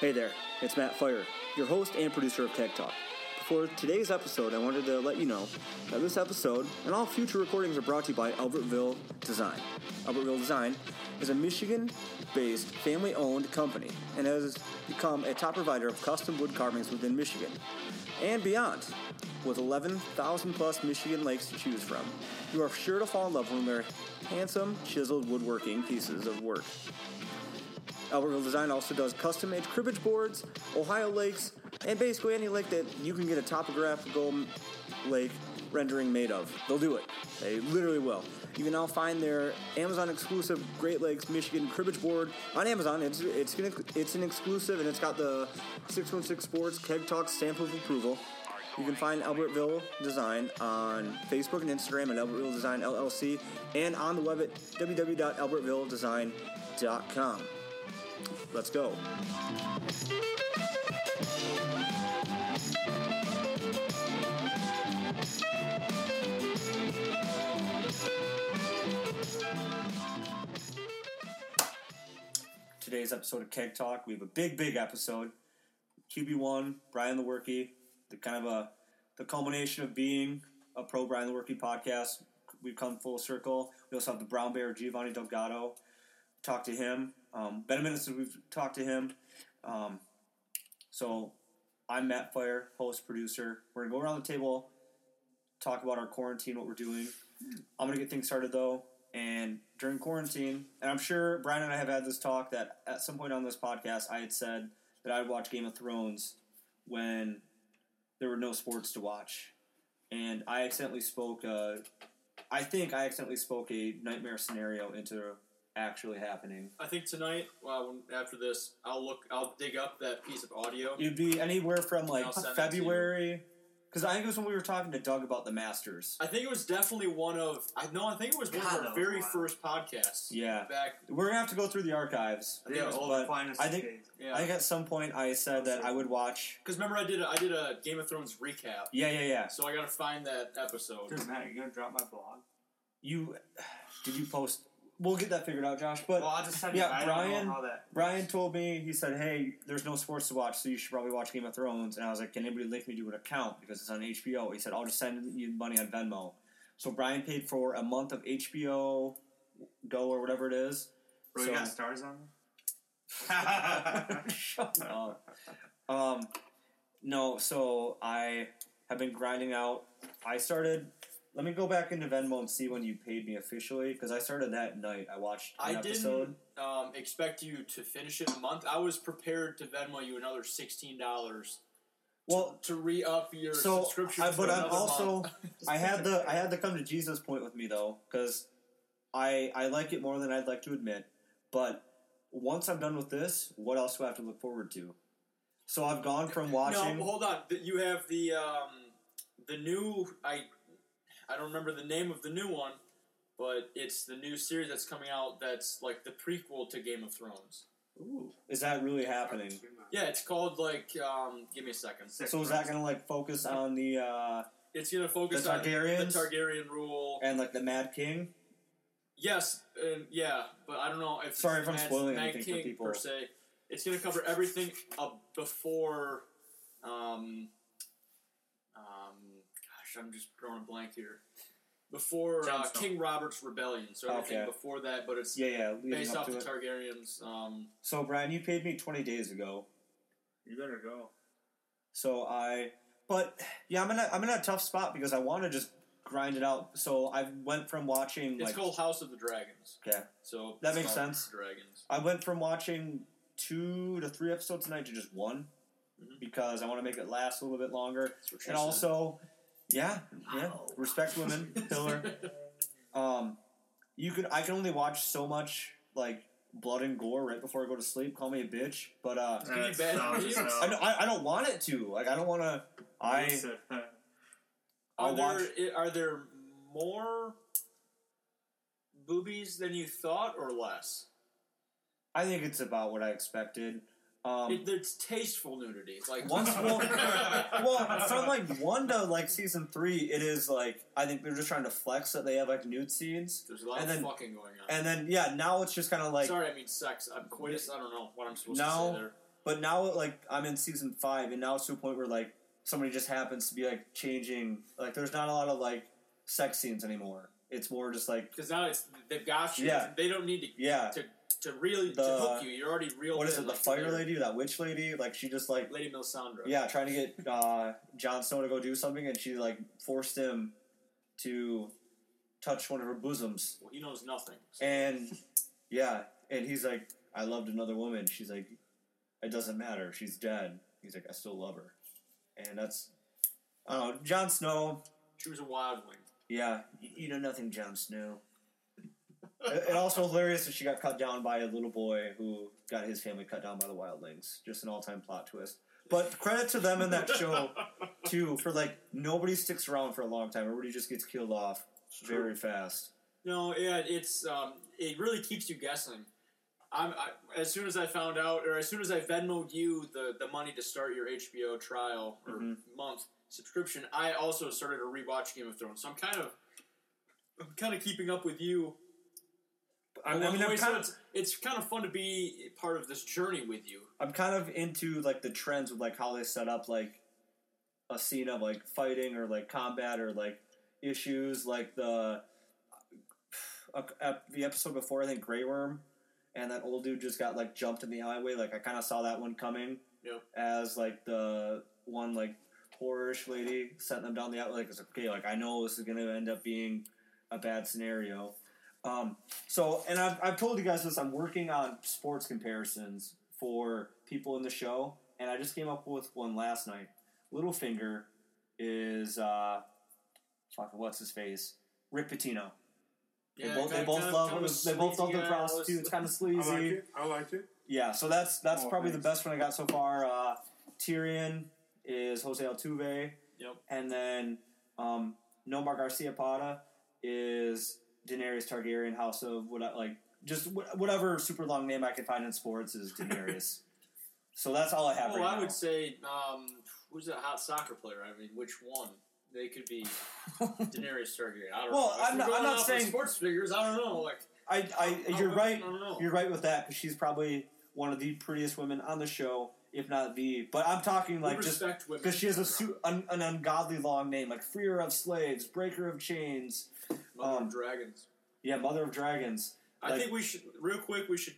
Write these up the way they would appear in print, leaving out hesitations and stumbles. Hey there, it's Matt Fire, your host and producer of Tech Talk. For today's episode, I wanted to let you know that this episode and all future recordings are brought to you by Albertville Design. Albertville Design is a Michigan-based, family-owned company and has become a top provider of custom wood carvings within Michigan and beyond. With 11,000-plus Michigan lakes to choose from, you are sure to fall in love with their handsome, chiseled woodworking pieces of work. Albertville Design also does custom-made cribbage boards, Ohio lakes, and basically any lake that you can get a topographical lake rendering made of. They'll do it. They literally will. You can now find their Amazon-exclusive Great Lakes Michigan cribbage board on Amazon. It's an exclusive, and it's got the 616 Sports Keg Talk stamp of approval. You can find Albertville Design on Facebook and Instagram at Albertville Design LLC and on the web at www.albertvilledesign.com. Let's go. Today's episode of Keg Talk, we have a big episode. QB1, Brian Lewerke, the culmination of being a pro Brian Lewerke podcast. We've come full circle. We also have the Brown Bear, Giovanni Delgado. Talk to him. Been a minute since we've talked to him. So I'm Matt Fire, host, producer. We're going to go around the table, talk about our quarantine, what we're doing. I'm going to get things started, though. And during quarantine, and I'm sure Brian and I have had this talk that at some point on this podcast, I had said that I would watch Game of Thrones when there were no sports to watch. And I accidentally spoke, I accidentally spoke a nightmare scenario into actually happening. I think tonight, after this, I'll dig up that piece of audio. It'd be anywhere from like February, because I think it was when we were talking to Doug about the Masters. I think it was definitely one of our very first podcasts. Yeah, back. We're gonna have to go through the archives. I think at some point I said that I would watch. Because remember, I did a Game of Thrones recap. Yeah. So I gotta find that episode. Doesn't matter. You gonna drop my blog? Did you post? We'll get that figured out, Josh. But Brian told me, he said, hey, there's no sports to watch, so you should probably watch Game of Thrones. And I was like, can anybody link me to an account? Because it's on HBO. He said, I'll just send you money on Venmo. So Brian paid for a month of HBO Go or whatever it is. Bro, you got stars on them? Shut up. No, so I have been grinding out. Let me go back into Venmo and see when you paid me officially, because I started that night. I watched an episode. I didn't expect you to finish it in a month. I was prepared to Venmo you another $16 to re-up your subscription month. I had the come to Jesus point with me, though, because I like it more than I'd like to admit. But once I'm done with this, what else do I have to look forward to? So I've gone from watching... No, hold on. You have the new... I don't remember the name of the new one, but it's the new series that's coming out that's like the prequel to Game of Thrones. Ooh. Is that really happening? Yeah, it's called like, give me a second. So is that going to like focus on the... it's going to focus on the Targaryen rule. And like the Mad King? Yes, but I don't know if... Sorry if I'm spoiling anything for people. Per se. It's going to cover everything up before... I'm just drawing a blank here. Before King Robert's Rebellion, so everything before that, but it's based off the Targaryens. So, Brian, you paid me 20 days ago. You better go. So I'm in a tough spot because I want to just grind it out. So I went from watching. It's called House of the Dragons. Okay, so that makes sense. Dragons. I went from watching 2 to 3 episodes a night to just one because I want to make it last a little bit longer, and also. Yeah. Respect women, pillar. I can only watch so much like blood and gore right before I go to sleep. Call me a bitch, but I don't want it to. Like I don't want to. Are there more boobies than you thought, or less? I think it's about what I expected. There's tasteful nudity. It's like once more. Well, from like one to like season 3, it is like I think they're just trying to flex that they have like nude scenes. There's a lot of fucking going on. And then yeah, now it's just kind of like sorry, I mean sex. I'm coitus. I don't know what I'm supposed to say there. But now like I'm in season 5, and now it's to a point where like somebody just happens to be like changing. Like there's not a lot of like sex scenes anymore. It's more just like because now it's they've got you. Yeah. They don't need to to really to hook you. You're already real. What is it? Like the fire lady, that witch lady? Like she just like Lady Melisandre. Yeah, trying to get Jon Snow to go do something, and she like forced him to touch one of her bosoms. Well, he knows nothing. So. And yeah, and he's like, I loved another woman. She's like, it doesn't matter. She's dead. He's like, I still love her. And that's I don't know, Jon Snow. She was a wildling. Yeah, you know nothing, Jon Snow. It also hilarious that she got cut down by a little boy who got his family cut down by the wildlings. Just an all-time plot twist. But credit to them in that show, too, for, like, nobody sticks around for a long time. Everybody just gets killed off very fast. No, yeah, it's, it really keeps you guessing. As soon as I found out, or as soon as I Venmo'd you the money to start your HBO trial or month subscription, I also started to rewatch Game of Thrones. So I'm kind of keeping up with you. It's kind of fun to be part of this journey with you. I'm kind of into like the trends with like how they set up like a scene of like fighting or like combat or like issues, like the episode before I think Grey Worm, and that old dude just got like jumped in the highway. Like I kind of saw that one coming. Yep. As like the one like whorish lady sent them down the highway. Like it's okay. Like I know this is going to end up being a bad scenario. And I've told you guys this, I'm working on sports comparisons for people in the show, and I just came up with one last night. Littlefinger is, what's his face? Rick Pitino. Yeah, they both love the prostitutes, kind of sleazy. I like it. Yeah, so that's probably the best one I got so far. Tyrion is Jose Altuve. Yep. And then, Nomar Garciaparra is Daenerys Targaryen, House of whatever super long name I can find in sports is Daenerys. So that's all I have right now. Well, I would say, who's that hot soccer player? I mean, which one? They could be Daenerys Targaryen. I don't know. Well, I'm not saying sports figures. I don't know. Like, you're right. You're right with that because she's probably one of the prettiest women on the show, if not the. But I'm talking like just because she has an ungodly long name, like Freer of Slaves, Breaker of Chains. Mother of Dragons. Yeah, Mother of Dragons. I think we should, real quick, we should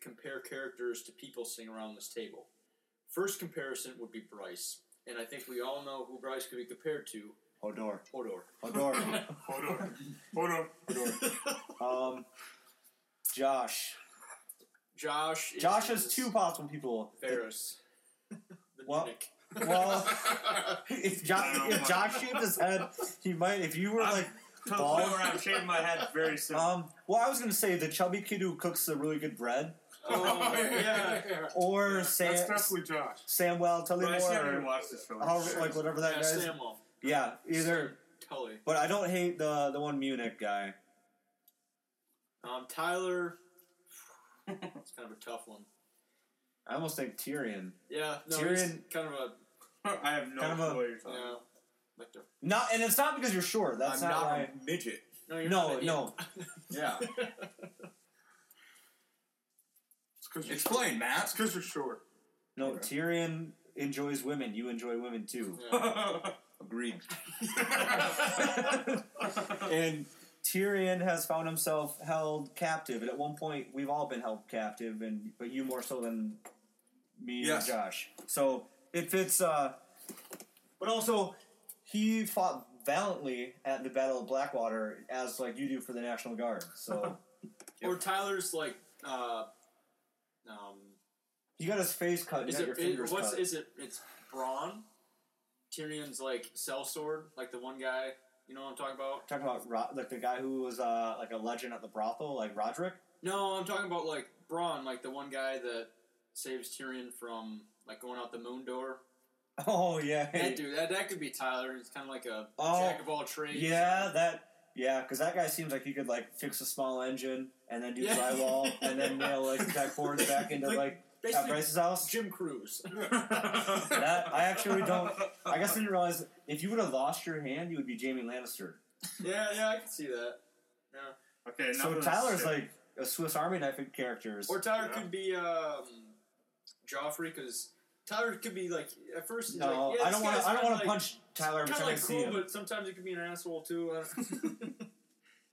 compare characters to people sitting around this table. First comparison would be Bryce. And I think we all know who Bryce could be compared to. Hodor. Josh. Josh has two possible people. Varys. The Nick. Well, if Josh shaved his head, he might. If you were like bald, I'm shaving my head very soon. Well, I was going to say the chubby kid who cooks the really good bread. Oh yeah. Or yeah, Sam. That's definitely Josh. Samwell Tully. Well, I haven't watched this film. Like whatever that guy is. Samwell. Yeah, either Tully. But I don't hate the one Munich guy. Tyler. It's kind of a tough one. I almost think Tyrion. Yeah, no, Tyrion kind of a. I have no idea what you're talking about. Like not, and it's not because you're short. That's I'm not why. A midget. No, you're not. No, yeah. Explain, Matt. It's because you're short. No, okay. Tyrion enjoys women. You enjoy women too. Yeah. Agreed. And Tyrion has found himself held captive, and at one point we've all been held captive, but you more so than me and Josh. So it fits. But also, he fought valiantly at the Battle of Blackwater, as like you do for the National Guard. So, or Tyler's like, you got his face cut. Is you got your fingers cut. Is it? It's Bronn. Tyrion's like sellsword, like the one guy. You know what I'm talking about? Like the guy who was like a legend at the brothel, like Roderick? No, I'm talking about like Bronn, like the one guy that saves Tyrion from like going out the moon door. Oh yeah. That dude, that could be Tyler. He's kind of like a jack of all trades. Yeah, that Yeah, because that guy seems like he could, like, fix a small engine and then do drywall and then nail, like, that cord back into, like at Bryce's house. Jim Cruise. That, I actually don't... I guess I didn't realize if you would have lost your hand, you would be Jamie Lannister. Yeah, I can see that. Yeah. Okay, so Tyler's, like, a Swiss Army knife of characters. Or Tyler could be Joffrey, because... Tyler could be like at first. He's no, like, yeah, I don't want to punch Tyler. Kind of like cool, him. But sometimes it could be an asshole too.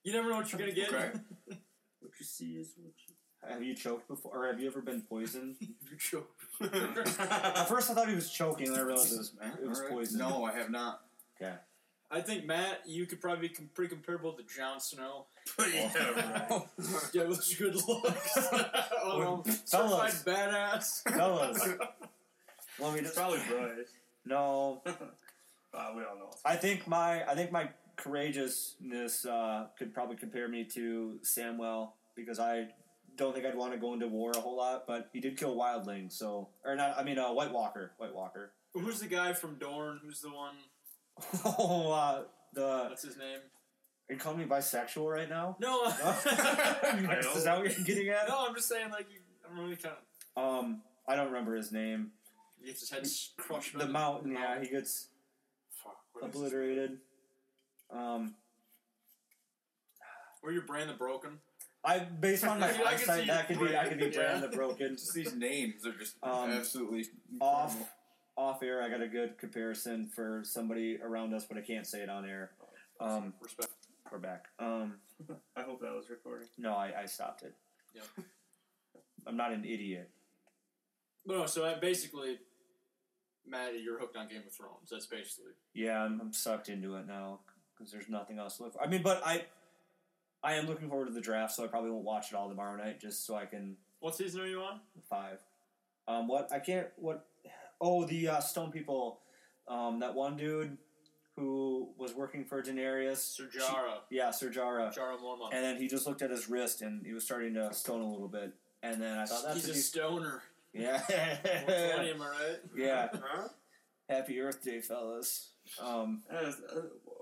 You never know what you're gonna get. Okay. What you see is what you. Have you choked before, or have you ever been poisoned? You choked. At first, I thought he was choking, and I realized it was poison. No, I have not. Okay. I think Matt, you could probably be pretty comparable to Jon Snow. Yeah, right. Yeah, those good looks. Certified badass. Fellas. Let me just, it's probably Bryce. No. We all know. I think my courageousness could probably compare me to Samwell, because I don't think I'd want to go into war a whole lot, but he did kill Wildling, so... Or not, I mean, White Walker. White Walker. Who's the guy from Dorne? Who's the one? What's his name? Are you calling me bisexual right now? No. Is that what you're getting at? No, I'm just saying, like, I'm really kind of... I don't remember his name. He gets his head crushed on the mountain. Yeah, he gets obliterated. Or you're Brand the Broken. Based on my eyesight, I could be Brand the Broken. Just these names are just absolutely off. Off air, I got a good comparison for somebody around us, but I can't say it on air. Respect. We're back. I hope that was recording. No, I stopped it. Yeah. I'm not an idiot. No, so basically, Matt, you're hooked on Game of Thrones. That's basically... Yeah, I'm sucked into it now, because there's nothing else to look for. I mean, but I am looking forward to the draft, so I probably won't watch it all tomorrow night, just so I can... What season are you on? 5. The Stone People. That one dude who was working for Daenerys. Ser Jorah. Ser Jorah. Jorah Mormont. And then he just looked at his wrist, and he was starting to stone a little bit. And then I thought, he's a stoner. Yeah. 120, am I right? Yeah. Huh? Happy Earth Day, fellas.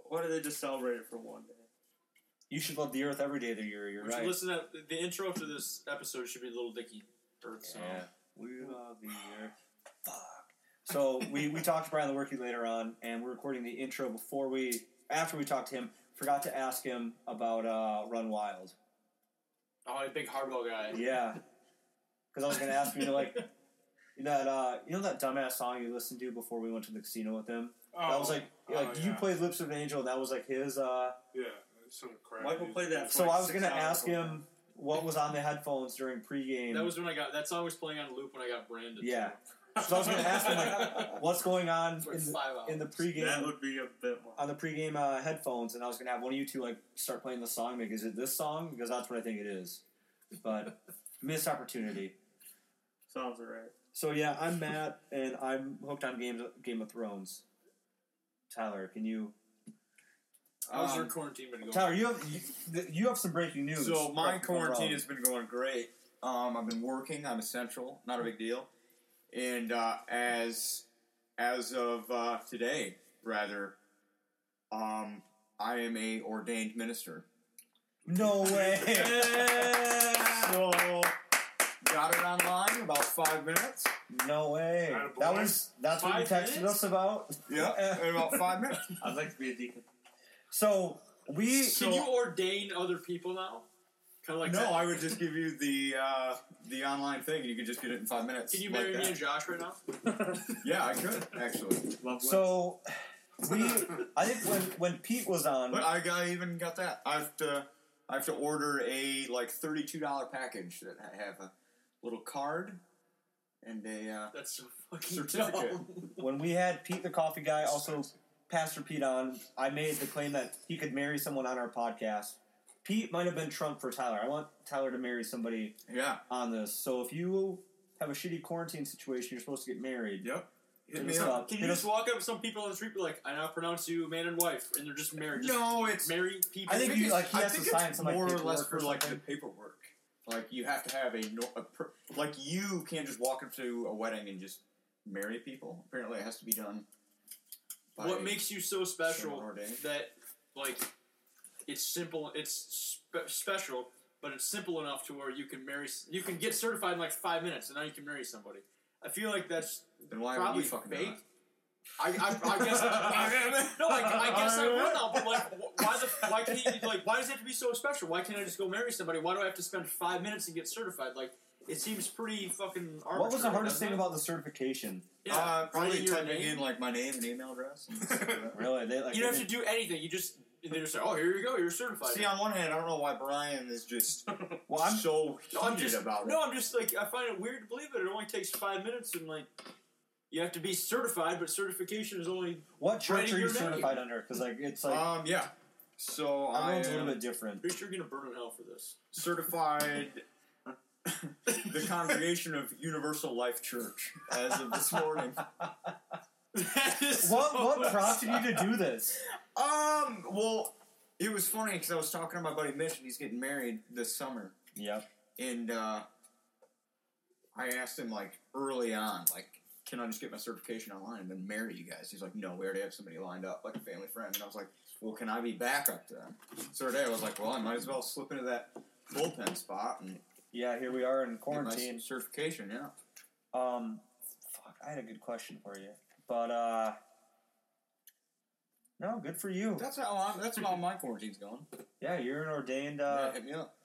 What did they just celebrate it for one day? You should love the Earth every day of the year, you're right. Listen to the intro to this episode should be Little Dicky Earth song. Yeah. We love the Earth. Fuck. So we talked to Brian Lewerke later on, and we're recording the intro after we talked to him. Forgot to ask him about Run Wild. Oh, a big hardball guy. Yeah. Because I was going to ask you, like, that dumbass song you listened to before we went to the casino with him? Oh, that was you played Lips of an Angel, and that was like his... yeah, some crap. Michael played that for I was going to ask him what was on the headphones during pregame. That was when I got... That song was playing on loop when I got branded. Yeah. So I was going to ask him, like, what's going on in the pregame... That would be a bit more. On the pregame headphones, and I was going to have one of you two, like, start playing the song. Like, is it this song? Because that's what I think it is. But... missed opportunity. Sounds alright. So yeah, I'm Matt, and I'm hooked on Game of Thrones. Tyler, can you? How's your quarantine been going? Tyler, you have some breaking news. So my quarantine has been going great. I've been working. I'm essential. Not a big deal. And as of today, rather, I am a ordained minister. No way! Yeah. So, got it online in about 5 minutes. No way! That's what you texted us about. Yeah, in about 5 minutes. I'd like to be a deacon. So can you ordain other people now? Kind of like that? I would just give you the online thing, and you could just get it in 5 minutes. Can you marry me and Josh right now? Yeah, I could actually. Lovely. So I think when Pete was on, but I even got that. I have to order a, like, $32 package that I have a little card and a that's so fucking certificate. Dumb. When we had Pete the Coffee Guy, also Pastor Pete on, I made the claim that he could marry someone on our podcast. Pete might have been Trump for Tyler. I want Tyler to marry somebody on this. So if you have a shitty quarantine situation, you're supposed to get married. Yep. Can you just walk up to some people on the street and be like, I now pronounce you man and wife, and they're just married? No, it's married people. I think he has to sign some more or less for like the paperwork. Like you have to have like you can't just walk up to a wedding and just marry people. Apparently, it has to be done. What makes you so special that like It's simple. It's special, but it's simple enough to where you can marry. You can get certified in like 5 minutes, and now you can marry somebody. I feel like that's then why probably you fucking fake. I guess I will now. But like, why does it have to be so special? Why can't I just go marry somebody? Why do I have to spend 5 minutes and get certified? Like, it seems pretty fucking arbitrary. What was the hardest thing about the certification? Yeah, probably typing in like my name and email address. Really? You don't have to do anything. You just. And they just say, oh, here you go, you're certified. See, on one hand, I don't know why Brian is just I'm just like, I find it weird to believe it. It only takes 5 minutes, and like, you have to be certified, but certification is only... What church are you certified under? Because like, it's like... Yeah. So everyone's a little bit different. Pretty sure you're going to burn in hell for this. Certified... the Congregation of Universal Life Church as of this morning. What prompted you to do this? Well, it was funny because I was talking to my buddy Mitch, and he's getting married this summer. Yep. And I asked him, like, early on, like, can I just get my certification online and then marry you guys? He's like, no, we already have somebody lined up, like a family friend. And I was like, well, can I be backup to them? So today I was like, well, I might as well slip into that bullpen spot. And yeah, here we are in quarantine. Get my certification, yeah. Fuck, I had a good question for you. But, no, good for you. That's how my quarantine's going. Yeah, you're an ordained, hit me up.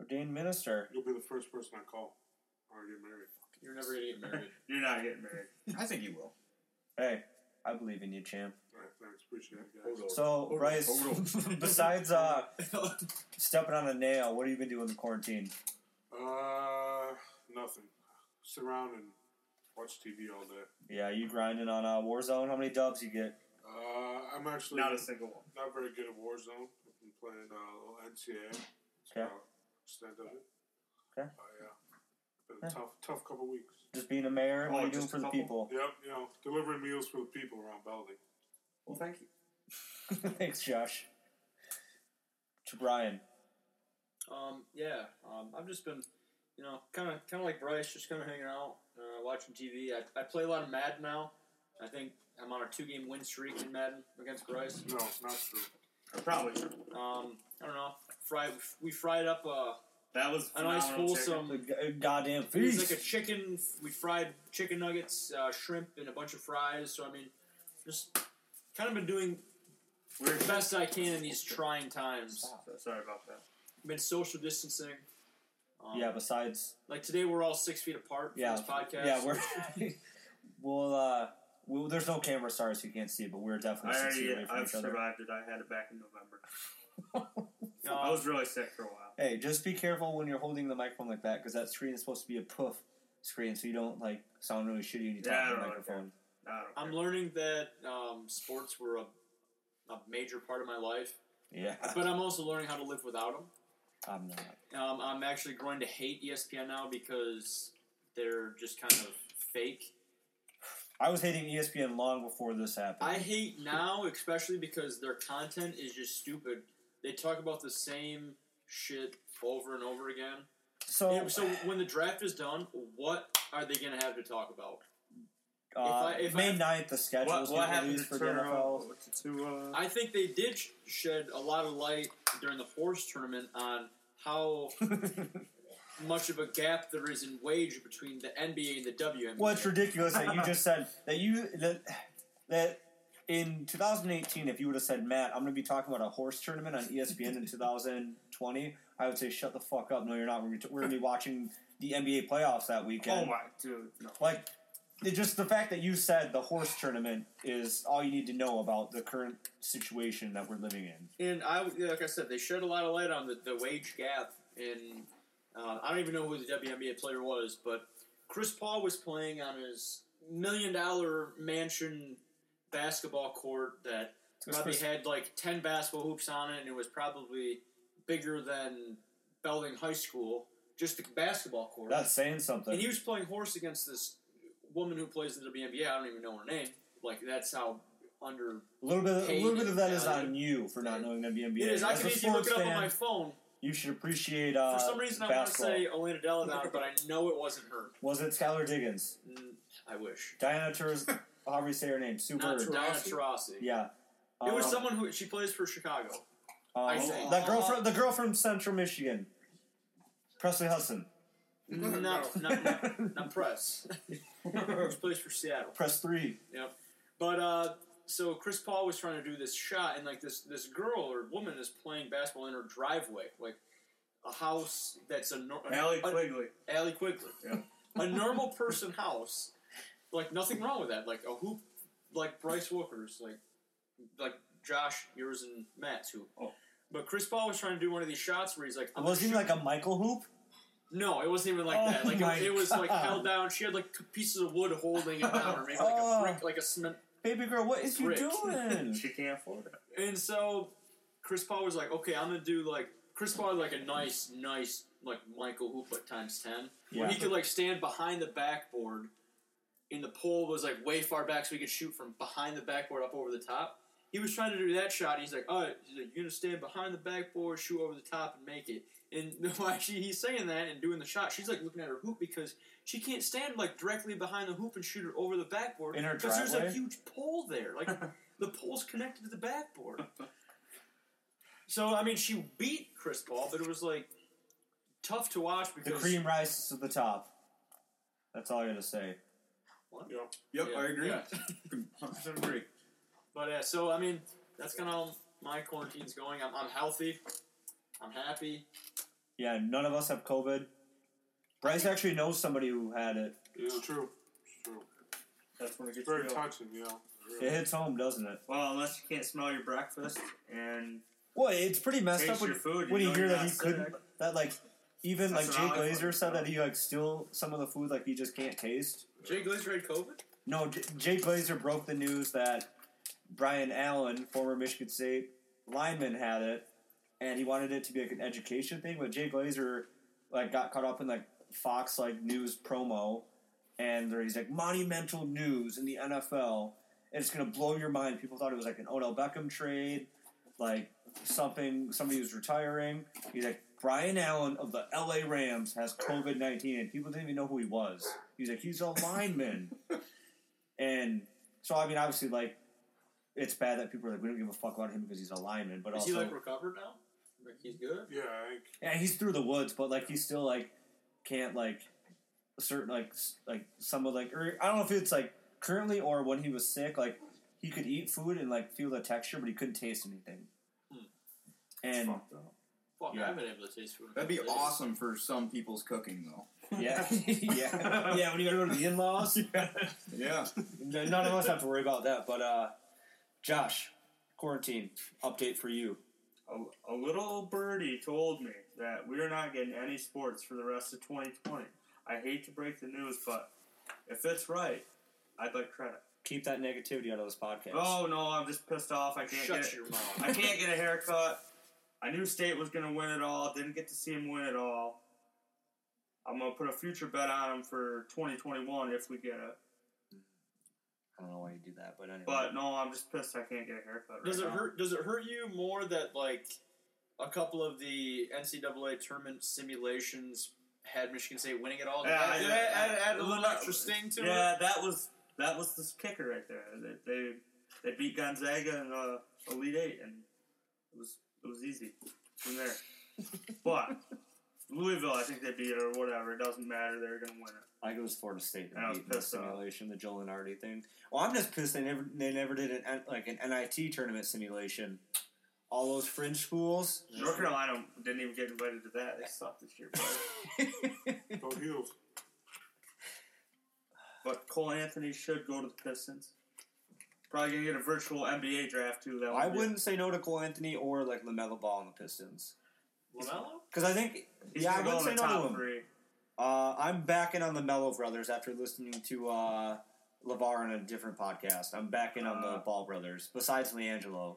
Ordained minister. You'll be the first person I call. Or get married. You're never going to get married. You're not getting married. I think you will. Hey, I believe in you, champ. All right, thanks. Appreciate it, guys. So, Bryce, besides, stepping on a nail, what have you been doing in quarantine? Nothing. Sit around and watch TV all day. Yeah, you grinding on Warzone? How many dubs you get? I'm actually not a single one. Not very good at Warzone. I've been playing a little NCAA. Okay. Stand up. Okay. Yeah. Been a tough couple weeks. Just being a mayor. What are you doing for the people? Yep. You know, delivering meals for the people around Belding. Well, thank you. Thanks, Josh. To Brian. I've just been, you know, kind of like Bryce, just kind of hanging out. Watching TV. I play a lot of Madden now. I think I'm on a 2-game win streak in Madden against Bryce. No, it's not true. Probably true. I don't know. We fried up a nice full some goddamn feast. It was like a chicken. We fried chicken nuggets, shrimp, and a bunch of fries. So I mean, just kind of been doing the best I can in these trying times. Sorry about that. Been social distancing. Besides... Like, today we're all 6 feet apart for this podcast. Yeah, we're... there's no camera stars who can't see, but we're definitely 6 feet away from each other. I've survived it. I had it back in November. I was really sick for a while. Hey, just be careful when you're holding the microphone like that, because that screen is supposed to be a poof screen, so you don't, like, sound really shitty when you talk to the microphone. I'm learning that sports were a major part of my life. Yeah. But I'm also learning how to live without them. I'm not. I'm actually going to hate ESPN now because they're just kind of fake. I was hating ESPN long before this happened. I hate now, especially because their content is just stupid. They talk about the same shit over and over again. So when the draft is done, what are they going to have to talk about? If May 9th, the schedule is going to release for the NFL. I think they did shed a lot of light during the horse tournament on how much of a gap there is in wage between the NBA and the WNBA. Well, it's ridiculous that you just said that in 2018, if you would have said, Matt, I'm going to be talking about a horse tournament on ESPN in 2020, I would say, shut the fuck up. No, you're not. We're going to be watching the NBA playoffs that weekend. Oh, my dude. No. Like, it just the fact that you said the horse tournament is all you need to know about the current situation that we're living in. And like I said, they shed a lot of light on the wage gap. And I don't even know who the WNBA player was, but Chris Paul was playing on his $1 million mansion basketball court that probably had like 10 basketball hoops on it, and it was probably bigger than Belding High School, just the basketball court. That's saying something. And he was playing horse against this woman who plays in the WNBA, I don't even know her name. Like, that's how under... A little bit of that is on you for not knowing WNBA. It is. I can easily look it up on my phone. You should appreciate for some reason, I want to say Elena Deladon, but I know it wasn't her. Was it Skylar Diggins? I wish. Diana Taurasi, however you say her name. Diana Taurasi. Yeah. It was someone who... She plays for Chicago. The girl from Central Michigan, Presley Hudson. No, not Press. Which plays for Seattle. Press 3. Yep. But so Chris Paul was trying to do this shot, and like this girl or woman is playing basketball in her driveway, like a house that's Allie Quigley. Yeah. A normal person house, like nothing wrong with that. Like a hoop, like Bryce Wilker's, like Josh, yours, and Matt's hoop. Oh. But Chris Paul was trying to do one of these shots where he's like, wasn't he like a Michael hoop? No, it wasn't even like that. Like it was like held down. She had like pieces of wood holding it down, or maybe like a brick, like a cement. Baby girl, what is brick. You doing? She can't afford it. And so Chris Paul was like, okay, I'm gonna do like Chris Paul had like a nice like Michael hoop but times 10. Yeah. Where he could like stand behind the backboard, and the pole was like way far back, so he could shoot from behind the backboard up over the top. He was trying to do that shot. He's like, all right, you're going to stand behind the backboard, shoot over the top, and make it. And while he's saying that and doing the shot, she's, like, looking at her hoop because she can't stand, like, directly behind the hoop and shoot her over the backboard. In her driveway? Because there's a huge pole there. Like, the pole's connected to the backboard. So, I mean, she beat Chris Paul, but it was, like, tough to watch because... The cream rises to the top. That's all I got to say. What? Yep, I agree. Yeah. 100% agree. But, yeah, so, I mean, that's kind of how my quarantine's going. I'm healthy. I'm happy. Yeah, none of us have COVID. Bryce actually knows somebody who had it. Yeah, true. That's when it gets real. Very touching, yeah. Really. It hits home, doesn't it? Well, unless you can't smell your breakfast and... Well, it's pretty messed up when you hear that he couldn't... That, like... Even, that's like, Jay Glazer said that he, like, still some of the food, like, he just can't taste. Jay Glazer had COVID? No, Jay Glazer broke the news that... Brian Allen, former Michigan State lineman, had it, and he wanted it to be like an education thing. But Jay Glazer, like, got caught up in like Fox like news promo, and he's like monumental news in the NFL, and it's gonna blow your mind. People thought it was like an Odell Beckham trade, like somebody who's retiring. He's like, Brian Allen of the LA Rams has COVID-19, and people didn't even know who he was. He's like, he's a lineman, and so I mean, obviously, like. It's bad that people are like, we don't give a fuck about him because he's a lineman. But is he, like, recovered now? Like, he's good? Yeah. Yeah, he's through the woods, but, like, he still, like, can't, like, certain, like some of, like, or I don't know if it's, like, currently or when he was sick, like, he could eat food and, like, feel the texture, but he couldn't taste anything. And fucked up. Fuck, yeah. I haven't been able to taste food. That'd be awesome for some people's cooking, though. Yeah. Yeah, when you gotta go to the in-laws. Yeah. None of us have to worry about that, but, Josh, quarantine update for you. A little birdie told me that we're not getting any sports for the rest of 2020. I hate to break the news, but if it's right, I'd like credit. Keep that negativity out of this podcast. Oh, no, I'm just pissed off. I can't Shut get your mouth. I can't get a haircut. I knew State was going to win it all. Didn't get to see him win it all. I'm going to put a future bet on him for 2021 if we get it. I don't know why you do that, but anyway. But, no, I'm just pissed I can't get a haircut right now. Does it hurt you more that, like, a couple of the NCAA tournament simulations had Michigan State winning it all? Yeah, add a little extra sting to it? Yeah, that was the kicker right there. They beat Gonzaga in the Elite Eight, and it was easy from there. But Louisville, I think they beat it or whatever. It doesn't matter. They're going to win it. I think it was Florida State that beat the simulation, the Joe Lenardi thing. Well, I'm just pissed they never did an NIT tournament simulation. All those fringe schools. North Carolina didn't even get invited to that. They sucked this year. Go you. But Cole Anthony should go to the Pistons. Probably going to get a virtual NBA draft, too. That I wouldn't say no to Cole Anthony or, like, LaMelo Ball in the Pistons. LaMelo? Because I think, I wouldn't say no to him. Three. I'm backing on the Mello Brothers after listening to LeVar on a different podcast. I'm backing on the Ball Brothers, besides LiAngelo.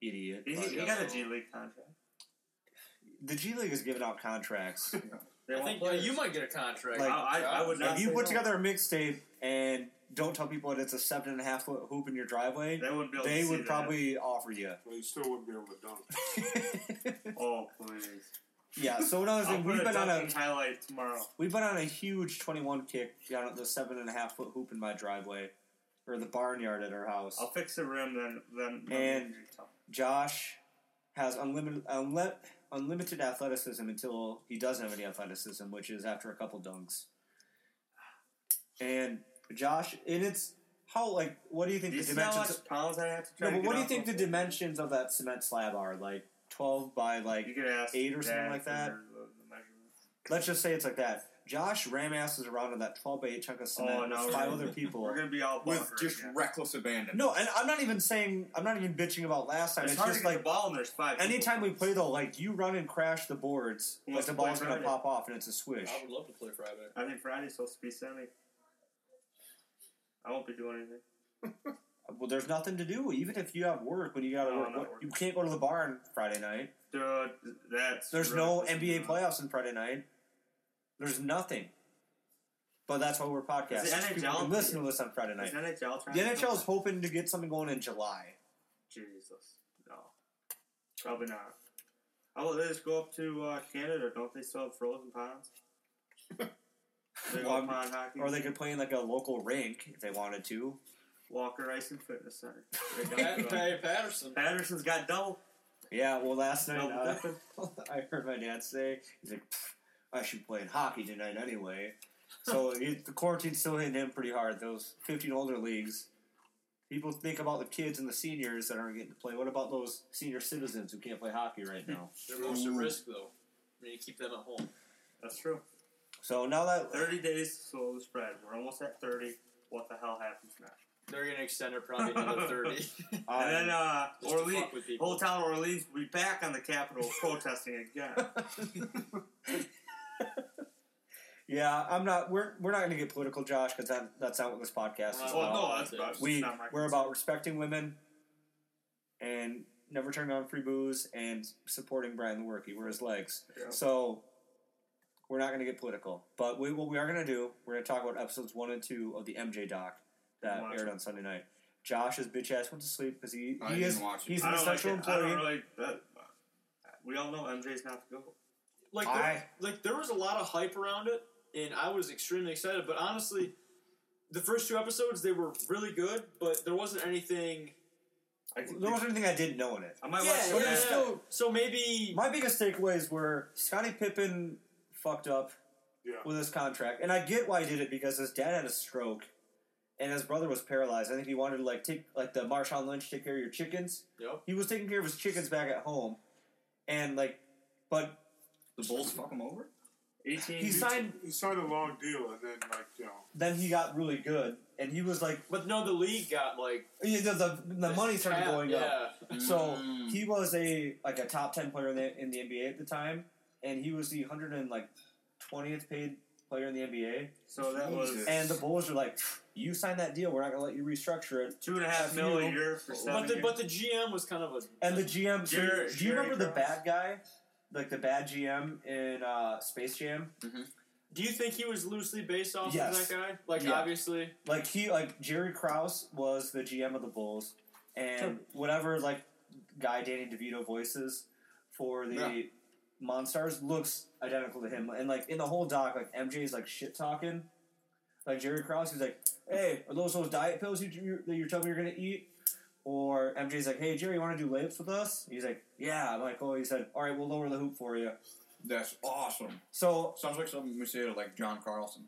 Idiot. He got a G League contract. The G League is giving out contracts. I think you might get a contract. Like, I would not. If you put together a mixtape and don't tell people that it's a 7.5-foot hoop in your driveway, they wouldn't be able to see would probably offer you. Well, you still wouldn't be able to dunk. Oh, please. Yeah, so another thing, we've been on a huge 21 kick down at the 7.5-foot hoop in my driveway, or the barnyard at our house. I'll fix the rim, then. And Josh, has unlimited athleticism until he doesn't have any athleticism, which is after a couple dunks. And Josh, and it's how like what do you think the dimensions? Pounds I have to try. No, but what do you think the dimensions of that cement slab are? Like 12 by like 8 or something like that. Let's just say it's like that. Josh ram asses around on that 12 by 8 chunk of cement with five other people. We're gonna be all with just reckless abandon. No, and I'm not even bitching about last time. It's hard just to get like the ball and there's five. Anytime we play though, like you run and crash the boards, like the ball's gonna pop off and it's a swish. I would love to play Friday. I think Friday's supposed to be semi. I won't be doing anything. Well, there's nothing to do. Even if you have work, when you gotta work, you can't go to the bar on Friday night. Dude, there's no NBA playoffs on Friday night. There's nothing. But that's why we're podcasting. People can listen to us on Friday night. The NHL is hoping to get something going in July. Jesus. No. Probably not. How about they just go up to Canada? Don't they still have frozen ponds? Pond hockey. Or they could play in like a local rink if they wanted to. Walker Ice and Fitness Center. Patterson's got double. Yeah, well, last night I heard my dad say, he's like, I should play in hockey tonight anyway. So the quarantine's still hitting him pretty hard. Those 15 older leagues. People think about the kids and the seniors that aren't getting to play. What about those senior citizens who can't play hockey right now? They're most at risk, though. I mean, you keep them at home. That's true. So now that 30 days to slow the spread. We're almost at 30. What the hell happens now? They're going to extend it probably another 30. And then Orleans, whole town of Orleans will be back on the Capitol protesting again. Yeah, I'm not. We're not going to get political, Josh, because that's not what this podcast is about. No, we're about respecting women and never turning on free booze and supporting Brian Lewerke. We're his legs. Yeah. So we're not going to get political. But what we are going to do, we're going to talk about episodes 1 and 2 of the MJ doc that aired on Sunday night. Josh's bitch ass went to sleep because he's an essential employee. We all know MJ's not the goat. There was a lot of hype around it, and I was extremely excited. But honestly, the first 2 episodes, they were really good, but there wasn't anything... there wasn't anything I didn't know in it. I might watch it. Yeah. Still, so maybe... My biggest takeaways were Scottie Pippen fucked up with his contract. And I get why he did it, because his dad had a stroke, and his brother was paralyzed. I think he wanted to take the Marshawn Lynch, take care of your chickens. Yep. He was taking care of his chickens back at home. And, but... The Bulls fuck him over? He signed a long deal, and then, Then he got really good, and he was like... But no, the league got, the money started going up. So, he was a top 10 player in the NBA at the time, and he was the 120th paid player in the NBA. So that was... And the Bulls were like, you signed that deal, we're not going to let you restructure it. $2.5 million a year for 7 years. But the GM was kind of a... And the GM... do you remember the bad guy... Like the bad GM in Space Jam. Mm-hmm. Do you think he was loosely based off of that guy? Obviously. Jerry Krause was the GM of the Bulls, and whatever guy Danny DeVito voices for the Monstars looks identical to him. And in the whole doc, MJ's shit talking. Jerry Krause, he's like, "Hey, are those diet pills that you're telling me you're gonna eat?" Or MJ's like, "Hey, Jerry, you want to do layups with us?" He's like, "Yeah." I'm like, "Oh," he said, "All right, we'll lower the hoop for you." That's awesome. So sounds like something we say to John Carlson.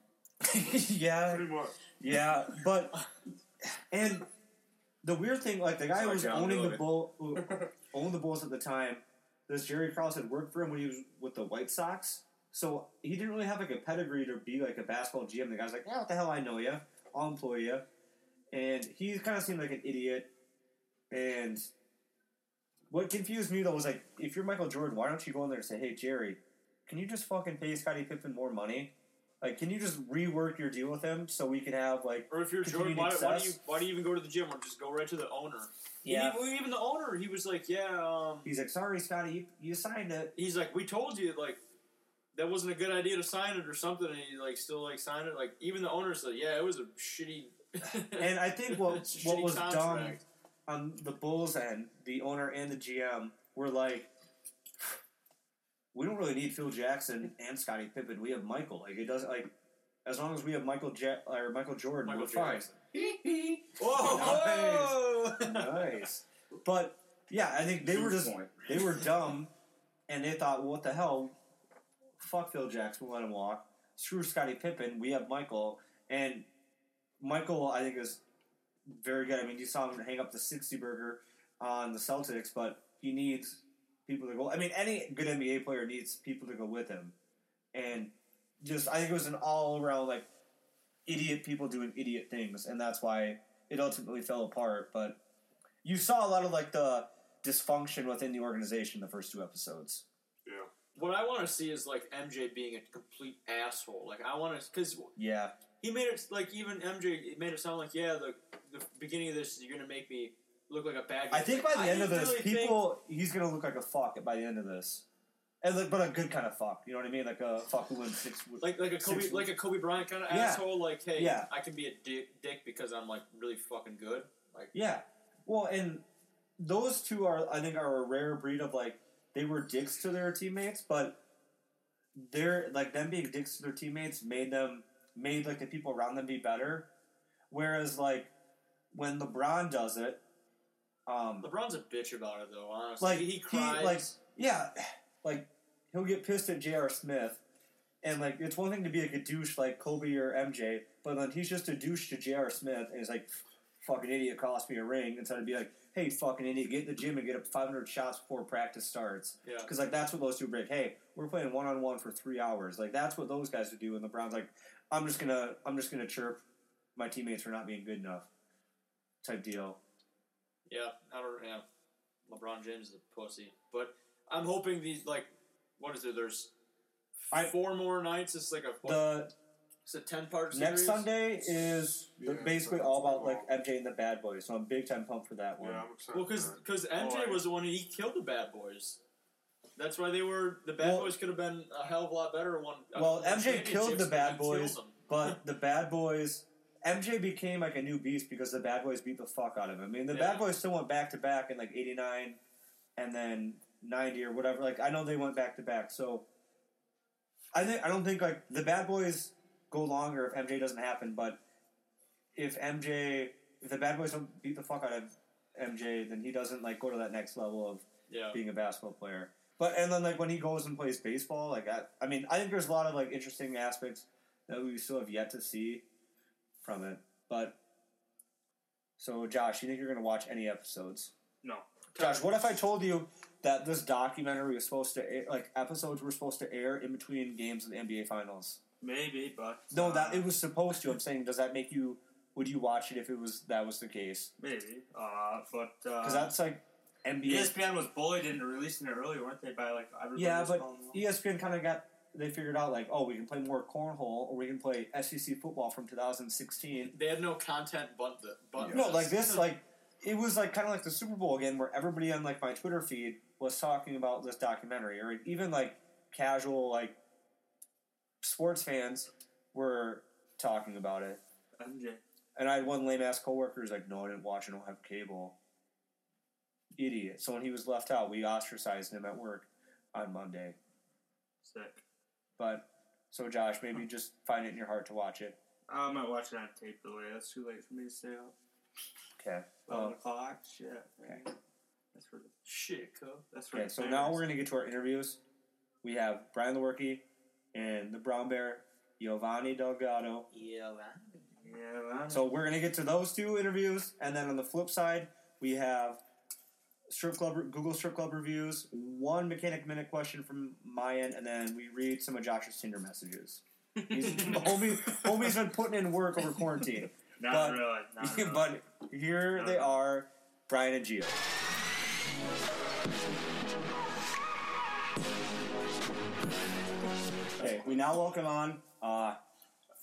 Yeah, pretty much. Yeah, but and the weird thing, the guy who was owned the Bulls at the time, this Jerry Krause had worked for him when he was with the White Sox, so he didn't really have a pedigree to be a basketball GM. The guy's like, "Yeah, what the hell? I know you. I'll employ you," and he kind of seemed like an idiot. And what confused me, though, was, if you're Michael Jordan, why don't you go in there and say, "Hey, Jerry, can you just fucking pay Scottie Pippen more money? Can you just rework your deal with him so we can have, Or if you're Jordan, why do you even go to the gym or just go right to the owner? Yeah. Even the owner, he was like, He's like, "Sorry, Scottie, you signed it." He's like, "We told you, that wasn't a good idea to sign it," or something, and he, still, signed it. Even the owner said, "Yeah, it was a shitty..." And I think what was done... On the Bulls end, the owner and the GM were like, "We don't really need Phil Jackson and Scottie Pippen. We have Michael. It doesn't as long as we have Michael Jordan, we're fine." Whoa, nice. But Yeah, I think they were just point. They were dumb, and they thought, well, what the hell? Fuck Phil Jackson, we'll let him walk. Screw Scottie Pippen, we have Michael. And Michael, I think, is very good. I mean, you saw him hang up the 60-burger on the Celtics, but he needs people to go. I mean, any good NBA player needs people to go with him. And just, I think it was an all-around, like, idiot people doing idiot things, and that's why it ultimately fell apart. But you saw a lot of, like, the dysfunction within the organization the first two episodes. Yeah. What I want to see is, like, MJ being a complete asshole. Like, I want to... Because... Yeah. He made it... Like, even MJ, it made it sound like, yeah, the beginning of this, you're going to make me look like a bad guy. I think by the end of this, people... He's going to look like a fuck by the end of this. And like, but a good kind of fuck. You know what I mean? Like a fuck who wins six... Like a Kobe Bryant kind of asshole. Like, hey, I can be a dick because I'm, like, really fucking good. Like, yeah. Well, and those two are, I think, are a rare breed of, like... They were dicks to their teammates, but they're like them being dicks to their teammates made like the people around them be better. Whereas like when LeBron does it, LeBron's a bitch about it though. Honestly, like, he cries. Like he'll get pissed at J.R. Smith, and like it's one thing to be like a douche like Kobe or MJ, but then he's just a douche to J.R. Smith, and he's like, "Fucking idiot, cost me a ring." Instead of be like, hey, fucking idiot, get in the gym and get up 500 shots before practice starts. Yeah. Because, like, that's what those two break. Hey, we're playing one-on-one for 3 hours. Like, that's what those guys would do. And LeBron's like, I'm just gonna chirp my teammates for not being good enough type deal. Yeah, I don't know. Yeah. LeBron James is a pussy. But I'm hoping these, like, what is it? There's four more nights. It's like it's a 10-part series. Next Sunday is basically all about like MJ and the Bad Boys, so I'm big time pumped for that one. Yeah, I'm excited. Well, because MJ was the one he killed the Bad Boys. That's why they were the Bad Boys could have been a hell of a lot better. MJ killed the Bad Boys, but the Bad Boys MJ became like a new beast because the Bad Boys beat the fuck out of him. I mean, the Bad Boys still went back to back in like '89 and then '90 or whatever. Like I know they went back to back, so I don't think like the Bad Boys go longer if MJ doesn't happen, but if the Bad Boys don't beat the fuck out of MJ, then he doesn't like go to that next level of being a basketball player. But and then like when he goes and plays baseball, like I mean, I think there's a lot of like interesting aspects that we still have yet to see from it. But so Josh, you think you're gonna watch any episodes? No. Josh, what if I told you that this documentary was supposed to air, like episodes were supposed to air in between games of the NBA Finals? Maybe, but... No, that it was supposed to. I'm saying, does that make you... Would you watch it if that was the case? Maybe, but... Because that's like... NBA. ESPN was bullied into releasing it early, weren't they? By like... Yeah, but ESPN kind of got... They figured out like, oh, we can play more cornhole or we can play SEC football from 2016. They had no content but the... No, like this, like... It was like kind of like the Super Bowl again where everybody on like my Twitter feed was talking about this documentary or even like casual like... Sports fans were talking about it. MJ. And I had one lame-ass coworker who's like, no, I didn't watch, I don't have cable. Idiot. So when he was left out, we ostracized him at work on Monday. Sick. But, so Josh, maybe just find it in your heart to watch it. I might watch it on tape delay. That's too late for me to stay up. Okay. 11 o'clock? Shit. Okay. That's for the... Shit, cool. That's for the... Okay, so now we're going to get to our interviews. We have Brian Lewerke, and the Brown Bear, Giovanni Delgado. Giovanni. So we're going to get to those two interviews. And then on the flip side, we have Google Strip Club reviews, one Mechanic Minute question from my end, and then we read some of Josh's Tinder messages. Homie's been putting in work over quarantine. Not really. But here they are, Brian and Gio. We now welcome on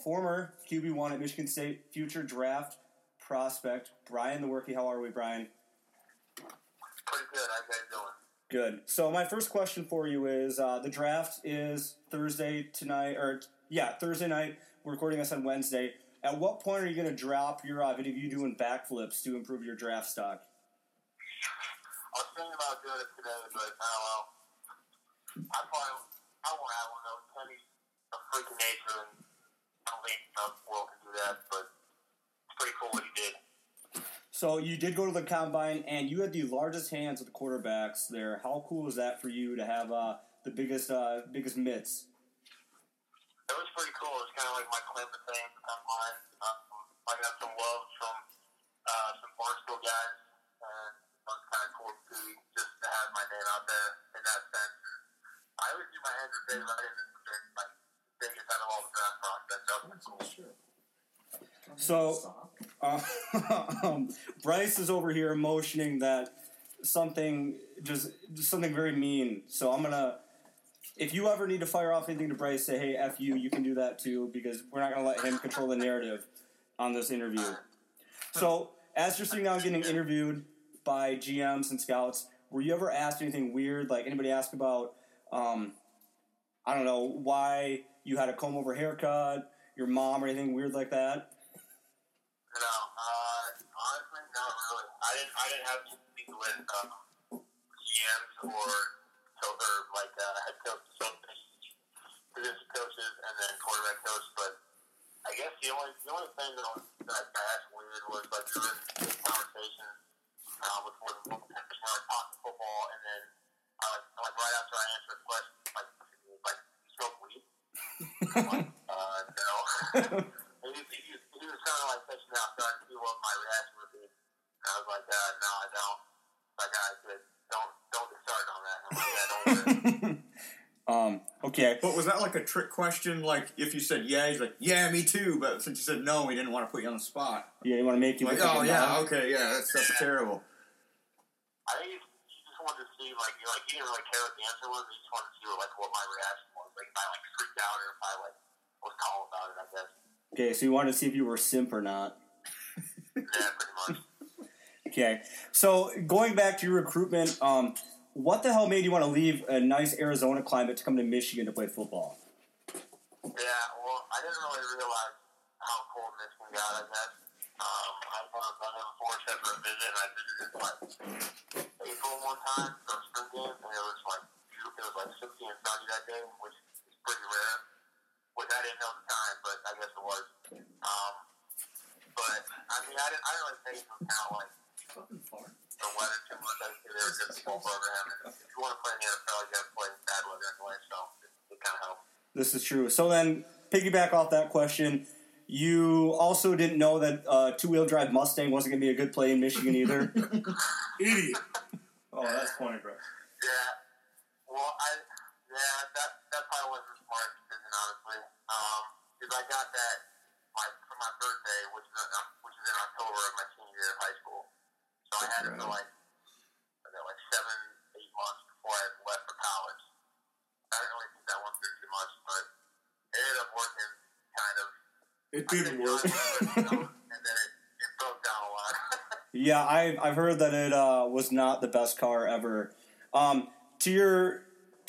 former QB1 at Michigan State, future draft prospect, Brian Lewerke. How are we, Brian? Pretty good. How you guys doing? Good. So my first question for you is the draft is Thursday night. We're recording this on Wednesday. At what point are you going to drop your video of you doing backflips to improve your draft stock? I was thinking about doing it today, but I won't have one of those. Teddy's a freak of nature, and I don't think the world can do that, but it's pretty cool what he did. So you did go to the combine, and you had the largest hands of the quarterbacks there. How cool is that for you to have the biggest mitts? It was pretty cool. It's kind of like my claim to fame. I got some love from some Barstool guys, and it was kind of cool to see just to have my name out there in that sense. I always knew my hands were big, but I didn't think like biggest out of all the draft prospects. That was cool. Sure. So, Bryce is over here motioning that something, just something very mean. So I'm going to, if you ever need to fire off anything to Bryce, say, hey, F you, you can do that too, because we're not going to let him control the narrative on this interview. So, as you're sitting down getting interviewed by GMs and scouts, were you ever asked anything weird? Like, anybody asked about, I don't know, why you had a comb-over haircut, your mom, or anything weird like that? No, honestly, not really. I didn't have to speak with GMs or like head coach, position coaches, and then quarterback coach. But I guess the only thing that I asked weird was like this conversation with one of the parents where I talked football, and then I right after I answered the question, like you smoke weed. I'm like, no. He was kind of like fishing out trying to see what my reaction would be. And I was like, no, I don't. Like, I said, don't get started on that. I'm like, yeah, don't worry. Okay. But was that like a trick question? Like, if you said yeah, he's like, yeah, me too. But since you said no, he didn't want to put you on the spot. Yeah, he wanted to make you like, oh, yeah, down. Okay, yeah, that's terrible. I think he just wanted to see, like, he didn't really care what the answer was. He just wanted to see, like, what my reaction was. Like, if I, like, freaked out or if I, like, was calm about it, I guess. Okay, so you wanted to see if you were a simp or not. Yeah, pretty much. Okay, so going back to your recruitment, what the hell made you want to leave a nice Arizona climate to come to Michigan to play football? Yeah, well, I didn't really realize how cold Michigan got, I guess. I was on a force for a visit, and I visited like April one time for a spring game, and it was like 60 and sunny that day, which is pretty rare. Which I didn't know at the time, but I guess it was. But, I mean, I didn't really take into account, like, the weather too much. I think they were a difficult program. And if you want to play in the NFL, you got to play in bad weather anyway, so it kind of helped. This is true. So then, piggyback off that question, you also didn't know that two-wheel drive Mustang wasn't going to be a good play in Michigan either? Idiot. Oh, that's funny, bro. Yeah. Well, that probably wasn't smart. Honestly, because I got that for my birthday, which is in October of my senior year of high school. So I had it for like 7-8 months before I left for college. I didn't really think that went through too much, but it ended up working kind of. It didn't work, and then it broke down a lot. Yeah, I've heard that it was not the best car ever.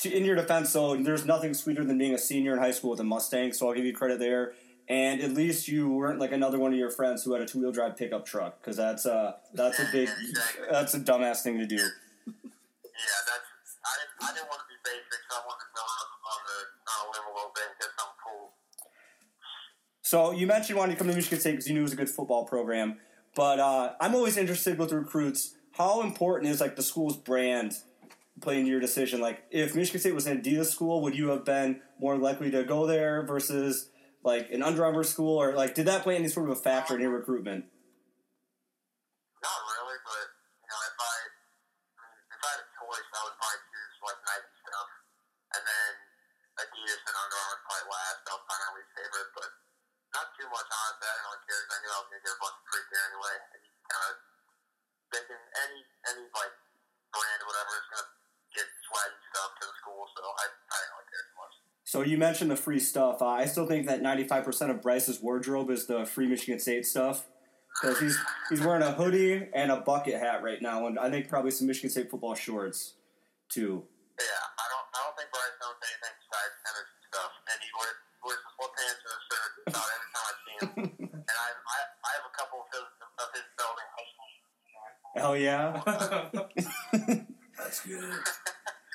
In your defense, though, there's nothing sweeter than being a senior in high school with a Mustang, so I'll give you credit there. And at least you weren't like another one of your friends who had a two-wheel drive pickup truck, because that's a big, exactly. That's a dumbass thing to do. Yeah, I didn't want to be basic, so I wanted to know how to live a little bit and get something cool. So you mentioned wanting to come to Michigan State because you knew it was a good football program, but I'm always interested with recruits. How important is like the school's brand? Play into your decision. Like, if Michigan State was an Adidas school, would you have been more likely to go there versus like an Under Armour school, or like did that play any sort of a factor in your recruitment? Not really, but you know, if I had a choice, I would probably choose like Nike stuff, and then Adidas and Under Armour would probably last. That was my least favorite, but not too much honestly. I didn't really care because I knew I was going to get a bunch of free gear anyway, and you kind of making any like brand or whatever is going to get swag stuff to the school, so I didn't like that too much. So you mentioned the free stuff. I still think that 95% of Bryce's wardrobe is the free Michigan State stuff, because he's wearing a hoodie and a bucket hat right now, and I think probably some Michigan State football shorts too. Yeah, I don't think Bryce knows anything besides Emerson stuff, and he wears sweatpants and a shirt about every time I see him. And I have a couple of his Belding high school shirts. Hell yeah. That's good.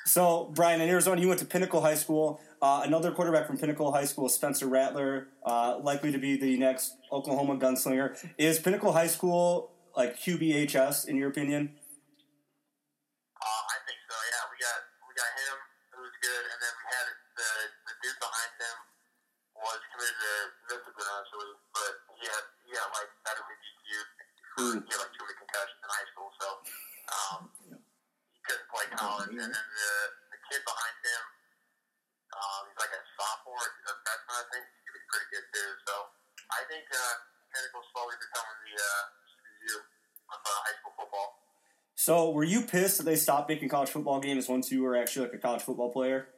So, Brian, in Arizona, you went to Pinnacle High School. Another quarterback from Pinnacle High School, Spencer Rattler, likely to be the next Oklahoma gunslinger. Is Pinnacle High School like QBHS in your opinion? I think so. Yeah, we got him, who's good, and then we had the dude behind him was committed to Michigan actually, but he had like that DQ, he had like 2 week concussion in high school, so he couldn't play college, and then the kid behind him, he's like a sophomore, he's a freshman, I think he's gonna be pretty good too. So I think Pinnacle slowly becoming the CBU of high school football. So, were you pissed that they stopped making college football games once you were actually like a college football player?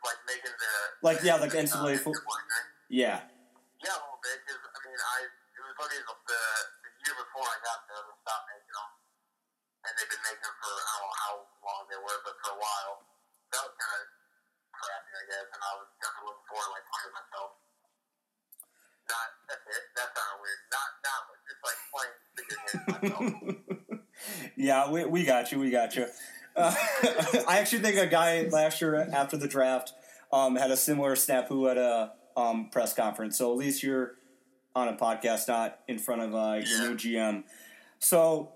Like making the like the NCAA football. Yeah. Yeah, a little bit. Cause, I mean, it was funny the year before I got there, they stopped making them, and they've been making them for I don't know how long they were, but for a while. That was kind of crappy, I guess, and I was definitely looking forward to like playing myself. That's kind of weird. Not just like playing myself. Yeah, we got you. I actually think a guy last year after the draft had a similar snafu at a press conference. So at least you're on a podcast, not in front of your new GM. So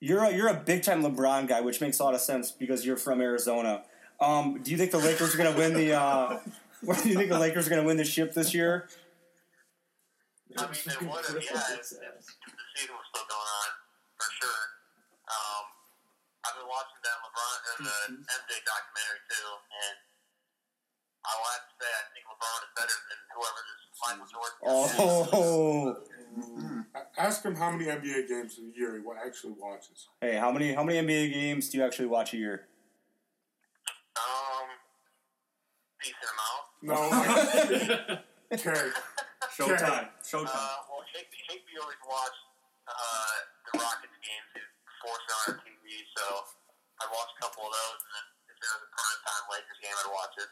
you're a big time LeBron guy, which makes a lot of sense because you're from Arizona. Do you think the Lakers are going to win the? Do you think the Lakers are going to win the ship this year? I mean, they would have, if the season was still going on, for sure. I've been watching that LeBron and the MJ documentary too, and I will have to say I think LeBron is better than whoever this Michael Jordan is. Oh! Ask him how many NBA games a year he actually watches. Hey, how many NBA games do you actually watch a year? Decent amount. No. Okay. Showtime. Well, Higby always watched the Rockets games. He's forced on our TV, so I watched a couple of those. And then if there was a primetime Lakers game, I'd watch it.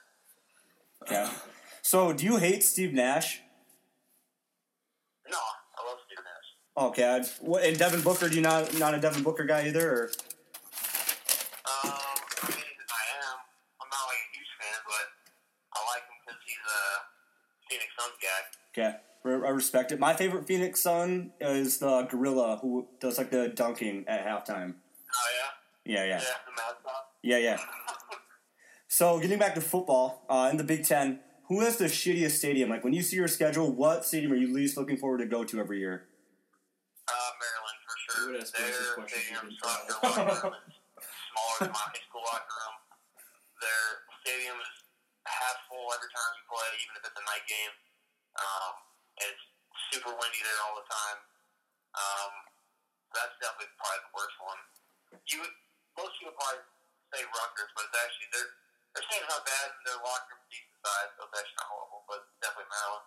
Yeah. So, do you hate Steve Nash? No, I love Steve Nash. Okay. And Devin Booker? Do you not a Devin Booker guy either? Or? I mean, I am. I'm not like a huge fan, but I like him because he's a Phoenix Suns guy. Okay, I respect it. My favorite Phoenix Sun is the gorilla who does like the dunking at halftime. Oh yeah. Yeah. Yeah. So getting back to football in the Big Ten, who has the shittiest stadium? Like when you see your schedule, what stadium are you least looking forward to go to every year? Maryland for sure. Their stadium's smaller than my high school locker room. Their stadium is half full every time you play, even if it's a night game. And it's super windy there all the time. That's definitely probably the worst one. Most people probably say Rutgers, but it's actually they're saying how bad and they're locked from decent size, so it's actually not horrible, but definitely Maryland.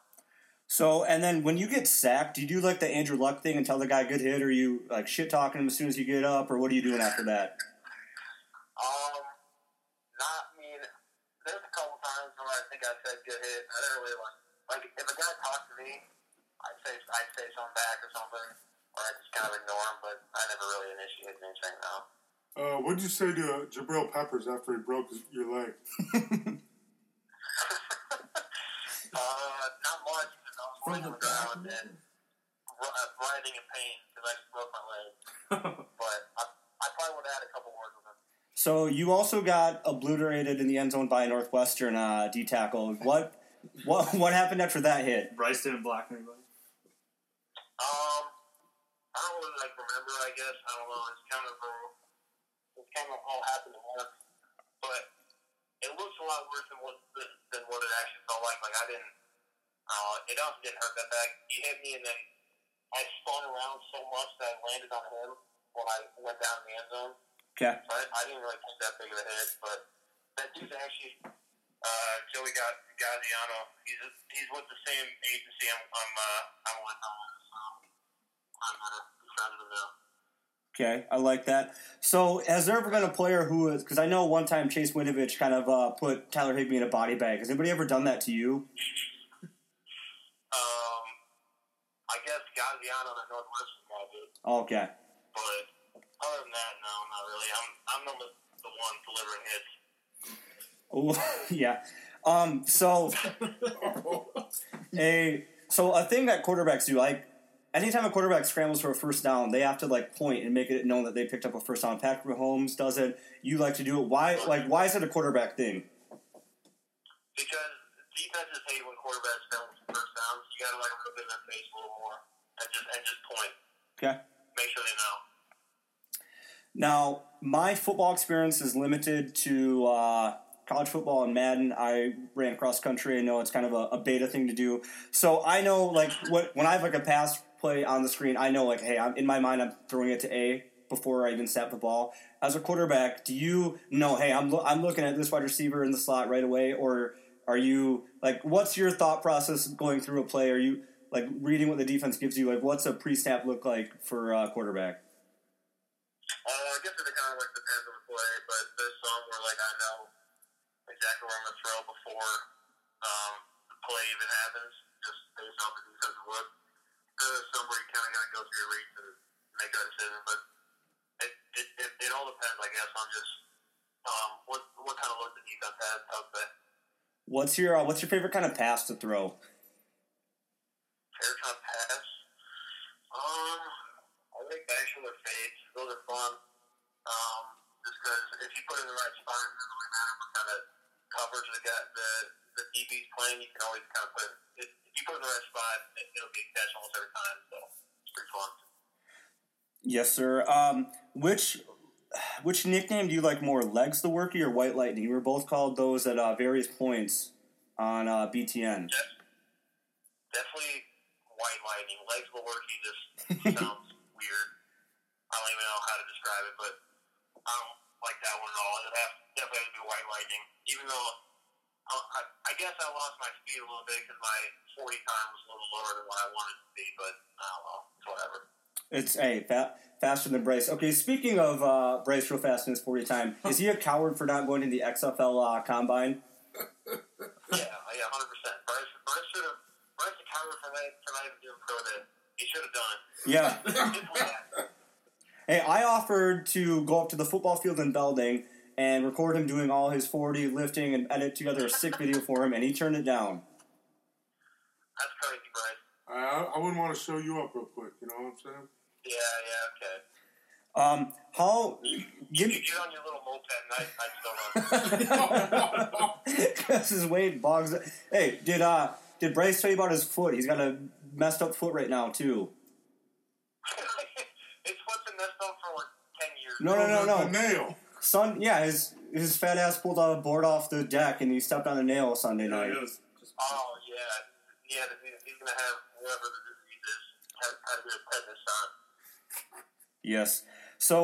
So, and then when you get sacked, do you do like the Andrew Luck thing and tell the guy good hit, or are you like shit talking him as soon as you get up, or what are you doing after that? There's a couple times where I think I said good hit. I don't really like if a guy talked to me, I'd say something back or something, or I just kind of ignore him. But I never really initiated anything now. What did you say to Jabril Peppers after he broke your leg? Not much. I was running around and writhing in pain because I just broke my leg. But I probably would have had a couple words with him. So you also got obliterated in the end zone by a Northwestern D tackle. What happened after that hit? Bryce didn't block anybody. I don't really remember. I guess I don't know. It's kind of all happened at once, but it looks a lot worse than what it actually felt like. Like I didn't. It also didn't hurt that bad. He hit me, and then I spun around so much that I landed on him when I went down in the end zone. Okay. So I didn't really take that big of a hit, but that dude's actually. Joey Gaziano, he's with the same agency I'm with. Okay, I like that. So, has there ever been a player who is? Because I know one time Chase Winovich kind of put Tyler Higbee in a body bag. Has anybody ever done that to you? I guess Gaziano, the Northwestern guy, did. Okay. But other than that, no, not really. I'm the one delivering hits. Oh yeah, so So a thing that quarterbacks do, like, anytime a quarterback scrambles for a first down, they have to, like, point and make it known that they picked up a first down. Patrick Mahomes does it. You like to do it. Why is it a quarterback thing? Because defenses hate when quarterbacks scramble for first downs. You got to, like, look in their face a little more and just point. Okay. Make sure they know. Now, my football experience is limited to college football and Madden. I ran cross country. I know it's kind of a beta thing to do. So I know, like, when I have, like, a pass play on the screen, I know, like, hey, in my mind I'm throwing it to A before I even snap the ball. As a quarterback, do you know, hey, I'm looking at this wide receiver in the slot right away? Or are you, like, what's your thought process going through a play? Are you, like, reading what the defense gives you? Like, what's a pre-snap look like for a quarterback? I guess it kind of, like, depends on the play, but there's some where, like, I know exactly where I'm going to throw before the play even happens, just based off the defensive look. There's some where you kind of got to go through your read to make that decision, but it all depends, I guess, on just what kind of look the defense has out there. What's your favorite kind of pass to throw? Favorite kind of pass? I think backdoor fades. Those are fun. Just because if you put it in the right spot, it doesn't really matter what kind of coverage the DB's playing. You can always kind of put it, if you put it in the right spot, it'll be a catch almost every time. So it's pretty fun. Yes, sir. Which nickname do you like more, Legs the Workie or White Lightning? You were both called those at various points on BTN. Definitely White Lightning. Legs the Workie just sounds weird. I don't even know how to describe it, but I don't like that one at all. It definitely has to be White Lightning. Even though I guess I lost my speed a little bit because my 40 time was a little lower than what I wanted to be, but I don't know. It's whatever. It's faster than Bryce. Okay, speaking of Bryce real fast in his 40 time, is he a coward for not going to the XFL Combine? Yeah, 100%. Bryce is a coward for not even doing pro day. He should have done it. Yeah. Hey, I offered to go up to the football field in Belding and record him doing all his 40, lifting, and edit together a sick video for him, and he turned it down. That's crazy, Bryce. I wouldn't want to show you up real quick, you know what I'm saying? Yeah, okay. You get on your little moped and I still don't. This is Wade Boggs. Hey, did Bryce tell you about his foot? He's got a messed up foot right now, too. His foot's been messed up for, like, 10 years. No. The nail. His fat ass pulled a board off the deck and he stepped on a nail Sunday night. Yeah, he's going to have whatever the disease is. Have to put this on. Yes. So,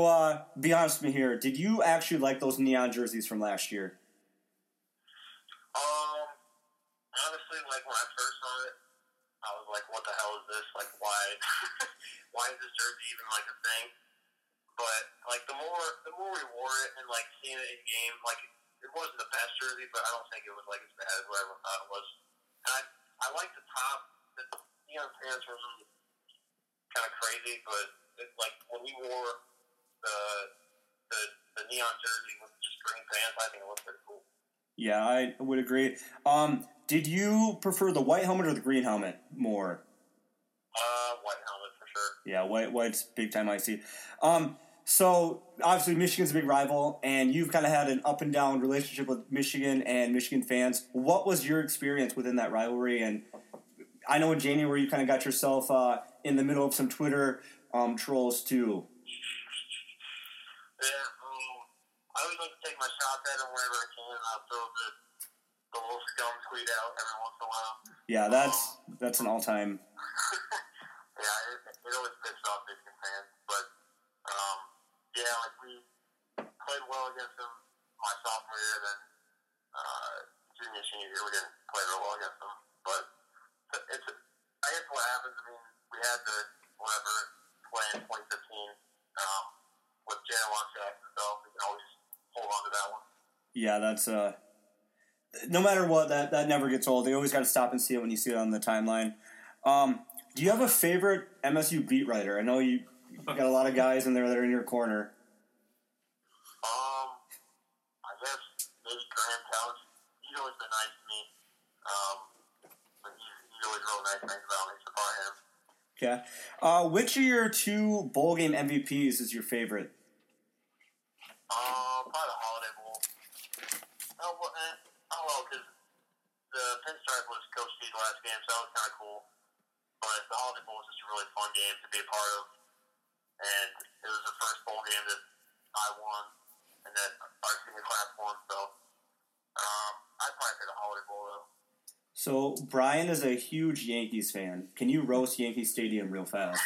be honest with me here. Did you actually like those neon jerseys from last year? Honestly, like, when I first saw it, I was like, what the hell is this? Like, why? Why is this jersey even, like, a thing? But, like, the more we wore it and, like, seeing it in game, like, it wasn't the best jersey, but I don't think it was, like, as bad as what I thought it was. And I like the top. The neon pants were really kind of crazy, but, it's like, when we wore the neon jersey with just green pants, I think it looked pretty cool. Yeah, I would agree. Did you prefer the white helmet or the green helmet more? White helmet for sure. Yeah, white's big time I see. So obviously Michigan's a big rival, and you've kind of had an up and down relationship with Michigan and Michigan fans. What was your experience within that rivalry? And I know in January you kind of got yourself in the middle of some Twitter trolls too. Yeah, I always like to take my shots at them whenever I can, and I'll throw the little scum tweet out every once in a while. Yeah, that's an all time. Yeah, it always pissed off Michigan fans, but, yeah, like, we played well against them my sophomore year, then, junior, senior year, we didn't play real well against them, but I guess what happens, I mean, we had the, whatever, play in 2015, with Jan Watchak, so we can always hold on to that one. Yeah, that's, no matter what, that never gets old. You always gotta stop and see it when you see it on the timeline. Do you have a favorite MSU beat writer? I know you got a lot of guys in there that are in your corner. I guess maybe Graham Couch. He's always been nice to me. But he's always really nice things about me, so far him. Okay. Which of your two bowl game MVPs is your favorite? Probably the Holiday Bowl. I don't know, because the Penn State was Coach Steve's last game, so that was kind of cool. But the Holiday Bowl was just a really fun game to be a part of. And it was the first bowl game that I won and that our senior class won, so I'd probably pick the Holiday Bowl, though. So, Brian is a huge Yankees fan. Can you roast Yankee Stadium real fast?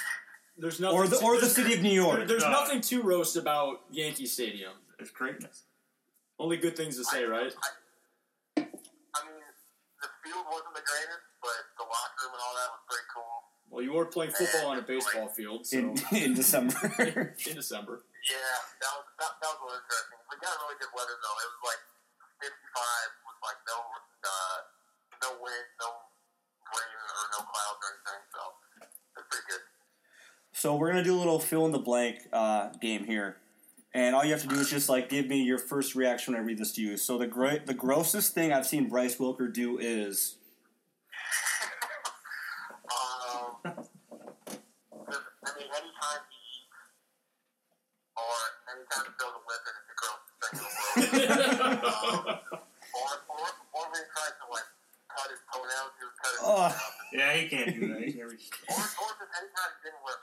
There's nothing the city of New York. There's nothing to roast about Yankee Stadium. It's greatness. Only good things to say, right? I mean, the field wasn't the greatest, but the locker room and all that was pretty cool. Well, you were playing football on a baseball field, so in December. In December. Yeah, that was a little interesting. We got really good weather though. It was like 55 with like no wind, no rain, or no clouds or anything. So it's pretty good. So we're gonna do a little fill in the blank game here, and all you have to do is just like give me your first reaction when I read this to you. So the grossest thing I've seen Bryce Wilker do is. Anytime he throws a whip, it's the grossest thing in the world. Or when he tries to like cut his toenails, he would cut his toenails. Yeah, he can't do that. Or just anytime he didn't wear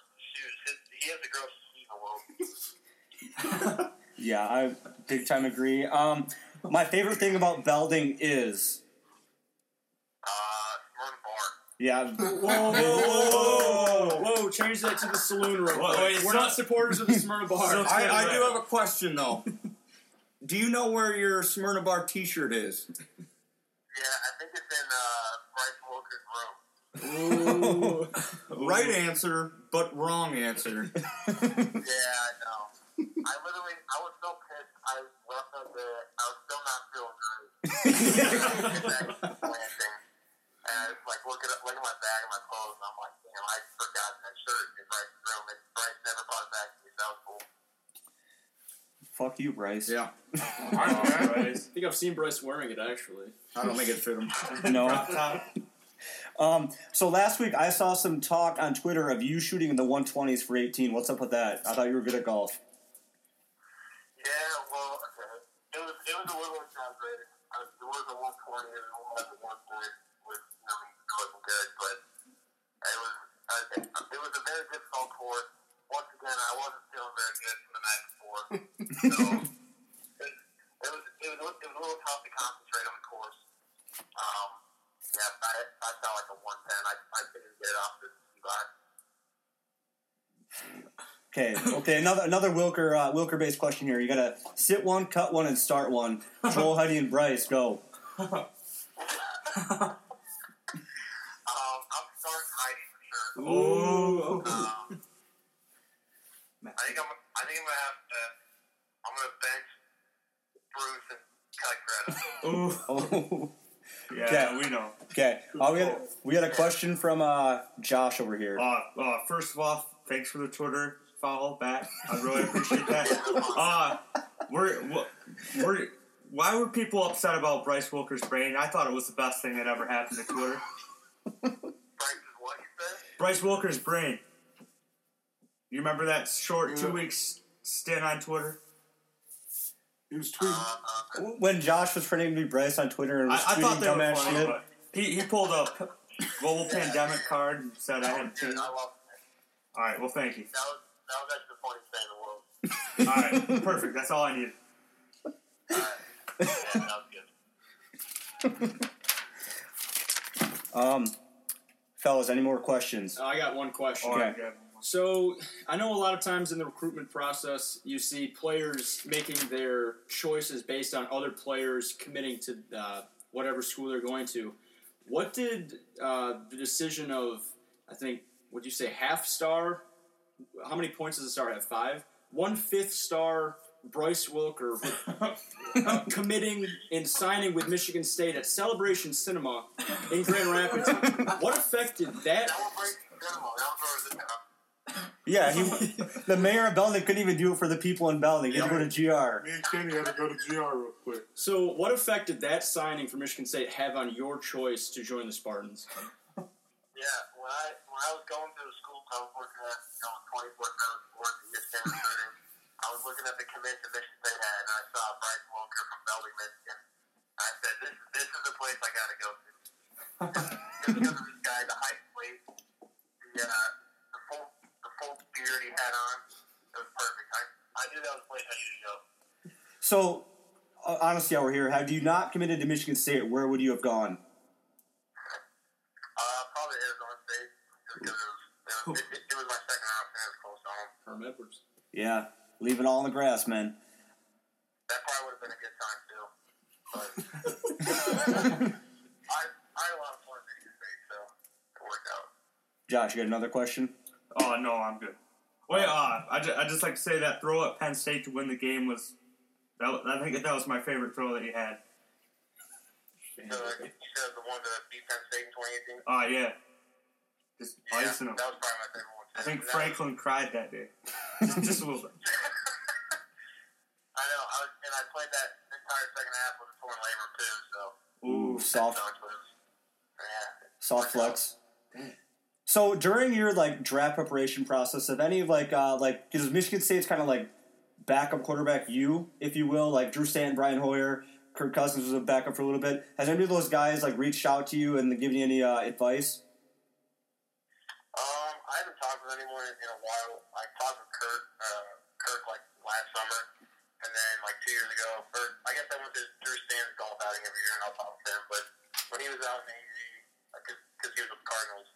shoes, he has the grossest shoes in the world. Yeah, I big time agree. My favorite thing about Belding is Smyrna Bar. Yeah. Whoa, change that to the Saloon Row. We're not supporters of the Smyrna Bar. So I do have a question, though. Do you know where your Smyrna Bar t-shirt is? Yeah, I think it's in Bryce Wilker's room. Ooh. Right answer, but wrong answer. Yeah, I know. I was so pissed. I left on the I was still not feeling good. And I just, like, look at my bag and my clothes, and I'm like, damn, I forgot that shirt in Bryce's room, and Bryce never brought it back to me, so that was cool. Fuck you, Bryce. Yeah. Bryce. I think I've seen Bryce wearing it, actually. I don't think it fit him. No. So last week, I saw some talk on Twitter of you shooting in the 120s for 18. What's up with that? I thought you were good at golf. Yeah, well, it was a little exaggerated. It was a 120 and it was a 140. Good, but it was a very difficult course. Once again, I wasn't feeling very good from the night before, so it was a little tough to concentrate on the course. I felt like a 110. I couldn't get it off the tee box. Okay. Another Wilker-based question here. You gotta sit one, cut one, and start one. Joel, Huddy, and Bryce, go. Ooh. I think I'm gonna bench Bruce and cut Greta. Ooh. Yeah, we know. Okay. We had a question from Josh over here. First of all, thanks for the Twitter follow back. I really appreciate that. Why were people upset about Bryce Wilker's brain? I thought it was the best thing that ever happened to Twitter. Bryce Wilker's brain. You remember that short 2 weeks stint on Twitter? He was tweeting. When Josh was pretending to be Bryce on Twitter and was tweeting dumbass shit. He pulled a global pandemic card and said, I have two. I love it. All right, well, thank you. That was actually the funniest thing in the world. All right, perfect. That's all I needed. All right. Yeah, that was good. Fellas, any more questions? I got one question. Okay. So, I know a lot of times in the recruitment process, you see players making their choices based on other players committing to whatever school they're going to. What did the decision of, I think, would you say half star? How many points does a star have? 5? 1/5 star Bryce Wilker committing and signing with Michigan State at Celebration Cinema in Grand Rapids. What affected that? Yeah, the mayor of Belding couldn't even do it for the people in Belding. He had to go to GR. Me and Kenny had to go to GR real quick. So what effect did that signing for Michigan State have on your choice to join the Spartans? Yeah, when I was going through the schools, I was looking at, 24-7 sports and ESPN recruiting. I was looking at the commitment Michigan State had, and I saw Bryce Wilker from Belding, Michigan. I said, this is the place I got to go to. Just because of this guy, the height, weight, the full beard he had on, it was perfect. I knew that was the place I needed to go. So, honestly, while we're here, had you not committed to Michigan State, where would you have gone? Probably Arizona State, just because it was my second option. It was close to home. Herm Edwards. Yeah, leave it all in the grass, man. That probably would have been a good time, too. But I had a lot of fun in Michigan State, so it worked out. Josh, you got another question? Oh, no, I'm good. Wait, I'd just like to say that throw at Penn State to win the game was... I think that was my favorite throw that he had. So, you said the one that beat Penn State in 2018? Oh, yeah. Just icing him. That was probably my favorite one. I think Franklin cried that day. just was like... I know. I played that entire second half with a torn labor, too, so... Ooh, soft. Yeah. Soft flex. So, during your, draft preparation process, if any of, because Michigan State's kind of, backup quarterback you, if you will, Drew Stanton, Brian Hoyer, Kirk Cousins was a backup for a little bit. Has any of those guys, reached out to you and given you any advice? I haven't talked with anyone in a while. I talked with Kirk, last summer, and then, 2 years ago, I guess I went to Drew Stanton's golf outing every year, and I'll talk with him, but when he was out in AZ, because he was with the Cardinals,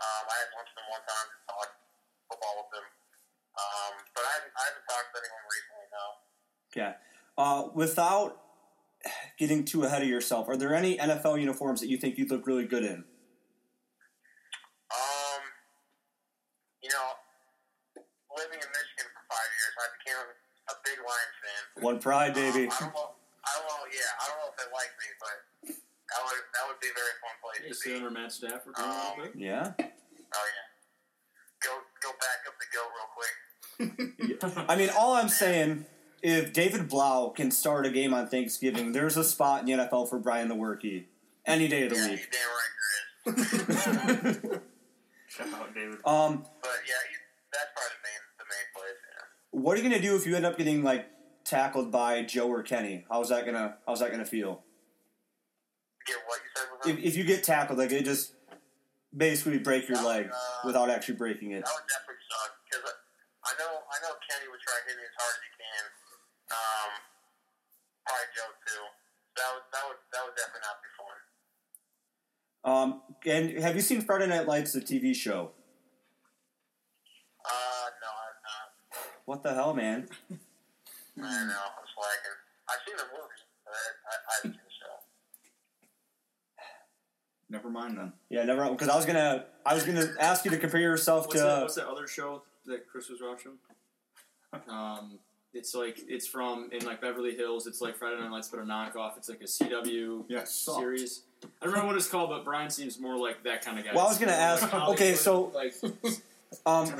I had lunch with him one time to talk football with him. But I haven't talked to anyone recently, no. Okay. Without getting too ahead of yourself, are there any NFL uniforms that you think you'd look really good in? Living in Michigan for 5 years, I became a big Lions fan. One pride, baby. I don't know if they like me, but that would be a very fun place to be. Silver Matt Stafford. Yeah. Oh, yeah. Go back up the goat real quick. I mean, all I'm saying, if David Blau can start a game on Thanksgiving, there's a spot in the NFL for Brian Lewerke any day of the week. Yeah, he's damn right there is. Shout out, David. But yeah, that's probably the main place. Yeah. What are you gonna do if you end up getting tackled by Joe or Kenny? How's that gonna feel? Get what you said? If you get tackled, it just basically break your leg without actually breaking it. That would definitely suck because. I know Kenny would try to hit me as hard as he can. Probably Joe too. That would definitely not be fun. And have you seen Friday Night Lights, the TV show? No, I've not. What the hell, man? I know, I'm slacking. I've seen the movie, but I haven't seen the show. Never mind then. Yeah, never mind. Because I was gonna ask you to compare yourself to what's that other show that Chris was watching? It's from Beverly Hills. It's Friday Night Lights, but a knockoff. It's a CW series. I don't remember what it's called, but Brian seems more like that kind of guy. Well, I was going to ask,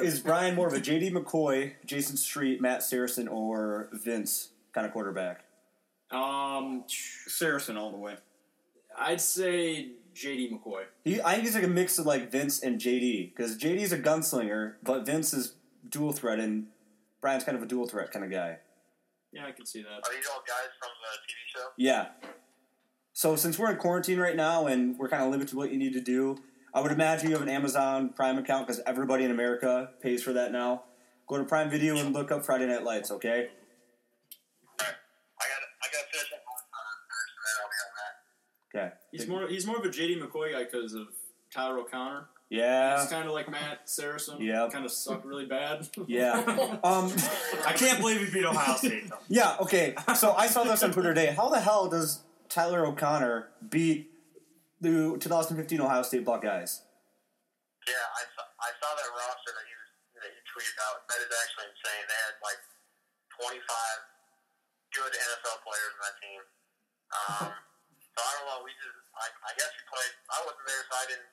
is Brian more of a J.D. McCoy, Jason Street, Matt Saracen, or Vince kind of quarterback? Saracen all the way. I'd say J.D. McCoy. I think he's a mix of Vince and J.D. because J.D.'s a gunslinger, but Vince is dual threat, and Brian's kind of a dual threat kind of guy. Yeah, I can see that. Are these all guys from the TV show? Yeah. So since we're in quarantine right now and we're kind of limited to what you need to do, I would imagine you have an Amazon Prime account because everybody in America pays for that now. Go to Prime Video and look up Friday Night Lights, okay? All right. I got to finish up on that. I'll be on that. Okay. He's more of a J.D. McCoy guy because of Tyler O'Connor. Yeah. He's kind of like Matt Saracen. Yeah. Kind of sucked really bad. Yeah. I can't believe he beat Ohio State, though. Yeah, okay. So I saw this on Twitter today. How the hell does Tyler O'Connor beat the 2015 Ohio State Buckeyes? Yeah, I saw that roster that he tweeted out. That is actually insane. They had 25 good NFL players on that team. So I don't know. We just... I guess we played... I wasn't there, so I didn't,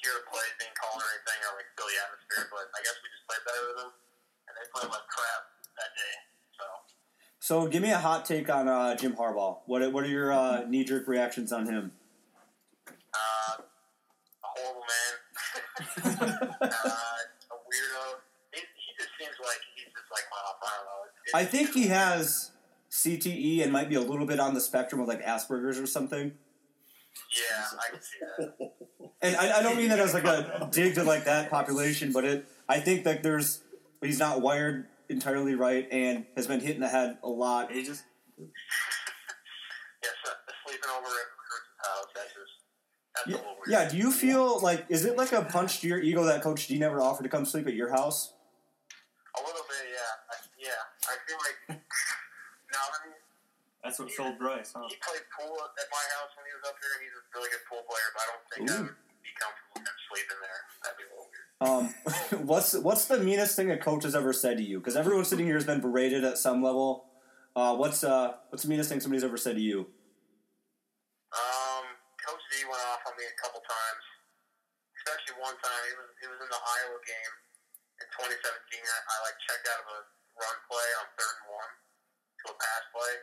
hear the plays being called or anything or, feel the atmosphere. But I guess we just played better with them. And they played like crap that day. So give me a hot take on Jim Harbaugh. What are your knee-jerk reactions on him? A weirdo. He just seems like he's just like, wow, I don't know. I think he has CTE and might be a little bit on the spectrum of like Asperger's or something. Yeah, I can see that. And I don't mean that as like a dig to like that population, but I think that he's not wired entirely right and has been hit in the head a lot. He just sleeping over at Kurtz's house. That's a little weird. Yeah, do you feel like, is it like a punch to your ego that Coach D never offered to come sleep at your house? A little bit, yeah. I feel like that's what sold Bryce, huh? He played pool at my house when he was up here, and he's a really good pool player, but I don't think I would be comfortable with him sleeping there. That'd be a little weird. What's the meanest thing a coach has ever said to you? Because everyone sitting here has been berated at some level. What's the meanest thing somebody's ever said to you? Coach D went off on me a couple times, especially one time. It was in the Iowa game in 2017. I checked out of a run play on 3rd and 1 to a pass play.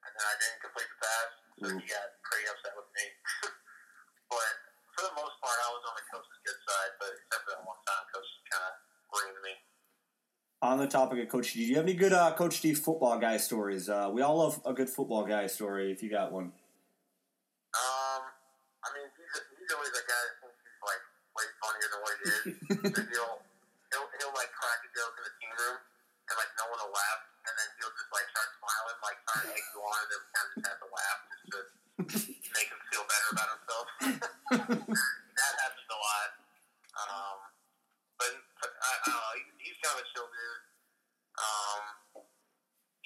And then I didn't complete the pass, so he got pretty upset with me. But for the most part, I was on the coach's good side, but except for that one time, Coach kind of ruined me. On the topic of Coach D, do you have any good Coach D football guy stories? We all love a good football guy story, if you got one. I mean, he's always a guy that thinks he's, way funnier than what he is. He'll crack a joke in the team room, and, no one will laugh. And then he'll just, start smiling, trying to egg you on, and then kind of just have to laugh just to make him feel better about himself. That happens a lot. But I don't know. He's kind of a chill dude.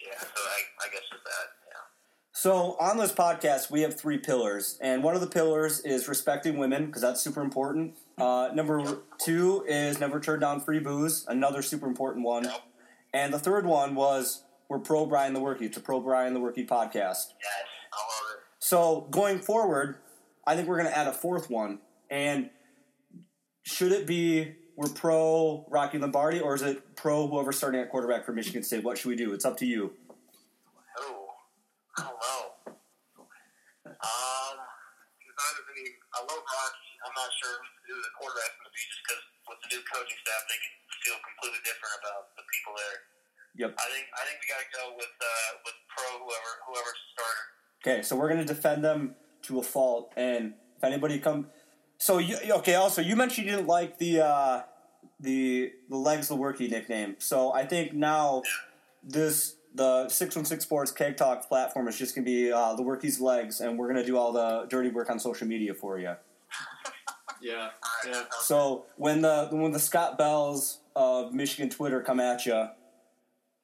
Yeah, so I guess just that, yeah. So on this podcast, we have 3 pillars. And one of the pillars is respecting women, because that's super important. Number 2 is never turn down free booze, another super important one. Yep. And the 3rd one was, we're pro Brian Lewerke. It's a pro Brian Lewerke podcast. Yes, I love it. So going forward, I think we're going to add a 4th one. And should it be we're pro Rocky Lombardi, or is it pro whoever's starting at quarterback for Michigan State? What should we do? It's up to you. Oh, I don't know. I love Rocky. I'm not sure who the quarterback's going to be, just because with the new coaching staff, they can feel completely different about the people there. Yep. I think we gotta go with pro whoever's starter. Okay, so we're gonna defend them to a fault, and if anybody Also, you mentioned you didn't like the Legs Lewerke nickname. So I think now the 616 Sports Keg Talk platform is just gonna be Lewerke's Legs, and we're gonna do all the dirty work on social media for you. Yeah. So when the Scott Bells of Michigan Twitter come at you,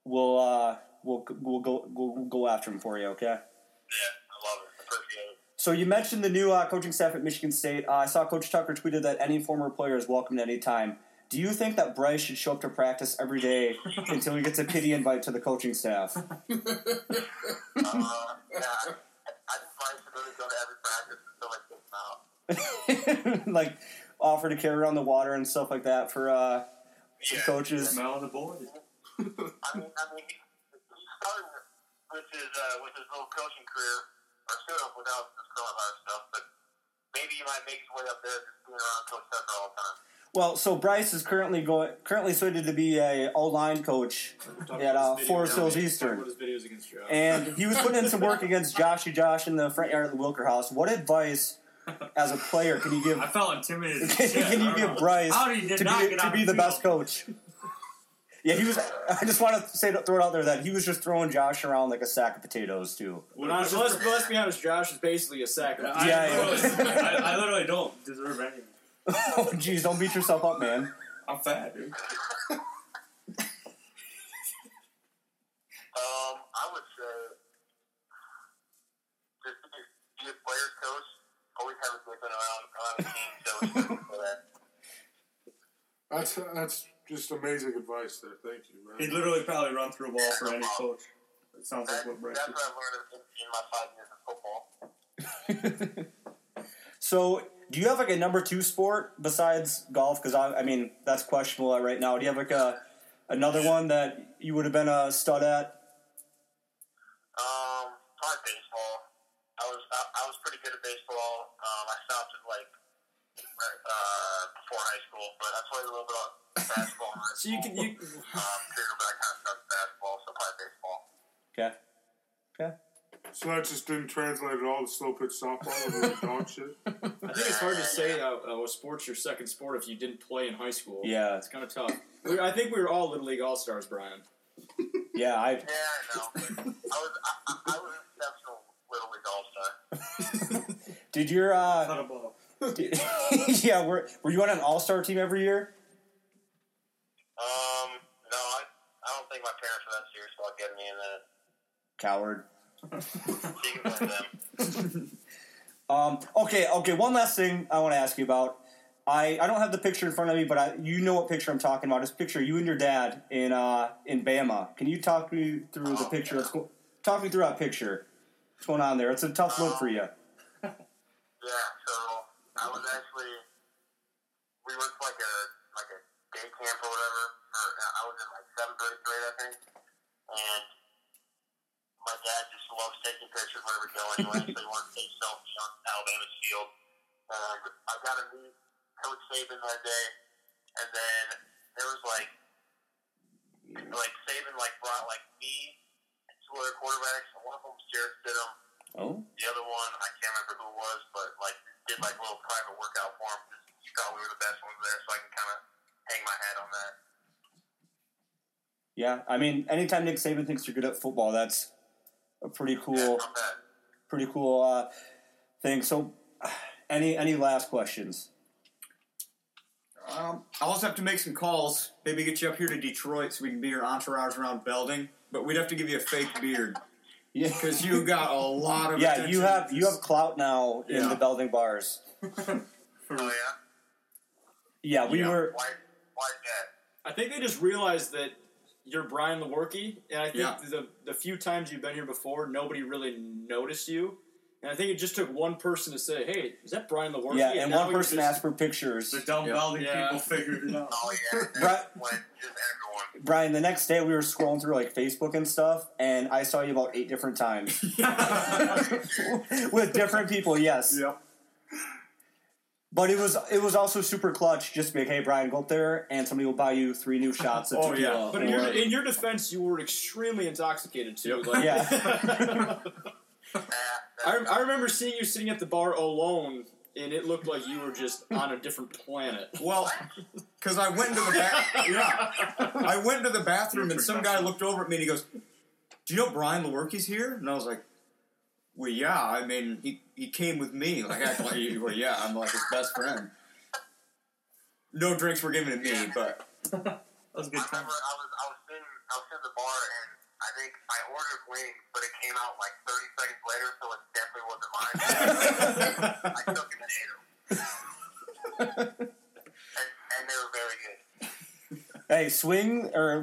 we'll go after them for you. Okay. Yeah, I love it. Appreciate it. So you mentioned the new coaching staff at Michigan State. I saw Coach Tucker tweeted that any former player is welcome at any time. Do you think that Bryce should show up to practice every day until he gets a pity invite to the coaching staff? Yeah, I think Bryce should really go to every practice until I get him out. Offer to carry around the water and stuff like that for coaches. I'm out on the board. I mean, he started with his little coaching career, or showed up without this coronavirus stuff, but maybe he might make his way up there just being around Coach Tucker all the time. Well, so Bryce is currently slated to be a O-line coach at Forest Hills Eastern. And he was putting in some work against Josh in the front yard at the Wilker house. What advice, as a player, can you give? I felt intimidated. Can you give Bryce to be the best coach? Yeah, he was. I just want to throw it out there that he was just throwing Josh around like a sack of potatoes too. Let's be honest, Josh is basically a sack of potatoes. I literally don't deserve anything. Oh, jeez, don't beat yourself up, man. I'm fat, dude. I would say just be a player's coach. Always have a good one around the team. That's just amazing advice there. Thank you, man. He'd literally probably run through a wall for any coach. It sounds like what Bryce did. That's what I learned in my 5 years of football. So, do you have a number 2 sport besides golf? Because, I mean, that's questionable right now. Do you have another one that you would have been a stud at? Probably baseball. I was pretty good at baseball. I stopped at before high school, but I played a little bit of basketball in high school. So figure back how to play basketball, so play baseball. Okay. So that's just didn't translate at all to slow pitch softball over dog shit? I think it's hard to say a sport's your second sport if you didn't play in high school. Yeah. It's kind of tough. I think we were all Little League All-Stars, Brian. Yeah, Yeah, I know. I was an exceptional Little League All-Star. Did your... not a ball. Yeah, were you on an all-star team every year? No, I don't think my parents were that serious about getting me in that. Coward. You can blame them. Okay, one last thing I want to ask you about. I don't have the picture in front of me, but you know what picture I'm talking about. It's picture you and your dad in Bama. Can you talk me through the picture? Yeah. Talk me through that picture. What's going on there? It's a tough look for you. Yeah, so... I was actually, we went to like a day camp or whatever. I was in like 7th or 8th grade, I think. And my dad just loves taking pictures whenever we go anyway, so he wanted to take selfies on Alabama's field. And I got to meet Coach Saban that day, and then there was like Saban like brought like me and 2 other quarterbacks, and one of them was Jared Stidham. Oh. The other one, I can't remember who it was, but did a little private workout for him because he thought we were the best ones there, so I can kind of hang my hat on that. Yeah, I mean, anytime Nick Saban thinks you're good at football, that's a pretty cool thing. So, any last questions? I'll also have to make some calls. Maybe get you up here to Detroit so we can be your entourage around Belding, but we'd have to give you a fake beard. Yeah, because you got a lot of attention. you have clout now in the Belding bars. Oh yeah. Yeah, we were. Why that? I think they just realized that you're Brian Lewerke, and I think the few times you've been here before, nobody really noticed you. And I think it just took one person to say, "Hey, is that Brian Lewerke?" Yeah, and one person asked for pictures. The dumb Belding people figured it out. Oh yeah, Brian, the next day we were scrolling through like Facebook and stuff, and I saw you about 8 different times with different people. Yes. Yep. But it was also super clutch. Just be like, "Hey, Brian, go up there, and somebody will buy you 3 new shots." Oh yeah. But in your defense, you were extremely intoxicated too. Yep. Like, yeah. I remember seeing you sitting at the bar alone, and it looked like you were just on a different planet. Well, because I went into the bathroom. I went into the bathroom, and some guy looked over at me, and he goes, "Do you know Brian Lewerke's here?" And I was like, "Well, yeah. I mean, he came with me. Like, I thought you were. Yeah, I'm like his best friend." No drinks were given to me, but that was a good time. I was in the bar, and I think I ordered wings, but it came out like 30 seconds later, so it definitely wasn't mine. I took them and ate them. and they were very good. Hey,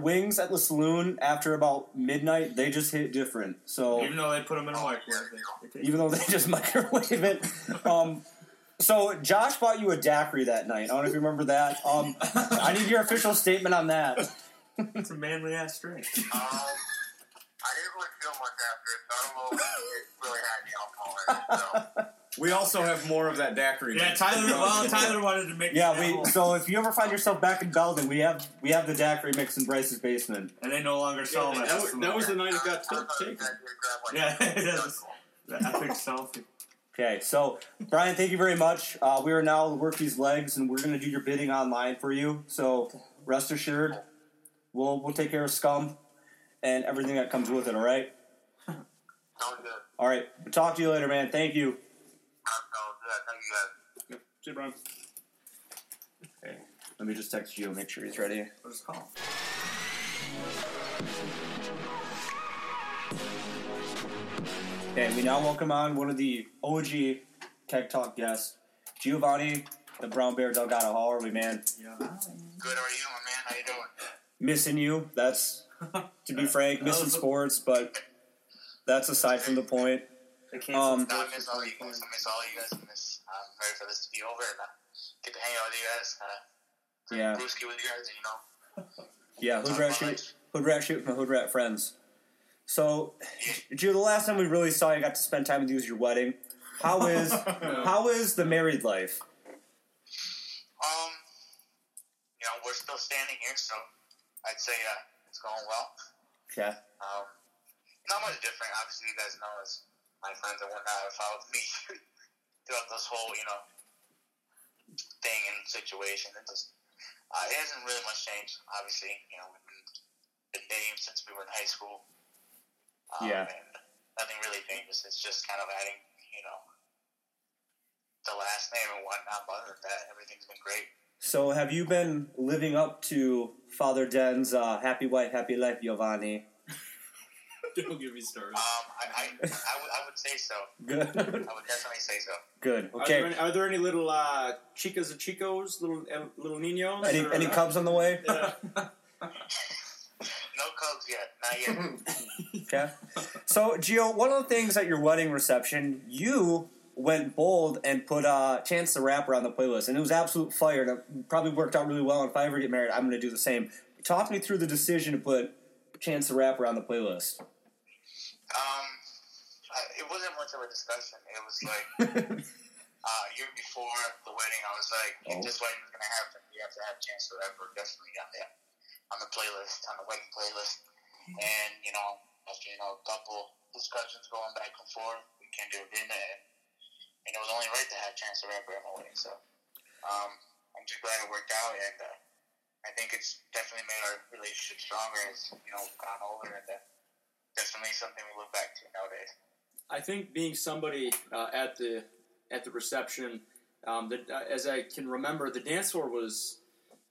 wings at the saloon after about midnight, they just hit different. So even though they put them in a microwave. Even though they just microwave it. So Josh bought you a daiquiri that night. I don't know if you remember that. I need your official statement on that. It's a manly-ass drink. I didn't really feel much after it, so I don't know if it really had any alcohol in it. So. We also have more of that daiquiri. Yeah, Tyler wanted to make it. Yeah, so if you ever find yourself back in Belding, we have the daiquiri mix in Bryce's basement. And they no longer sell that. That was the night it got taken. Yeah, I think so. Okay, so, Brian, thank you very much. We are now Lewerke's Legs, and we're going to do your bidding online for you. So, rest assured, we'll take care of scum and everything that comes with it, all right? Sounds good. All right. We'll talk to you later, man. Thank you. Sounds good. Thank you, guys. Yep. See you, Brian. Okay. Let me just text Gio, make sure he's ready. I'll just call. Okay, we now welcome on one of the OG Tech Talk guests, Giovanni, the Brown Bear Delgado. How are we, man? Yeah. Good. How are you, my man? How you doing? Missing you. That's... to be frank, missing sports, but that's aside from the point. I miss all you guys. I'm ready for this to be over and get to hang out with you guys. Brewski with you guys, you know. Yeah, hood rat shit with my hood rat friends. So, Gio, the last time we really saw you, I got to spend time with you was your wedding. How is the married life? still standing here, so I'd say it's going well. Yeah. Not much different, obviously. You guys know, as my friends and whatnot have followed me throughout this whole, you know, thing and situation. It just it hasn't really much changed. Obviously, you know, we've been dating since we were in high school. And nothing really changes. It's just kind of adding, you know, the last name and whatnot. But other than that, everything's been great. So, have you been living up to Father Den's happy wife, happy life, Giovanni? Don't get me started. I would say so. Good. I would definitely say so. Good. Okay. Are there any little chicas and chicos, little niños? Any cubs on the way? Yeah. No cubs yet. Not yet. Okay. So, Gio, one of the things at your wedding reception, you went bold and put Chance the Rapper on the playlist, and it was absolute fire, and it probably worked out really well. And if I ever get married, I'm going to do the same. Talk me through the decision to put Chance the Rapper on the playlist. It wasn't much of a discussion. It was like a year before the wedding, I was like, if this wedding is going to happen, we have to have Chance the Rapper definitely on the playlist, on the wedding playlist. And, you know, after, you know, a couple discussions going back and forth, we came to agreement, and it was only right to have Chance the Rapper in my wedding. So I'm just glad it worked out, and I think it's definitely made our relationship stronger as, you know, we've gone older, and that's definitely something we look back to nowadays. I think being somebody at the reception, as I can remember, the dance floor was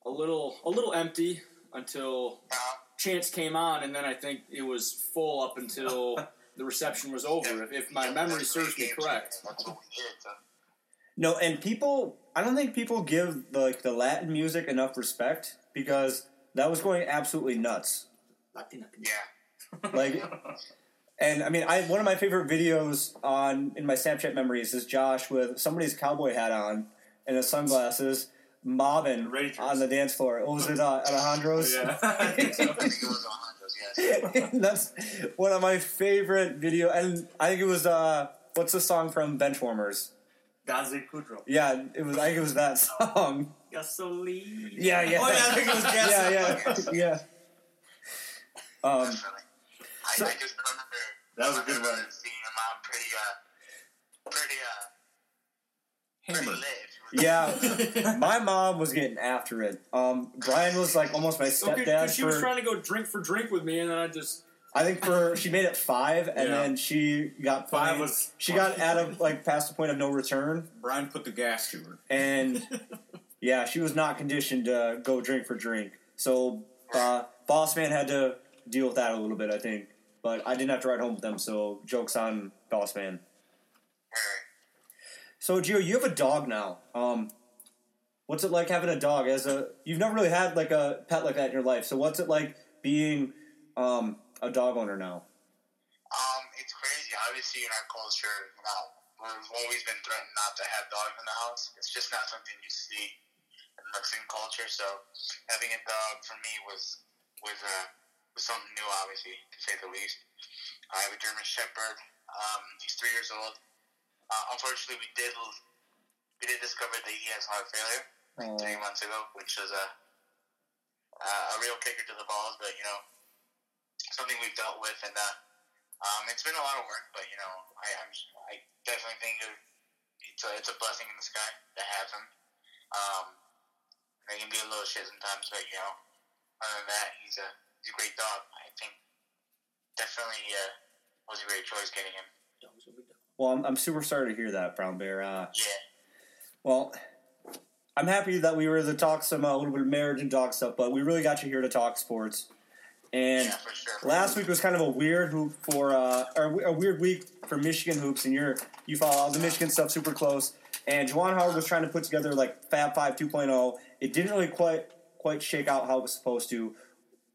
a little empty until Chance came on, and then I think it was full up until the reception was over, if my memory serves me correct. No, and people, I don't think people give the Latin music enough respect, because that was going absolutely nuts. Yeah. And I mean, one of my favorite videos in my Snapchat memories is Josh with somebody's cowboy hat on and his sunglasses, mobbing on the dance floor. What was it, Alejandro's? Yeah. That's one of my favorite videos. And I think it was, what's the song from Benchwarmers? Gaze Kudrow. Yeah, it was. I think it was that song. Gasoline. Yeah. Oh, yeah, I think it was gasoline. Yeah. I just remember that was a good one. Seeing him on pretty lit. Yeah, my mom was getting after it. Brian was like almost my stepdad. She was trying to go drink for drink with me, and then she made it 5, and then she got 5. She got out of, like, past the point of no return. Brian put the gas to her. And, yeah, she was not conditioned to go drink for drink. So, Boss Man had to deal with that a little bit, I think. But I didn't have to ride home with them, so joke's on Boss Man. So, Gio, you have a dog now. What's it like having a dog? You've never really had, like, a pet like that in your life. So, what's it like being a dog owner now? It's crazy. Obviously, in our culture, you know, we've always been threatened not to have dogs in the house. It's just not something you see in Mexican culture. So having a dog for me was something new, obviously, to say the least. I have a German Shepherd. He's 3 years old. Unfortunately, we did discover that he has heart failure 3 months ago, which is a real kicker to the balls. But, you know, something we've dealt with, and it's been a lot of work, but, you know, I definitely think it's a blessing in the sky to have him. They can be a little shit sometimes, but, you know, other than that, he's a great dog. I think definitely was a great choice getting him. Well, I'm super sorry to hear that, Brown Bear. Yeah. Well, I'm happy that we were able to talk some a little bit of marriage and dog stuff, but we really got you here to talk sports. And yeah, for sure. Last week was kind of a weird hoop week for Michigan hoops, and you follow all the Michigan stuff super close. And Juwan Howard was trying to put together like Fab 5 2.0. It didn't really quite shake out how it was supposed to.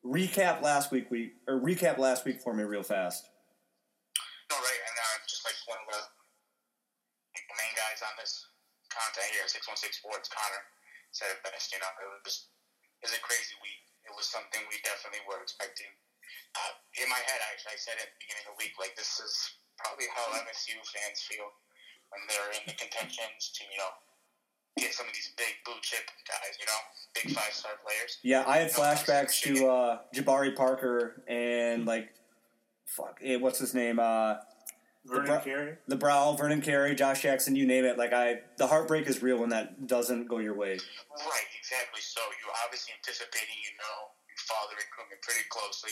Recap last week for me real fast. No, right, and I'm just like one of the main guys on this content here, 616 Sports, Connor said it best. You know, it was a crazy week. It was something we definitely were expecting. In my head, actually, I said at the beginning of the week, like, this is probably how MSU fans feel when they're in the contentions to, you know, get some of these big blue chip guys, you know, big 5-star players. Yeah, I had flashbacks to Jabari Parker and like, what's his name? Vernon Carey, Josh Jackson, you name it. Like the heartbreak is real when that doesn't go your way. Right, exactly. So you're obviously anticipating, you know, you follow the recruitment pretty closely,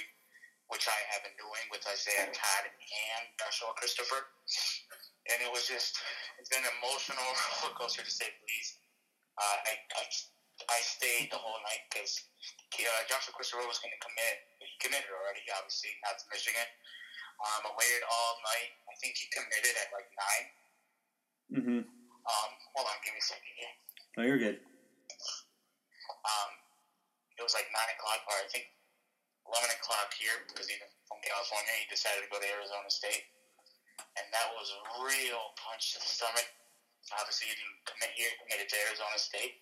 which I have been doing with Isaiah Todd and Joshua Christopher. And it was just, it's been an emotional roller coaster to say the least. I stayed the whole night because Joshua Christopher was going to commit. He committed already, obviously, not to Michigan. I waited all night. I think he committed at like 9. Mm-hmm. Hold on, give me a second here. No, you're good. It was like 9 o'clock, or I think 11 o'clock here, because he's from California. He decided to go to Arizona State, and that was a real punch to the stomach. Obviously, he didn't commit here; committed to Arizona State.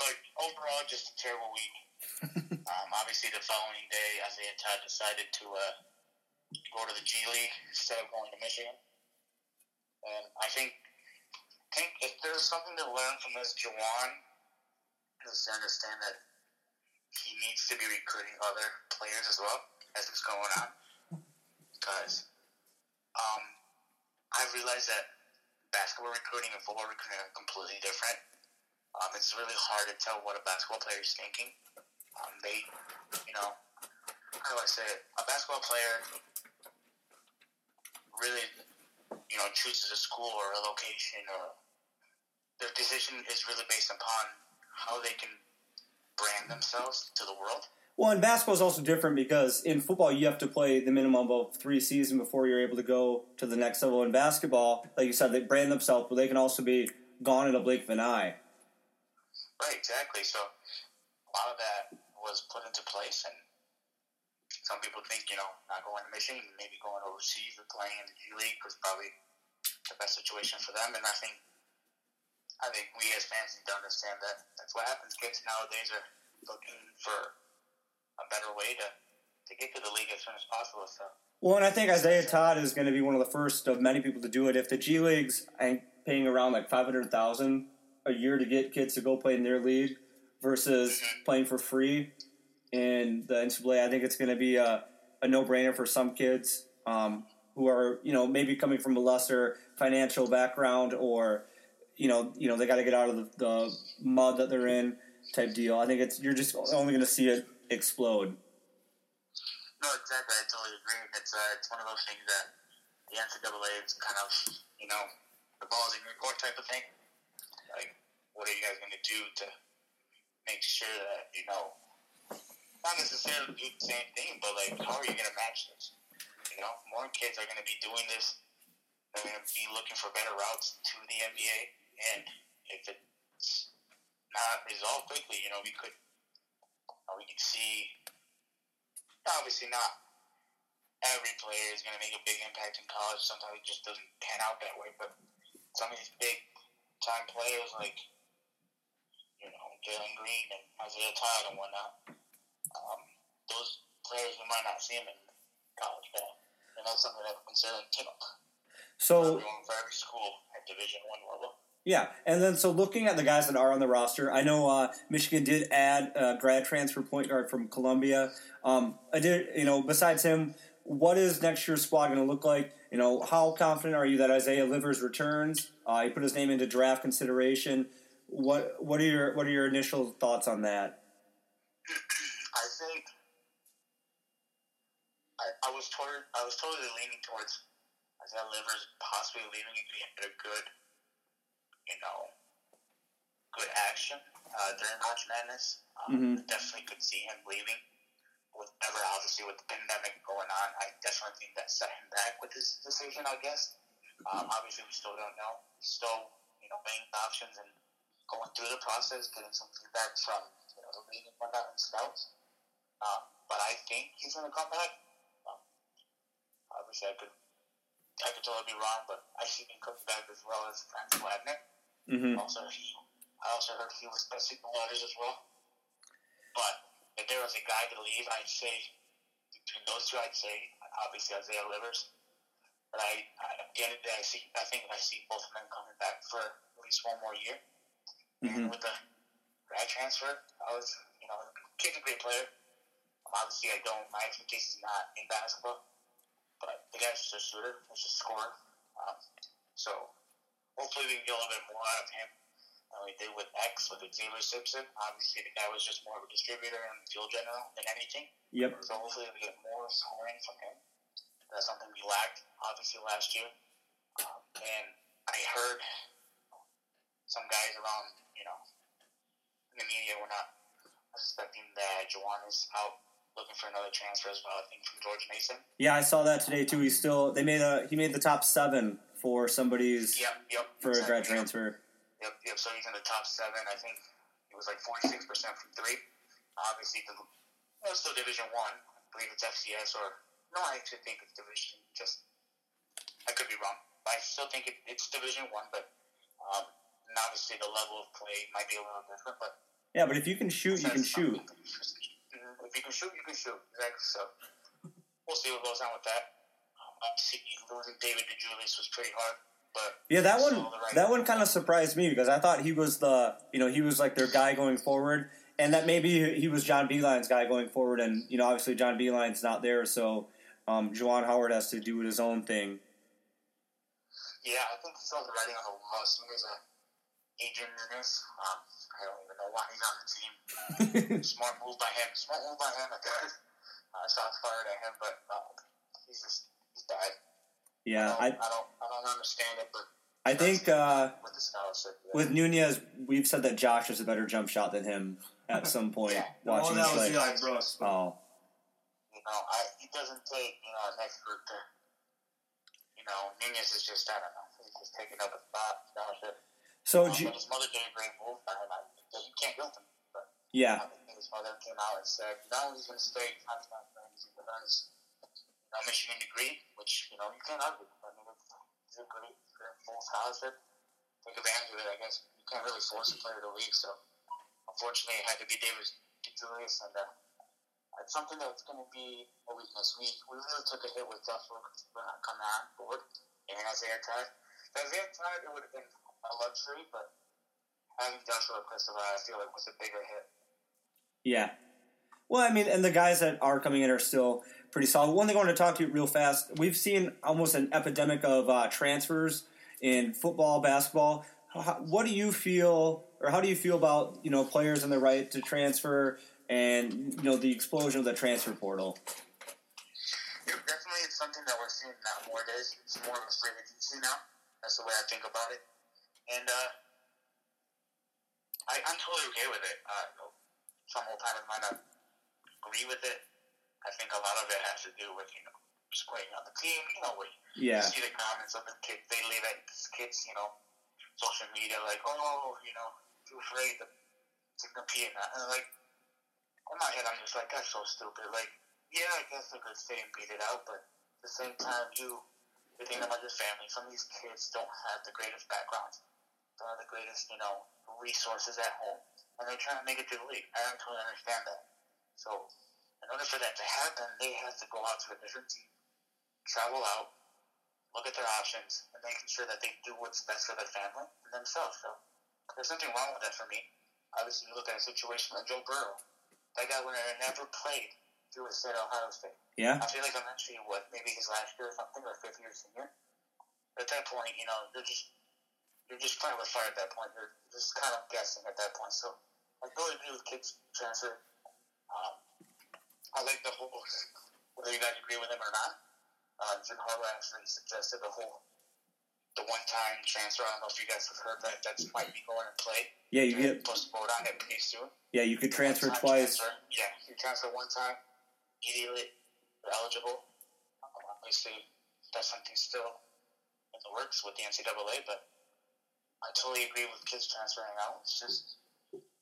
But overall, just a terrible week. Obviously, the following day, Isaiah Todd decided to go to the G League instead of going to Michigan. And I think if there's something to learn from this, Jawan, is to understand that he needs to be recruiting other players as well as it's going on. Because I've realized that basketball recruiting and football recruiting are completely different. It's really hard to tell what a basketball player is thinking. How do I say it? A basketball player really, chooses a school or a location, or their decision is really based upon how they can brand themselves to the world. Well, and basketball is also different because in football you have to play the minimum of 3 seasons before you're able to go to the next level. In basketball, like you said, they brand themselves, but they can also be gone in a blink of an eye. Right, exactly. So a lot of that was put into place, and some people think, not going to Michigan, maybe going overseas or playing in the G League was probably the best situation for them. And I think we as fans need to understand that that's what happens. Kids nowadays are looking for a better way to get to the league as soon as possible. So. Well, and I think Isaiah Todd is going to be one of the first of many people to do it. If the G League's paying around like $500,000 a year to get kids to go play in their league versus playing for free in the NCAA, I think it's going to be a no-brainer for some kids who are, maybe coming from a lesser financial background or – You know, they got to get out of the mud that they're in, type deal. I think you're just only going to see it explode. No, exactly. I totally agree. It's one of those things that the NCAA is kind of, the ball's in your court type of thing. Like, what are you guys going to do to make sure that, not necessarily do the same thing, but like, how are you going to match this? More kids are going to be doing this. They're going to be looking for better routes to the NBA. And if it's not resolved quickly, we could see, obviously not every player is going to make a big impact in college. Sometimes it just doesn't pan out that way. But some of these big-time players like, Jalen Green and Isaiah Todd and whatnot, those players we might not see them in college ball. And that's something that I'm considering too. So, for every school at Division I level. Yeah, and then so looking at the guys that are on the roster, I know Michigan did add a grad transfer point guard from Columbia. Besides him, what is next year's squad going to look like? How confident are you that Isaiah Livers returns? He put his name into draft consideration. What are your initial thoughts on that? I was totally leaning towards Isaiah Livers possibly leaving if he had a good, good action during March Madness. Definitely could see him leaving. With the pandemic going on, I definitely think that set him back with his decision, I guess. Obviously, we still don't know. He's still, weighing options and going through the process, getting some feedback from, the league and whatnot and scouts. But I think he's going to come back. Obviously, I could totally be wrong, but I see him coming back as well as Franz Wagner. Mm-hmm. I also heard he was testing the waters as well. But if there was a guy to leave, I'd say, between those two, I'd say, obviously, Isaiah Livers. But I think I see both of them coming back for least one more year. Mm-hmm. And with the grad transfer, I was, you know, kid's a great player. Obviously, I don't, my expectations are not in basketball, but the guy's just a shooter, he's just a scorer. So hopefully we can get a little bit more out of him than we did with X, with Xavier Simpson. Obviously, the guy was just more of a distributor and field general than anything. Yep. So hopefully we get more scoring from him. That's something we lacked, obviously, last year. And I heard some guys around, you know, in the media were not expecting that Juwan is out looking for another transfer as well, I think, from George Mason. Yeah, I saw that today, too. He's still, he made the top 7 for somebody's, for a grad transfer. Yep, so he's in the top 7. I think it was like 46% from 3. Obviously, it's still Division 1. I believe it's FCS or, no, I actually think it's Division, just, I could be wrong. But I still think it's Division 1, but and obviously the level of play might be a little different, but yeah, but if you can shoot, you can shoot. If you can shoot, you can shoot. Exactly. So we'll see what goes on with that. Obviously, losing David DeJulius was pretty hard, but yeah, that one kind of surprised me because I thought he was he was like their guy going forward, and that maybe he was John Beeline's guy going forward, and you know obviously John Beeline's not there, so Juwan Howard has to do his own thing. Yeah, I think he saw the writing on the wall. As soon as Adrian Nunes, I don't even know why he's on the team. Smart move by him. Shots fired at him, but he's bad. Yeah, I don't understand it, but I think with the scholarship, yeah. With Nunez, we've said that Josh is a better jump shot than him at some point. Yeah. Watching that was Eli Brooks. Oh, you know, he doesn't take an expert to, Nunez is just he's just taking up a spot scholarship. So his mother did a great move by him. You can't guilt him. But yeah. I think his mother came out and said, he's going to stay. He's going to earn his Michigan degree, which, you can't argue. I mean, it's a great full scholarship. Take advantage of it, I guess. You can't really force a player to leave. So, unfortunately, it had to be David DeJulius. And it's something that's going to be a weakness. We really took a hit with Josh coming on board. And Isaiah Todd, it would have been a luxury, but having Joshua Christopher, I feel like was a bigger hit. Yeah. Well, I mean, and the guys that are coming in are still pretty solid. One thing I want to talk to you real fast, we've seen almost an epidemic of transfers in football, basketball. How do you feel about, players and the right to transfer and, the explosion of the transfer portal? Yeah, definitely it's something that we're seeing now more days. It's more of a free agency now. That's the way I think about it. And I'm totally okay with it. Some old timers might not agree with it. I think a lot of it has to do with, just playing on the team. You see the comments of the kids. They leave at kids, social media, like, too afraid to compete. And like, in my head, I'm just like, that's so stupid. Like, yeah, I guess I could stay and beat it out, but at the same time, you're thinking about your family. Some of these kids don't have the greatest backgrounds. One of the greatest, resources at home, and they're trying to make it to the league. I don't totally understand that. So, in order for that to happen, they have to go out to a different team, travel out, look at their options, and making sure that they do what's best for their family and themselves. So, there's nothing wrong with that for me. Obviously, you look at a situation like Joe Burrow. That guy would have never played through his state at Ohio State. Yeah. I feel like eventually, maybe his last year or something, or fifth year senior. But at that point, you're just playing with fire at that point. You're just kind of guessing at that point. So I really agree with kids transfer. I like the whole, whether you guys agree with him or not, Jim Harbaugh actually suggested the one-time transfer. I don't know if you guys have heard that. That might be going in play. Yeah, you get supposed to vote on it pretty soon. Yeah, you could transfer twice. Transfer. Yeah, you transfer one time, immediately you're eligible. Obviously, that's something still in the works with the NCAA, but I totally agree with kids transferring out. It's just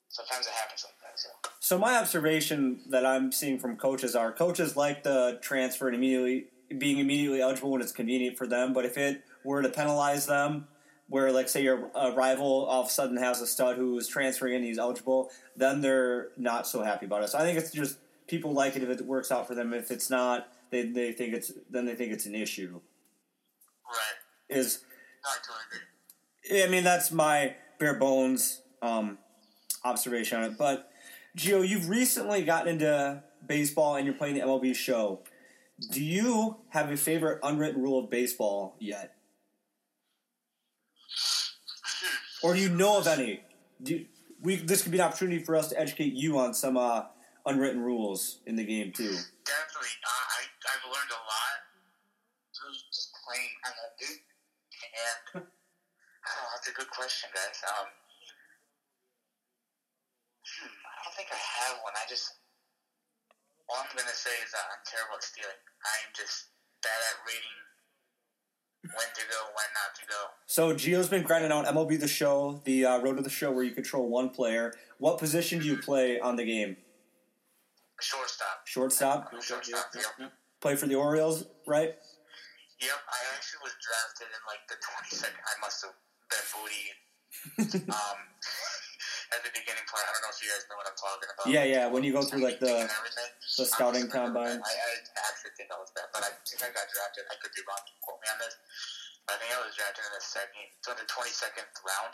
sometimes it happens like that. So my observation that I'm seeing from coaches are coaches like the transfer and being immediately eligible when it's convenient for them. But if it were to penalize them, where like say your rival all of a sudden has a stud who is transferring and he's eligible, then they're not so happy about it. So I think it's just people like it if it works out for them. If it's not, they think it's an issue. Right. Is. No, I totally agree. I mean, that's my bare bones observation on it. But, Gio, you've recently gotten into baseball and you're playing the MLB Show. Do you have a favorite unwritten rule of baseball yet? Or do you know of any? This could be an opportunity for us to educate you on some unwritten rules in the game, too. Definitely. I've learned a lot through just playing MLB. And that's a good question, guys. I don't think I have one. All I'm going to say is I'm terrible at stealing. I'm just bad at reading when to go, when not to go. So Gio's been grinding on MLB The Show, the road to the show where you control one player. What position do you play on the game? Shortstop? Yep. Play for the Orioles, right? Yep, I actually was drafted in like the 22nd. I must have been booty at the beginning part. I don't know if you guys know what I'm talking about. Yeah, when you go through like the scouting combine. I actually think I was bad, but I think I got drafted. I could be wrong, don't quote me on this. But I think I was drafted in the 22nd round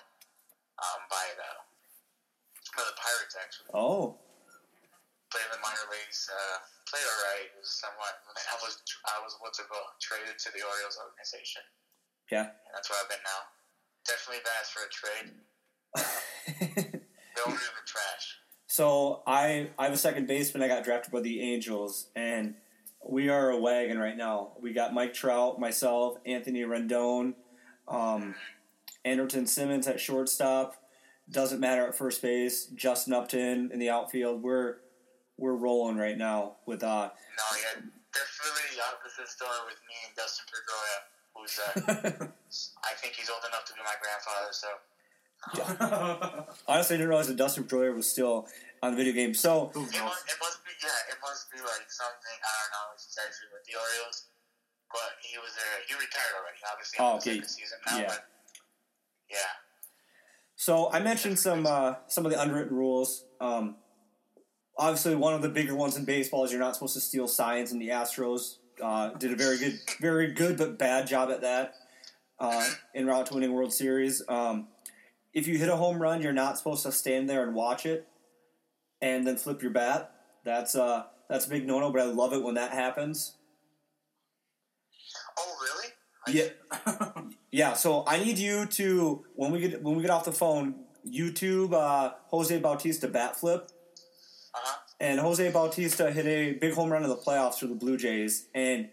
by the Pirates, actually. Oh. Played in the minor leagues, played all right. It was somewhat. I was traded to the Orioles organization. Yeah. And that's where I've been now. Definitely asked for a trade. The Orioles are trash. So I was second baseman. I got drafted by the Angels, and we are a wagon right now. We got Mike Trout, myself, Anthony Rendon, Anderton Simmons at shortstop. Doesn't matter at first base. Justin Upton in the outfield. We're rolling right now with No, yeah, definitely the opposite story with me and Dustin Pedroia, who's I think he's old enough to be my grandfather. So honestly, I didn't realize that Dustin Pedroia was still on the video game. So it must be like something I don't know. He's actually with the Orioles, but he was there. He retired already, obviously. Oh, okay. The season now, yeah. But, yeah. So I mentioned some of the unwritten rules. Obviously, one of the bigger ones in baseball is you're not supposed to steal signs, and the Astros did a very good but bad job at that en route to winning World Series. If you hit a home run, you're not supposed to stand there and watch it and then flip your bat. That's a big no-no, but I love it when that happens. Oh, really? Yeah. Yeah, so I need you to, when we get off the phone, YouTube Jose Bautista bat flip. Uh-huh. And Jose Bautista hit a big home run in the playoffs for the Blue Jays, and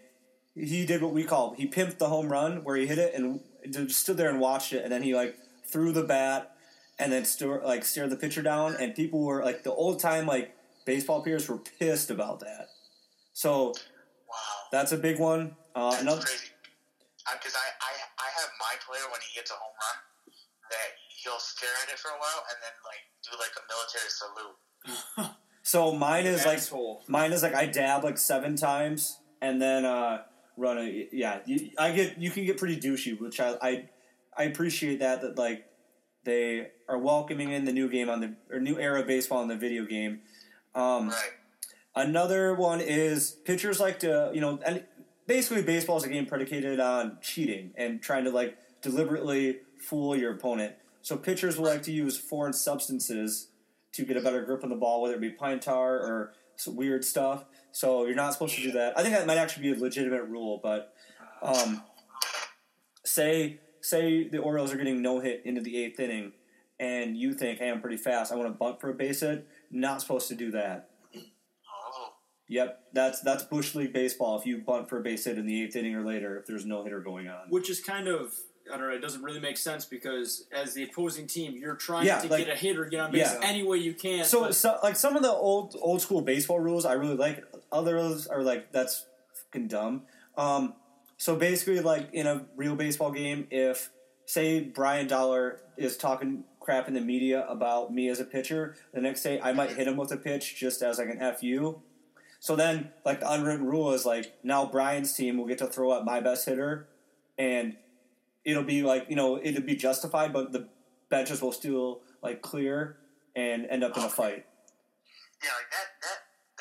he did what we call, he pimped the home run where he hit it and just stood there and watched it, and then he, like, threw the bat and then stared the pitcher down, and people were, like, the old-time, like, baseball peers were pissed about that. So, wow. That's a big one. That's crazy. Because I have my player, when he hits a home run, that he'll stare at it for a while and then, like, do, like, a military salute. So mine is like I dab like 7 times and then run a you can get pretty douchey, which I appreciate that like they are welcoming in the new game new era of baseball in the video game. Right. Another one is pitchers like to and basically baseball is a game predicated on cheating and trying to like deliberately fool your opponent. So pitchers will like to use foreign substances to get a better grip on the ball, whether it be pine tar or some weird stuff. So you're not supposed to do that. I think that might actually be a legitimate rule, but say the Orioles are getting no hit into the 8th inning and you think, hey, I'm pretty fast, I want to bunt for a base hit. Not supposed to do that. Oh. Yep, that's Bush League baseball if you bunt for a base hit in the 8th inning or later if there's no hitter going on. Which is kind of... I don't know, it doesn't really make sense because as the opposing team, you're trying to get a hit or get on base any way you can. So, like, some of the old school baseball rules I really like. Others are like, that's fucking dumb. So, basically, like, in a real baseball game, if, say, Brian Dollar is talking crap in the media about me as a pitcher, the next day I might hit him with a pitch just as, like, an F you. So then, like, the unwritten rule is, like, now Brian's team will get to throw at my best hitter and... It'll be like, it'll be justified, but the benches will still like clear and end up in a fight. Yeah, like that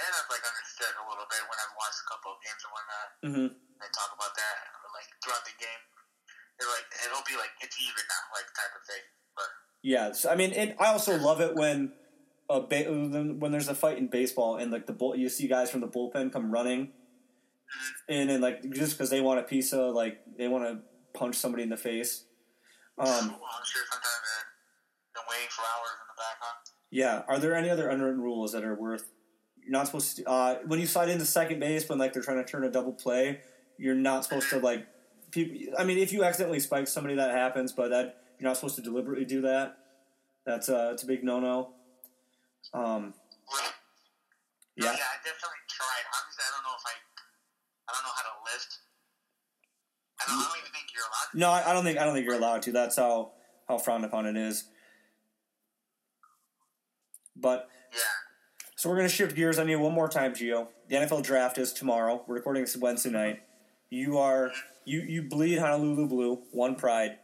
I've like understood a little bit when I've watched a couple of games and whatnot. Mm-hmm. They talk about that like throughout the game. it'll be like it's even now, like type of thing. But yes, I mean, and I also love it when there's a fight in baseball and like you see guys from the bullpen come running, and then like just because they want a piece of like they want to punch somebody in the face. I'm sure sometimes they're waiting for hours in the back, huh? Yeah. Are there any other unwritten rules that are worth? You're not supposed to when you slide into second base when like they're trying to turn a double play. You're not supposed to like. People, I mean, if you accidentally spike somebody, that happens, but that you're not supposed to deliberately do that. That's it's a big no-no. Yeah, I definitely tried. Obviously, I don't know how to lift. I don't even think you're allowed to. No, I don't think you're allowed to. That's how frowned upon it is. But yeah. So we're gonna shift gears on you one more time, Gio. The NFL draft is tomorrow. We're recording this Wednesday night. You bleed Honolulu blue, one pride.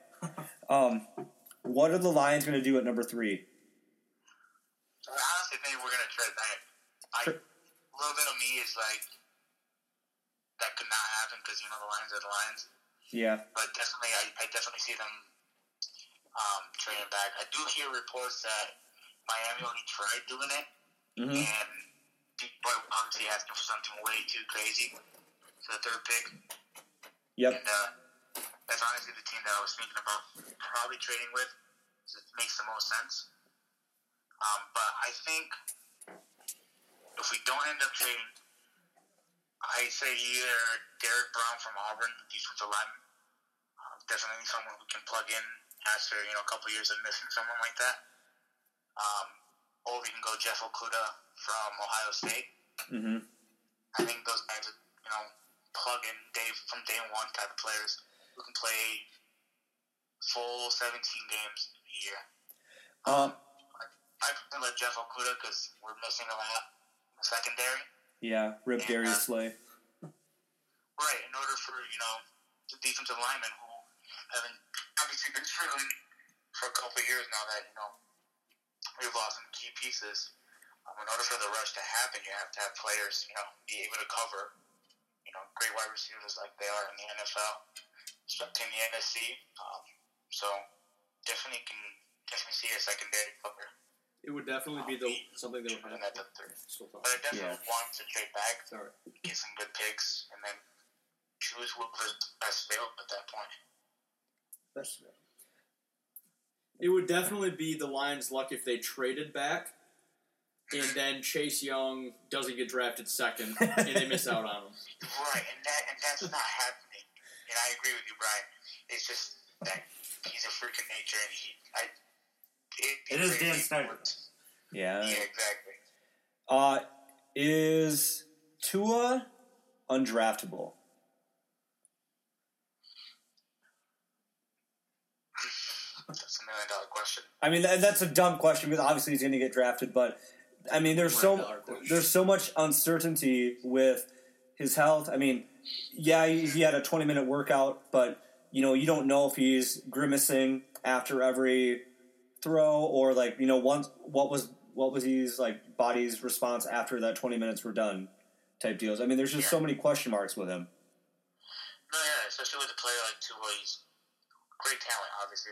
What are the Lions going to do at number 3? I honestly think we're going to trade back. A little bit of me is like, that could not happen because, you know, the Lions are the Lions. Yeah. But definitely, I definitely see them trading back. I do hear reports that Miami only tried doing it, and but obviously asking for something way too crazy. So the third pick. Yep. And that's honestly the team that I was thinking about probably trading with. So it makes the most sense. But I think if we don't end up trading, I say either Derrick Brown from Auburn, defensive lineman, definitely someone who can plug in after, you know, a couple years of missing someone like that. Or we can go Jeff Okuda from Ohio State. Mm-hmm. I think those guys are, you know, plug in from day one type of players who can play full 17 games a year. I prefer like Jeff Okuda because we're missing a lot in the secondary. Yeah, rip Darius Slay. Right, in order for, you know, the defensive linemen who haven't obviously been struggling for a couple of years now that, you know, we've lost some key pieces. In order for the rush to happen, you have to have players, you know, be able to cover. You know, great wide receivers like they are in the NFL, in the NFC. So definitely see a secondary cover. It would definitely be something that would happen. But I definitely want to trade back, get some good picks, and then choose what was best available at that point. Best available. It would definitely be the Lions' luck if they traded back. And then Chase Young doesn't get drafted second, and they miss out on him. Right, and that's not happening. And I agree with you, Brian. It's just that he's a freak of nature, and it is Dan Snyder. Yeah. Yeah, exactly. Is Tua undraftable? That's a $1 million question. I mean, that's a dumb question because obviously he's going to get drafted, but. I mean, there's so much uncertainty with his health. I mean, yeah, he had a 20-minute workout, but, you know, you don't know if he's grimacing after every throw or, like, you know, once what was his, like, body's response after that 20 minutes were done type deals. I mean, there's just so many question marks with him. No, yeah, especially with a player like Tua. He's great talent, obviously.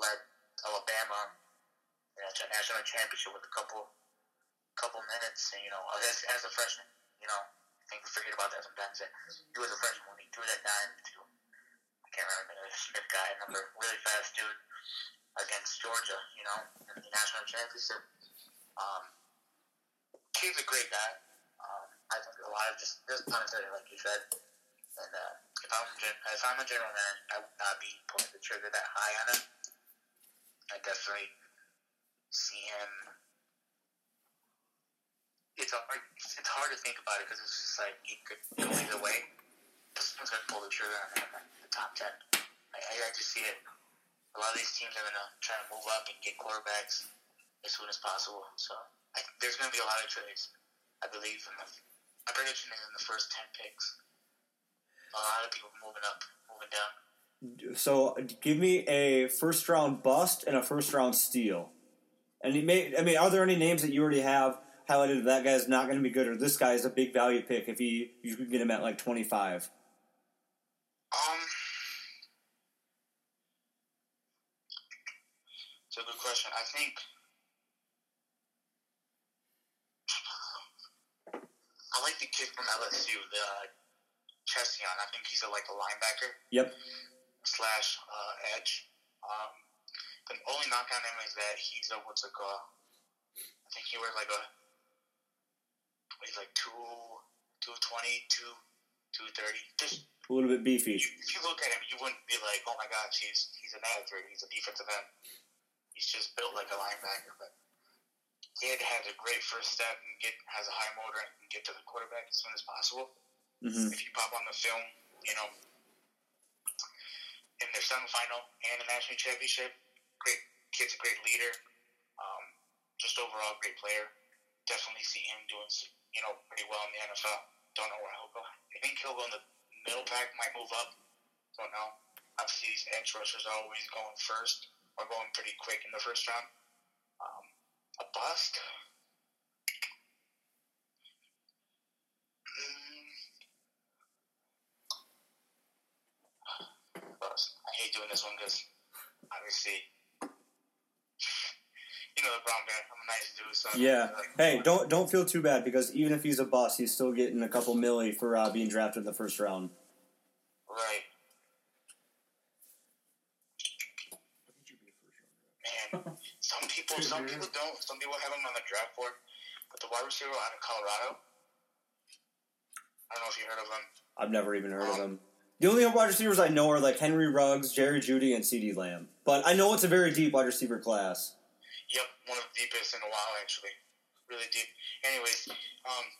Led Alabama to a national championship with a couple minutes, and, you know, as a freshman, you know, I think we forget about that sometimes. He was a freshman when he threw that dime to, I can't remember, the Smith guy, another really fast dude against Georgia, you know, in the national championship. He's a great guy. I think a lot of just uncertainty, like you said. And if I'm a general manager, I would not be pulling the trigger that high on him. I definitely see him. It's hard to think about it because it's just like he could go either way. Someone's gonna pull the trigger on him in the top 10. I just see it. A lot of these teams are gonna try to move up and get quarterbacks as soon as possible. So there's gonna be a lot of trades. I believe my prediction is in the first 10 picks. A lot of people moving up, moving down. So give me a first round bust and a first round steal. And are there any names that you already have highlighted that guy's not going to be good, or this guy is a big value pick if you could get him at like 25? It's a good question. I think I like the kid from LSU, the Chession. I think he's a linebacker. Yep. Slash edge. The only knock on him is that he's a I think he wears he's 220, 230. Just a little bit beefy. If you look at him, you wouldn't be like, oh my gosh, he's an edge or he's a defensive end. He's just built like a linebacker, but he has a great first step and has a high motor and can get to the quarterback as soon as possible. Mm-hmm. If you pop on the film, in their semifinal and the national championship, great kid's a great leader, just overall great player. Definitely see him doing, pretty well in the NFL. Don't know where he'll go. I think he'll go in the middle pack, might move up. Don't know. Obviously, these edge rushers are always going first or going pretty quick in the first round. A bust? Bust. I hate doing this one because, obviously, LeBron, man, I'm a nice dude. So yeah. Hey, don't feel too bad because even if he's a bust, he's still getting a couple milli for being drafted in the first round. Right. Man, some people don't. Some people have him on the draft board, but the wide receiver out of Colorado, I don't know if you heard of him. I've never even heard of him. The only wide receivers I know are Henry Ruggs, Jerry Jeudy, and CeeDee Lamb. But I know it's a very deep wide receiver class. Yep, one of the deepest in a while, actually. Really deep. Anyways,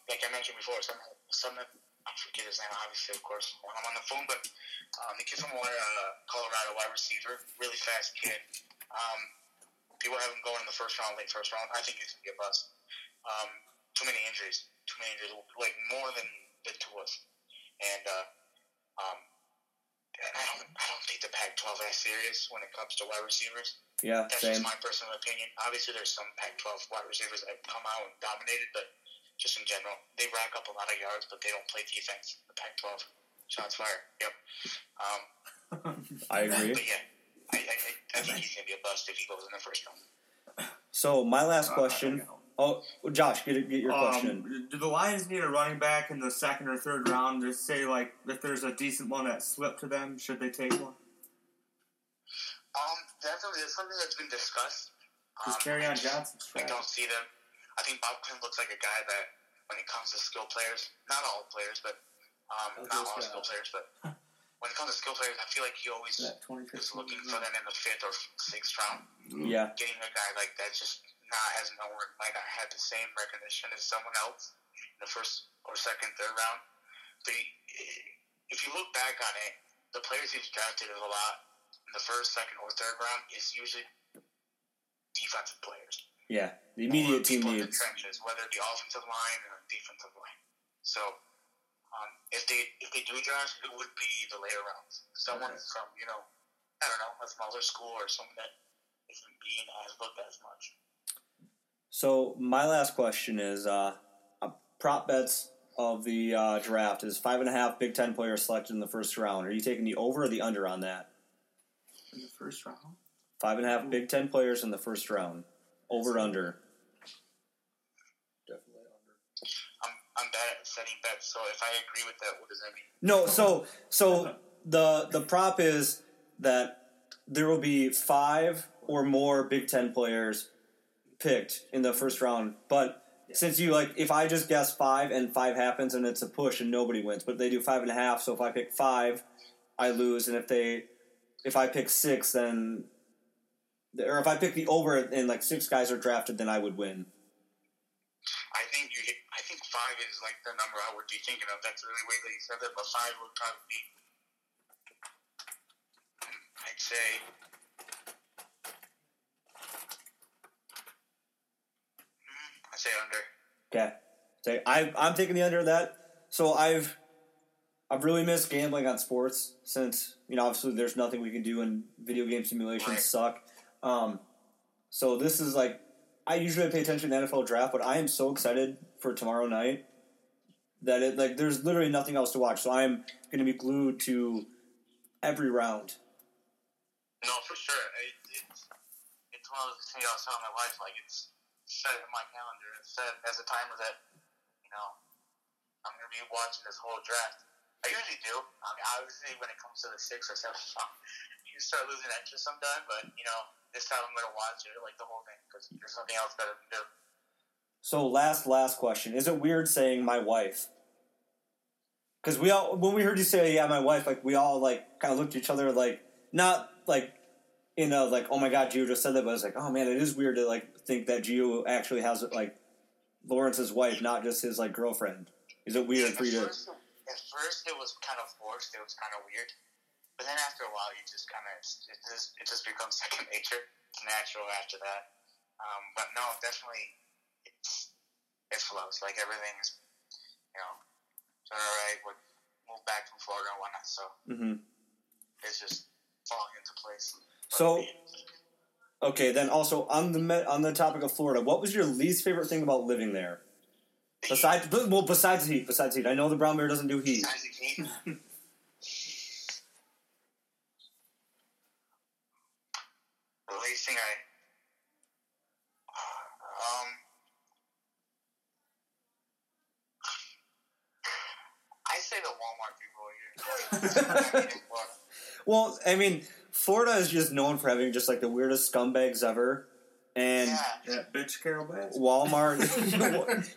like I mentioned before, I forget his name, obviously, of course, when I'm on the phone, but the kid from Colorado, wide receiver, really fast kid. People have him going in the first round, late first round. I think he's going to get bust. Too many injuries. More than the two of us. And I don't think the Pac-12 is serious when it comes to wide receivers. Yeah, that's same. Just my personal opinion. Obviously, there's some Pac-12 wide receivers that come out and dominated, but just in general, they rack up a lot of yards, but they don't play defense. The Pac-12, shots fired. Yep. I agree. But yeah, I think he's gonna be a bust if he goes in the first round. So my last question. Oh, Josh, get your question. Do the Lions need a running back in the second or third round? Just say, if there's a decent one that slipped to them, should they take one? Definitely, that's something that's been discussed. Because Kerryon Johnson's trash. I don't see them. I think Bob Quinn looks like a guy that, when it comes to skill players, not all players, but when it comes to skill players, I feel like he always is looking for them in the fifth or sixth round. Yeah. Getting a guy like that just not had the same recognition as someone else in the first or second, third round. But if you look back on it, the players he's drafted is a lot in the first, second, or third round is usually defensive players. Yeah, the immediate team needs. In the trenches, whether it be offensive line or defensive line. So if they do draft, it would be the later rounds. Someone from a smaller school or someone that isn't being looked at as much. So my last question is, prop bets of the draft is 5.5 Big Ten players selected in the first round. Are you taking the over or the under on that? In the first round? 5.5 Big Ten players in the first round. Over or under? Definitely under. I'm bad at setting bets, so if I agree with that, what does that mean? No, so the prop is that there will be 5 or more Big Ten players picked in the first round, but since you if I just guess 5 and 5 happens and it's a push and nobody wins, but they do 5.5, so if I pick 5, I lose, and if I pick 6, then or if I pick the over and 6 guys are drafted, then I would win. I think 5 is the number I would be thinking of. That's really weird that you said that, but 5 would probably be, I'd say. I say under. Okay. I'm taking the under of that. So I've really missed gambling on sports since, obviously there's nothing we can do and video game simulations suck. So this is I usually pay attention to the NFL draft, but I am so excited for tomorrow night that it there's literally nothing else to watch. So I'm going to be glued to every round. No, for sure. It's 12 to 2, I was telling my wife, like, it's set in my calendar. It's set as a timer that, you know, I'm going to be watching this whole draft. I usually do. I mean, obviously, when it comes to the 6 or 7 song, you start losing interest sometime, but, you know, this time I'm going to watch it, like, the whole thing, because there's nothing else better to do. So, last question. Is it weird saying my wife? Because we all, when we heard you say, yeah, my wife, like, we all, like, kind of looked at each other, like, not, like, you know, like, oh, my God, Gio just said that, but I was like, oh, man, it is weird to, like, think that Gio actually has, like, Lawrence's wife, not just his, like, girlfriend. Is it weird for you to... At first, it was kind of forced. It was kind of weird. But then after a while, you just kind of... It just becomes second nature. It's natural after that. But no, definitely, it flows. Like, everything's, you know, doing all right. We moved back from Florida and whatnot, so... Mm-hmm. It's just falling into place. So, okay, then also on the topic of Florida, what was your least favorite thing about living there? Besides heat. I know the brown bear doesn't do heat. Besides the heat? The least thing I say the Walmart people here. Well, I mean, Florida is just known for having just, like, the weirdest scumbags ever. And yeah. That bitch Carol Bass. Walmart.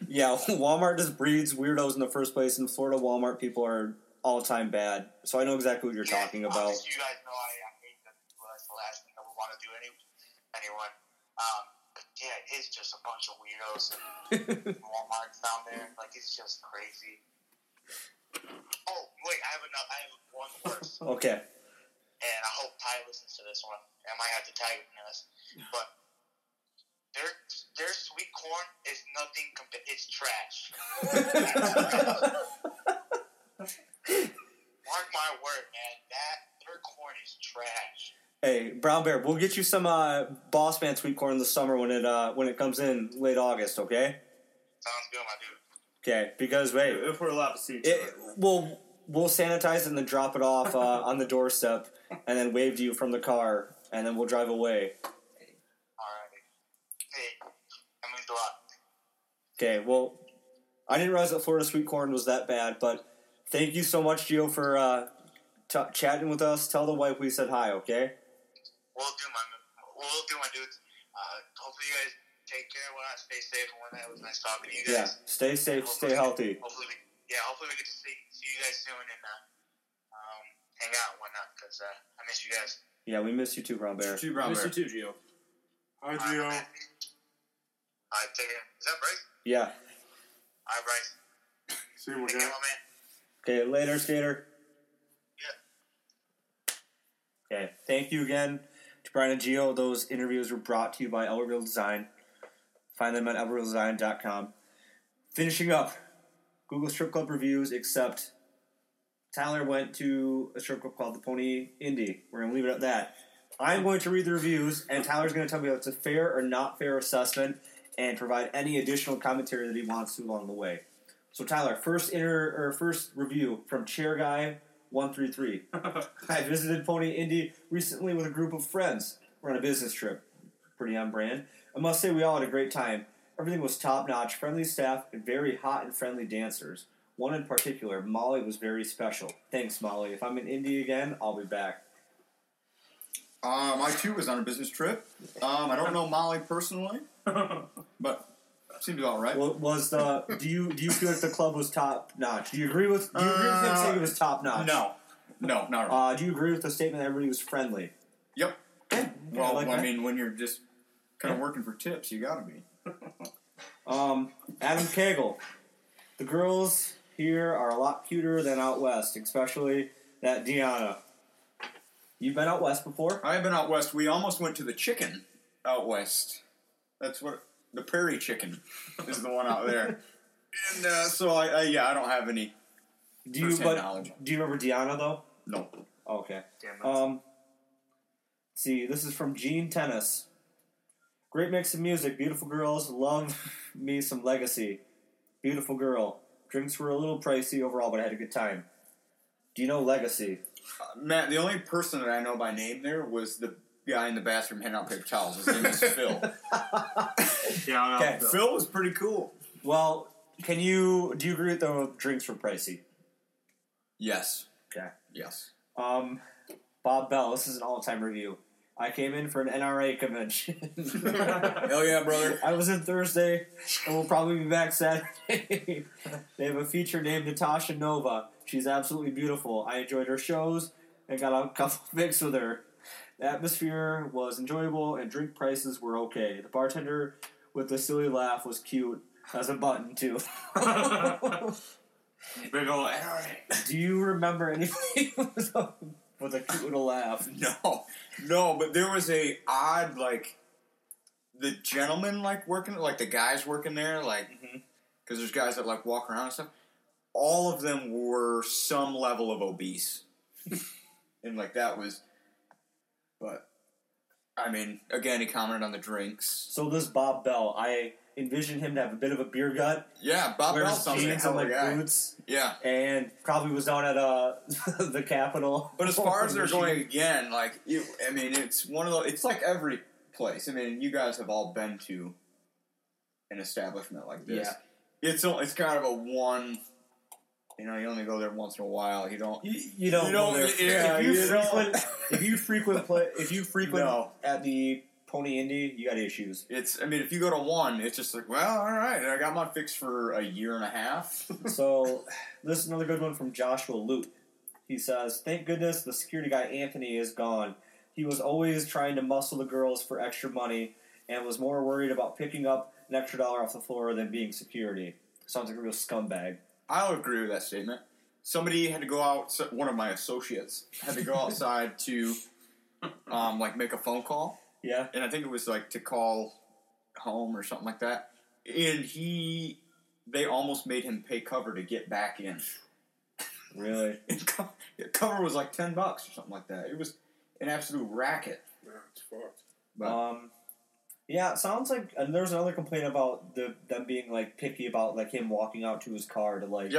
Yeah, Walmart just breeds weirdos in the first place, and Florida Walmart people are all-time bad. So I know exactly what you're talking about. You guys know I hate that. That's the last thing I would want to do anyone. It's just a bunch of weirdos. Walmart's down there. Like, it's just crazy. Oh, wait, I have one worse. Okay. And I hope Ty listens to this one. I might have to tag him in this. But their sweet corn is nothing compared. It's trash. Mark my word, man. Their corn is trash. Hey, Brown Bear, we'll get you some Boss Man sweet corn this summer when it comes in late August, okay? Sounds good, my dude. Okay, because, wait. If we're allowed to see it, we'll sanitize it and then drop it off on the doorstep and then wave to you from the car, and then we'll drive away. Okay, well, I didn't realize that Florida sweet corn was that bad, but thank you so much, Gio, for chatting with us. Tell the wife we said hi, okay? Will do, my dudes. Hopefully you guys take care. Well, stay safe. And it was nice talking to you guys. Yeah, stay safe, stay healthy. Hopefully we get to see you guys soon and hang out and whatnot, because I miss you guys. Yeah, we miss you too, Brown Bear. I miss you too, Gio. Hi, Gio. All right, take care. Is that Bryce? Yeah. All right, Bryce. See you again. Okay, later, skater. Yeah. Okay, thank you again to Brian and Gio. Those interviews were brought to you by Albertville Design. Find them at albertvilladesign.com. Finishing up, Google strip club reviews, except Tyler went to a strip club called the Pony Indy. We're going to leave it at that. I'm going to read the reviews, and Tyler's going to tell me if it's a fair or not fair assessment, and provide any additional commentary that he wants to along the way. So, Tyler, first review from Chair Guy 133. I visited Pony Indy recently with a group of friends. We're on a business trip. Pretty on brand. I must say we all had a great time. Everything was top-notch, friendly staff, and very hot and friendly dancers. One in particular, Molly, was very special. Thanks, Molly. If I'm in Indy again, I'll be back. I, too, was on a business trip. I don't know Molly personally, but seems all right. Well, was the do you feel like the club was top notch? Do you agree with him saying it was top notch? No, not really. Do you agree with the statement that everybody was friendly? Yep. Yeah, well, I mean, when you're just kind of working for tips, you gotta be. Adam Cagle, the girls here are a lot cuter than out west, especially that Diana. You've been out west before? I've been out west. We almost went to the chicken out west. That's what the prairie chicken is the one out there. And so, I don't have any first-hand knowledge. Do you remember Diana, though? No. Okay. Damn it. See, this is from Gene Tennis. Great mix of music. Beautiful girls. Love me some Legacy. Beautiful girl. Drinks were a little pricey overall, but I had a good time. Do you know Legacy? Matt, the only person that I know by name there was the guy in the bathroom handing out paper towels. His name is Phil. Yeah, okay. Phil was pretty cool. Well, do you agree that the drinks were pricey? Yes. Okay. Yes. Bob Bell, this is an all-time review. I came in for an NRA convention. Hell yeah, brother. I was in Thursday, and we'll probably be back Saturday. They have a feature named Natasha Nova. She's absolutely beautiful. I enjoyed her shows and got a couple of mix with her. The atmosphere was enjoyable, and drink prices were okay. The bartender with the silly laugh was cute. As a button, too. Big old NRA. Do you remember anything with a cute little laugh? No, but there was a odd, like, the gentlemen, like, working, like, the guys working there, like, because there's guys that, like, walk around and stuff. All of them were some level of obese. And, like, that was, but, I mean, again, he commented on the drinks. So this Bob Bell, I envision him to have a bit of a beer gut. Yeah, Bob Bell's jeans and like boots. Yeah, and probably was down at the Capitol. But as far as they're going again, like I mean, it's one of those. It's like every place. I mean, you guys have all been to an establishment like this. Yeah, it's kind of a one. You know, you only go there once in a while. You don't go there. If you frequent at the Pony Indy, you got issues. I mean, if you go to one, it's just like, well, all right, I got my fix for a year and a half. So, this is another good one from Joshua Lute. He says, thank goodness the security guy Anthony is gone. He was always trying to muscle the girls for extra money and was more worried about picking up an extra dollar off the floor than being security. Sounds like a real scumbag. I'll agree with that statement. Somebody had to go out, one of my associates, had to go outside to, like, make a phone call. Yeah. And I think it was, like, to call home or something like that. And they almost made him pay cover to get back in. Really? Cover was, like, $10 or something like that. It was an absolute racket. Yeah, it's fucked. But, yeah, it sounds like, and there's another complaint about them being, like, picky about, like, him walking out to his car to, like,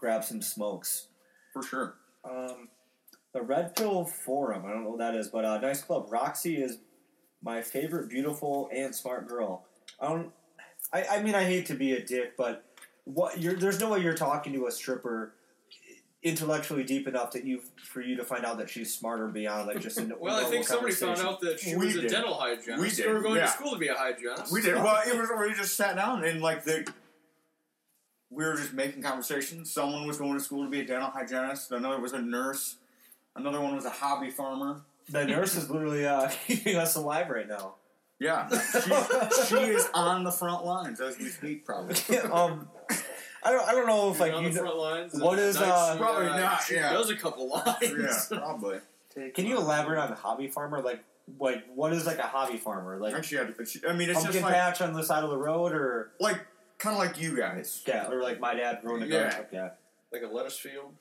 grab some smokes. For sure. The Red Pill Forum, I don't know what that is, but nice club. Roxy is my favorite beautiful and smart girl. I mean, I hate to be a dick, but there's no way you're talking to a stripper intellectually deep enough that for you to find out that she's smarter beyond like just an normal conversation. Well, I think somebody found out that she was a dental hygienist. We did. They were going to school to be a hygienist. We did. Well, it was already just sat down and like we were just making conversation. Someone was going to school to be a dental hygienist. Another was a nurse. Another one was a hobby farmer. The nurse is literally keeping us alive right now. Yeah. She is on the front lines as we speak, probably. I don't know if, like, on the front lines? What is... probably not, yeah. Those are a couple lines. Yeah, probably. Can you elaborate on the hobby farmer? Like what is, like, a hobby farmer? Like, it's just like... Pumpkin patch on the side of the road, or... Like, kind of like you guys. Yeah, or like my dad growing a garden. Yeah. Like a lettuce field.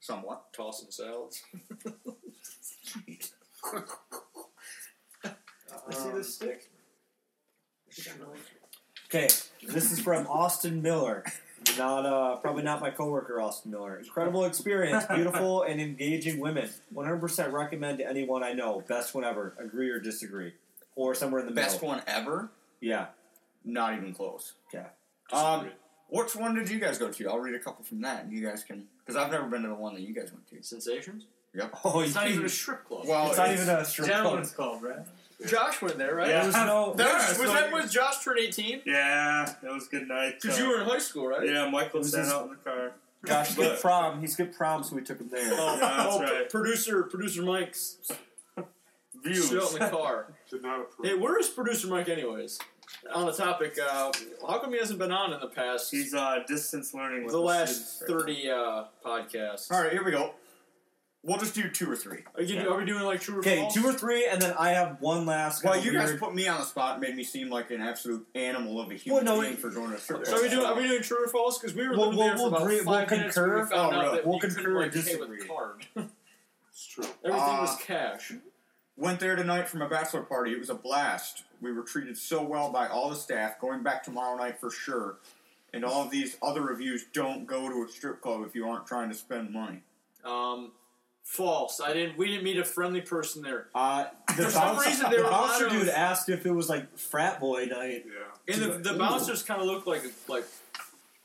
Somewhat. Tossing salads. I see this stick. Okay, this is from Austin Miller. Probably not my coworker, Austin Miller. Incredible experience. Beautiful and engaging women. 100% recommend to anyone I know. Best one ever. Agree or disagree. Or somewhere in the middle. Best one ever? Yeah. Not even close. Yeah. Which one did you guys go to? I'll read a couple from that, and you guys can... Because I've never been to the one that you guys went to. Sensations? Yep. Oh, it's not even a strip club. Well, it's not even a strip club. That's what it's called, right? Josh went there, right? Yeah. Was Josh turned 18? Yeah, that was a good night. Because you were in high school, right? Yeah, Michael sat out in the car. Josh skipped prom. He skipped prom, so we took him there. Oh, yeah, that's right. Producer Mike's views. Still out in the car. Did not approve. Hey, where is Producer Mike anyways? On the topic, how come he hasn't been on in the past? He's distance learning with the last 30 podcasts. All right, here we go. We'll just do two or three. Are we doing like true or false? Okay, two or three, and then I have one last. Well, you guys put me on the spot and made me seem like an absolute animal of a human being for going to true or false. Are we doing true or false? Because we were there for about 5 minutes and we found out that we couldn't pay with card. It's true. Everything was cash. Went there tonight for my bachelor party. It was a blast. We were treated so well by all the staff. Going back tomorrow night for sure. And all of these other reviews, don't go to a strip club if you aren't trying to spend money. False. I didn't. We didn't meet a friendly person there. For some reason, the bouncer dude asked if it was like frat boy night. Yeah. And the bouncers kind of looked like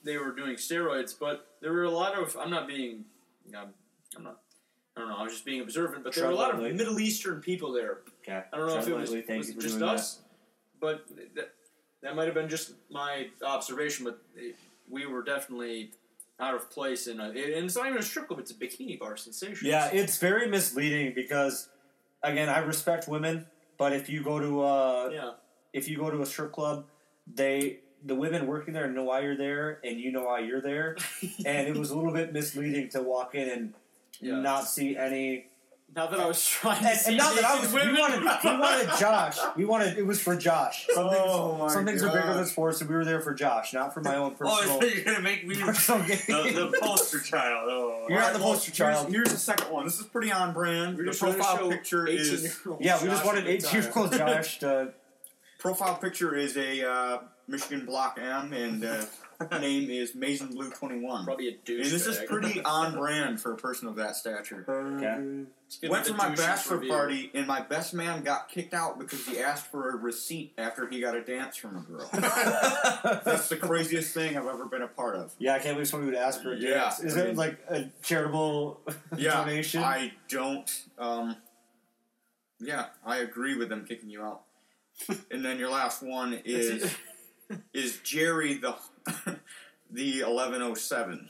they were doing steroids, but there were a lot of. I don't know. I was just being observant, but there were a lot of Middle Eastern people there. Okay. I don't know if it was just us, but that might have been just my observation. But we were definitely out of place, and it's not even a strip club; it's a bikini bar sensation. Yeah, it's very misleading because, again, I respect women, but if you go to a strip club, the women working there know why you're there, and you know why you're there, and it was a little bit misleading to walk in and. Yeah. Not see any. Not that I was trying to see. And not that I was. We wanted Josh. It was for Josh. Some things are bigger than sports, and we were there for Josh, not for my own personal. Oh, you're going to make me the poster child. Oh. You're not the poster child. Here's the second one. This is pretty on brand. The profile picture is. Yeah, we just wanted 18-year-old Josh to. Profile picture is a Michigan Block M, and. Name is Mason Blue 21. Probably a douche. And this is pretty on brand for a person of that stature. Okay. Went to my bachelor party and my best man got kicked out because he asked for a receipt after he got a dance from a girl. That's the craziest thing I've ever been a part of. Yeah, I can't believe somebody would ask for a dance. Is it like a charitable donation? I don't. Yeah, I agree with them kicking you out. And then your last one is Jerry the 1107.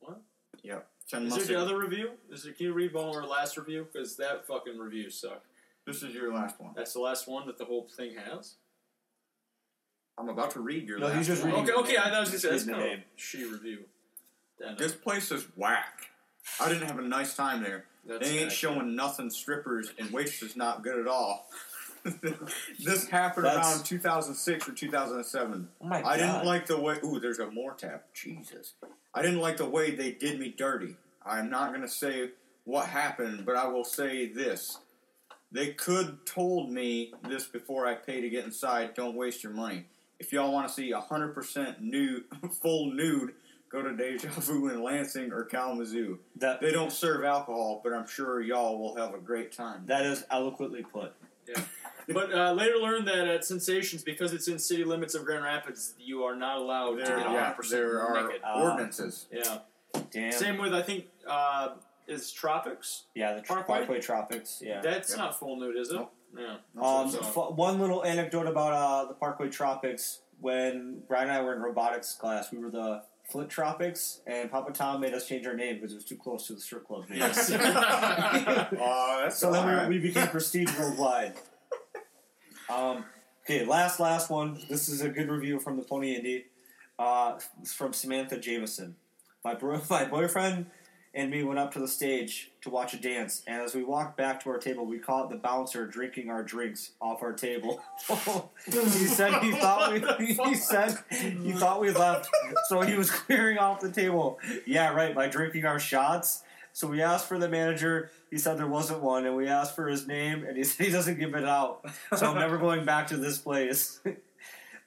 What? Yep. 10 months ago. Is there another review? Can you read our last review? Because that fucking review sucked. This is your last one. That's the last one that the whole thing has? I'm about to read your last one. No, he's just reading. Okay, I thought I was going to say, that's kind of a shitty review. This place is whack. I didn't have a nice time there. They ain't showing nothing, strippers and waitresses not good at all. This happened around 2006 or 2007. Oh my God. I didn't like the way... Ooh, there's a more tab. Jesus. I didn't like the way they did me dirty. I'm not going to say what happened, but I will say this. They could told me this before I pay to get inside. Don't waste your money. If y'all want to see 100% nude, full nude, go to Deja Vu in Lansing or Kalamazoo. They don't serve alcohol, but I'm sure y'all will have a great time. That is eloquently put. Yeah. But later learned that at Sensations, because it's in city limits of Grand Rapids, you are not allowed to get 100% naked. There are ordinances. Yeah. Damn. Same with, I think, is Tropics? Yeah, the Parkway Tropics. Yeah. That's not full nude, is it? Nope. Yeah. One little anecdote about the Parkway Tropics. When Brian and I were in robotics class, we were the Flint Tropics, and Papa Tom made us change our name because it was too close to the strip club. Yes. So then we became Prestige Worldwide. Okay, last one. This is a good review from the Pony Indy. It's from Samantha Jamison. My boyfriend and me went up to the stage to watch a dance, and as we walked back to our table, we caught the bouncer drinking our drinks off our table. He said he thought we left, so he was clearing off the table. Yeah, right, by drinking our shots. So we asked for the manager. He said there wasn't one, and we asked for his name, and he said he doesn't give it out. So I'm never going back to this place.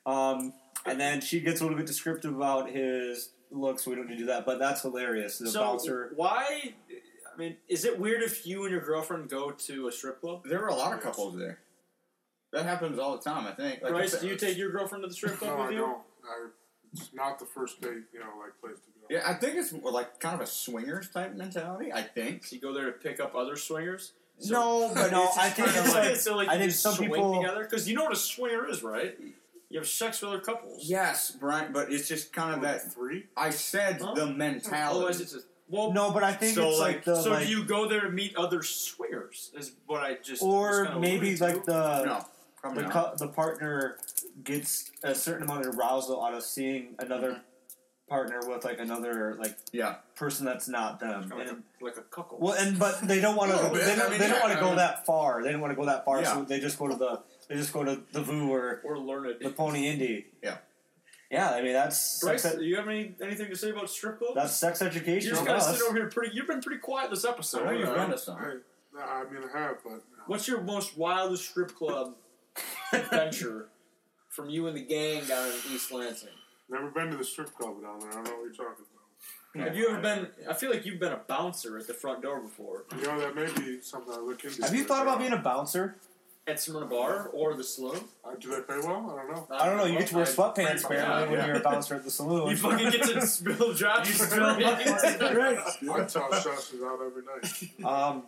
And then she gets a little bit descriptive about his looks. So we don't need to do that, but that's hilarious. The bouncer. Why? I mean, is it weird if you and your girlfriend go to a strip club? There were a lot of couples there. That happens all the time, I think. Like Bryce, do you take your girlfriend to the strip club with you? No, I don't. It's not the first date, place to go. Yeah, I think it's like kind of a swingers type mentality. I think so you go there to pick up other swingers. So I think it's like, so like I think some swing people together because you know what a swinger is, right? You have sex with other couples. Yes, Brian, but it's just kind of that three. I said the mentality. Otherwise, it's but I think so it's like the, so. Like, do you go there to meet other swingers? Is what I just or maybe like to. The partner gets a certain amount of arousal out of seeing another partner with like another person that's not them, kind of like a cuckold. Well, but they don't want to. They don't want to go that far. They don't want to go that far, so they just go to the Voo or learned the Pony Indy. Yeah. Yeah, I mean that's. Bryce, do you have anything to say about strip club? That's sex education. You're just kind of sitting over here. You've been pretty quiet this episode. I know you've done this. I mean, I have, but. What's your most wildest strip club? Adventure from you and the gang down in East Lansing. Never been to the strip club down there. I don't know what you're talking about. Yeah. Have you ever been? I feel like you've been a bouncer at the front door before. You know, that may be something I look into. Have you thought about being a bouncer? At Smyrna Bar or the Saloon? Do they pay well? I don't know. You get to wear sweatpants apparently when you're a bouncer at the Saloon. You fucking get to spill Josh's drinks. I tell Josh is out every night.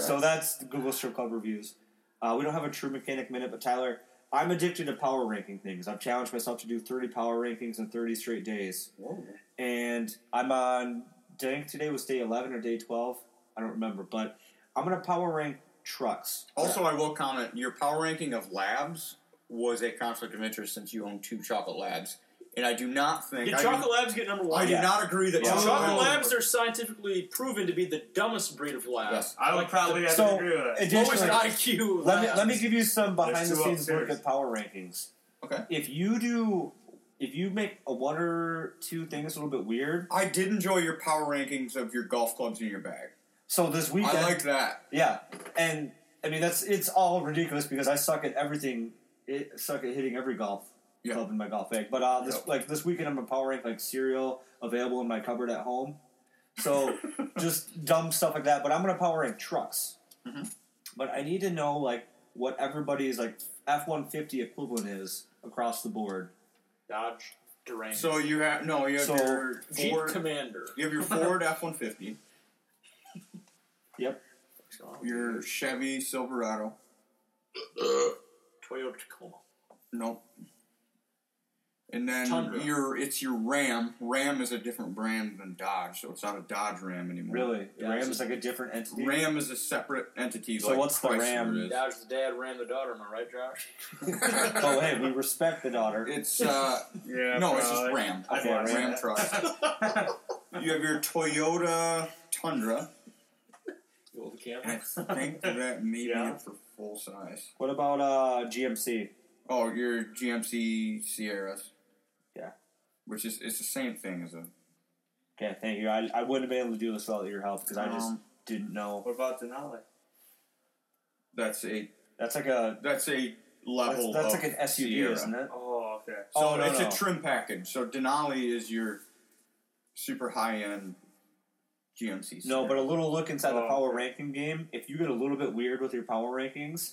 So that's the Google Strip Club reviews. We don't have a true mechanic minute, but Tyler, I'm addicted to power ranking things. I've challenged myself to do 30 power rankings in 30 straight days. Whoa. And I'm on, I think today was day 11 or day 12. I don't remember, but I'm going to power rank trucks. Also, I will comment, your power ranking of labs was a conflict of interest since you own two chocolate labs. And I do not think... Did chocolate labs get number one? I do not agree that... Chocolate labs are scientifically proven to be the dumbest breed of labs. Yes. I would probably have to agree with that. Lowest IQ labs. Let me give you some behind-the-scenes look at power rankings. Okay. If you make a one or two things a little bit weird... I did enjoy your power rankings of your golf clubs in your bag. So this weekend... I like that. Yeah. And, I mean, it's all ridiculous because I suck at everything. I suck at hitting every golf club in my golf bag. But this weekend I'm going to power rank, cereal available in my cupboard at home. So just dumb stuff like that. But I'm going to power rank trucks. Mm-hmm. But I need to know, what everybody's, F-150 equivalent is across the board. Dodge Durango. So you have... No, you have your Ford... Jeep Commander. You have your Ford F-150... Yep. Your Chevy Silverado. Toyota Tacoma. Nope. And then Tundra. It's your Ram. Ram is a different brand than Dodge, so it's not a Dodge Ram anymore. Really? Yeah, Ram is a different entity? Ram is a separate entity. So what's the Ram? Dodge the dad, Ram the daughter. Am I right, Josh? Oh, hey, we respect the daughter. It's, it's just Ram. Okay, Ram truck. You have your Toyota Tundra. I think that maybe it's for full size. What about GMC? Oh, your GMC Sierras. Yeah. Which is, it's the same thing as a... Okay, thank you. I wouldn't have been able to do this without your help because I just didn't know. What about Denali? That's like an SUV, Sierra. Isn't it? Oh, okay. So it's a trim package. So Denali is your super high-end... GMC. No, but a little look inside the power ranking game. If you get a little bit weird with your power rankings,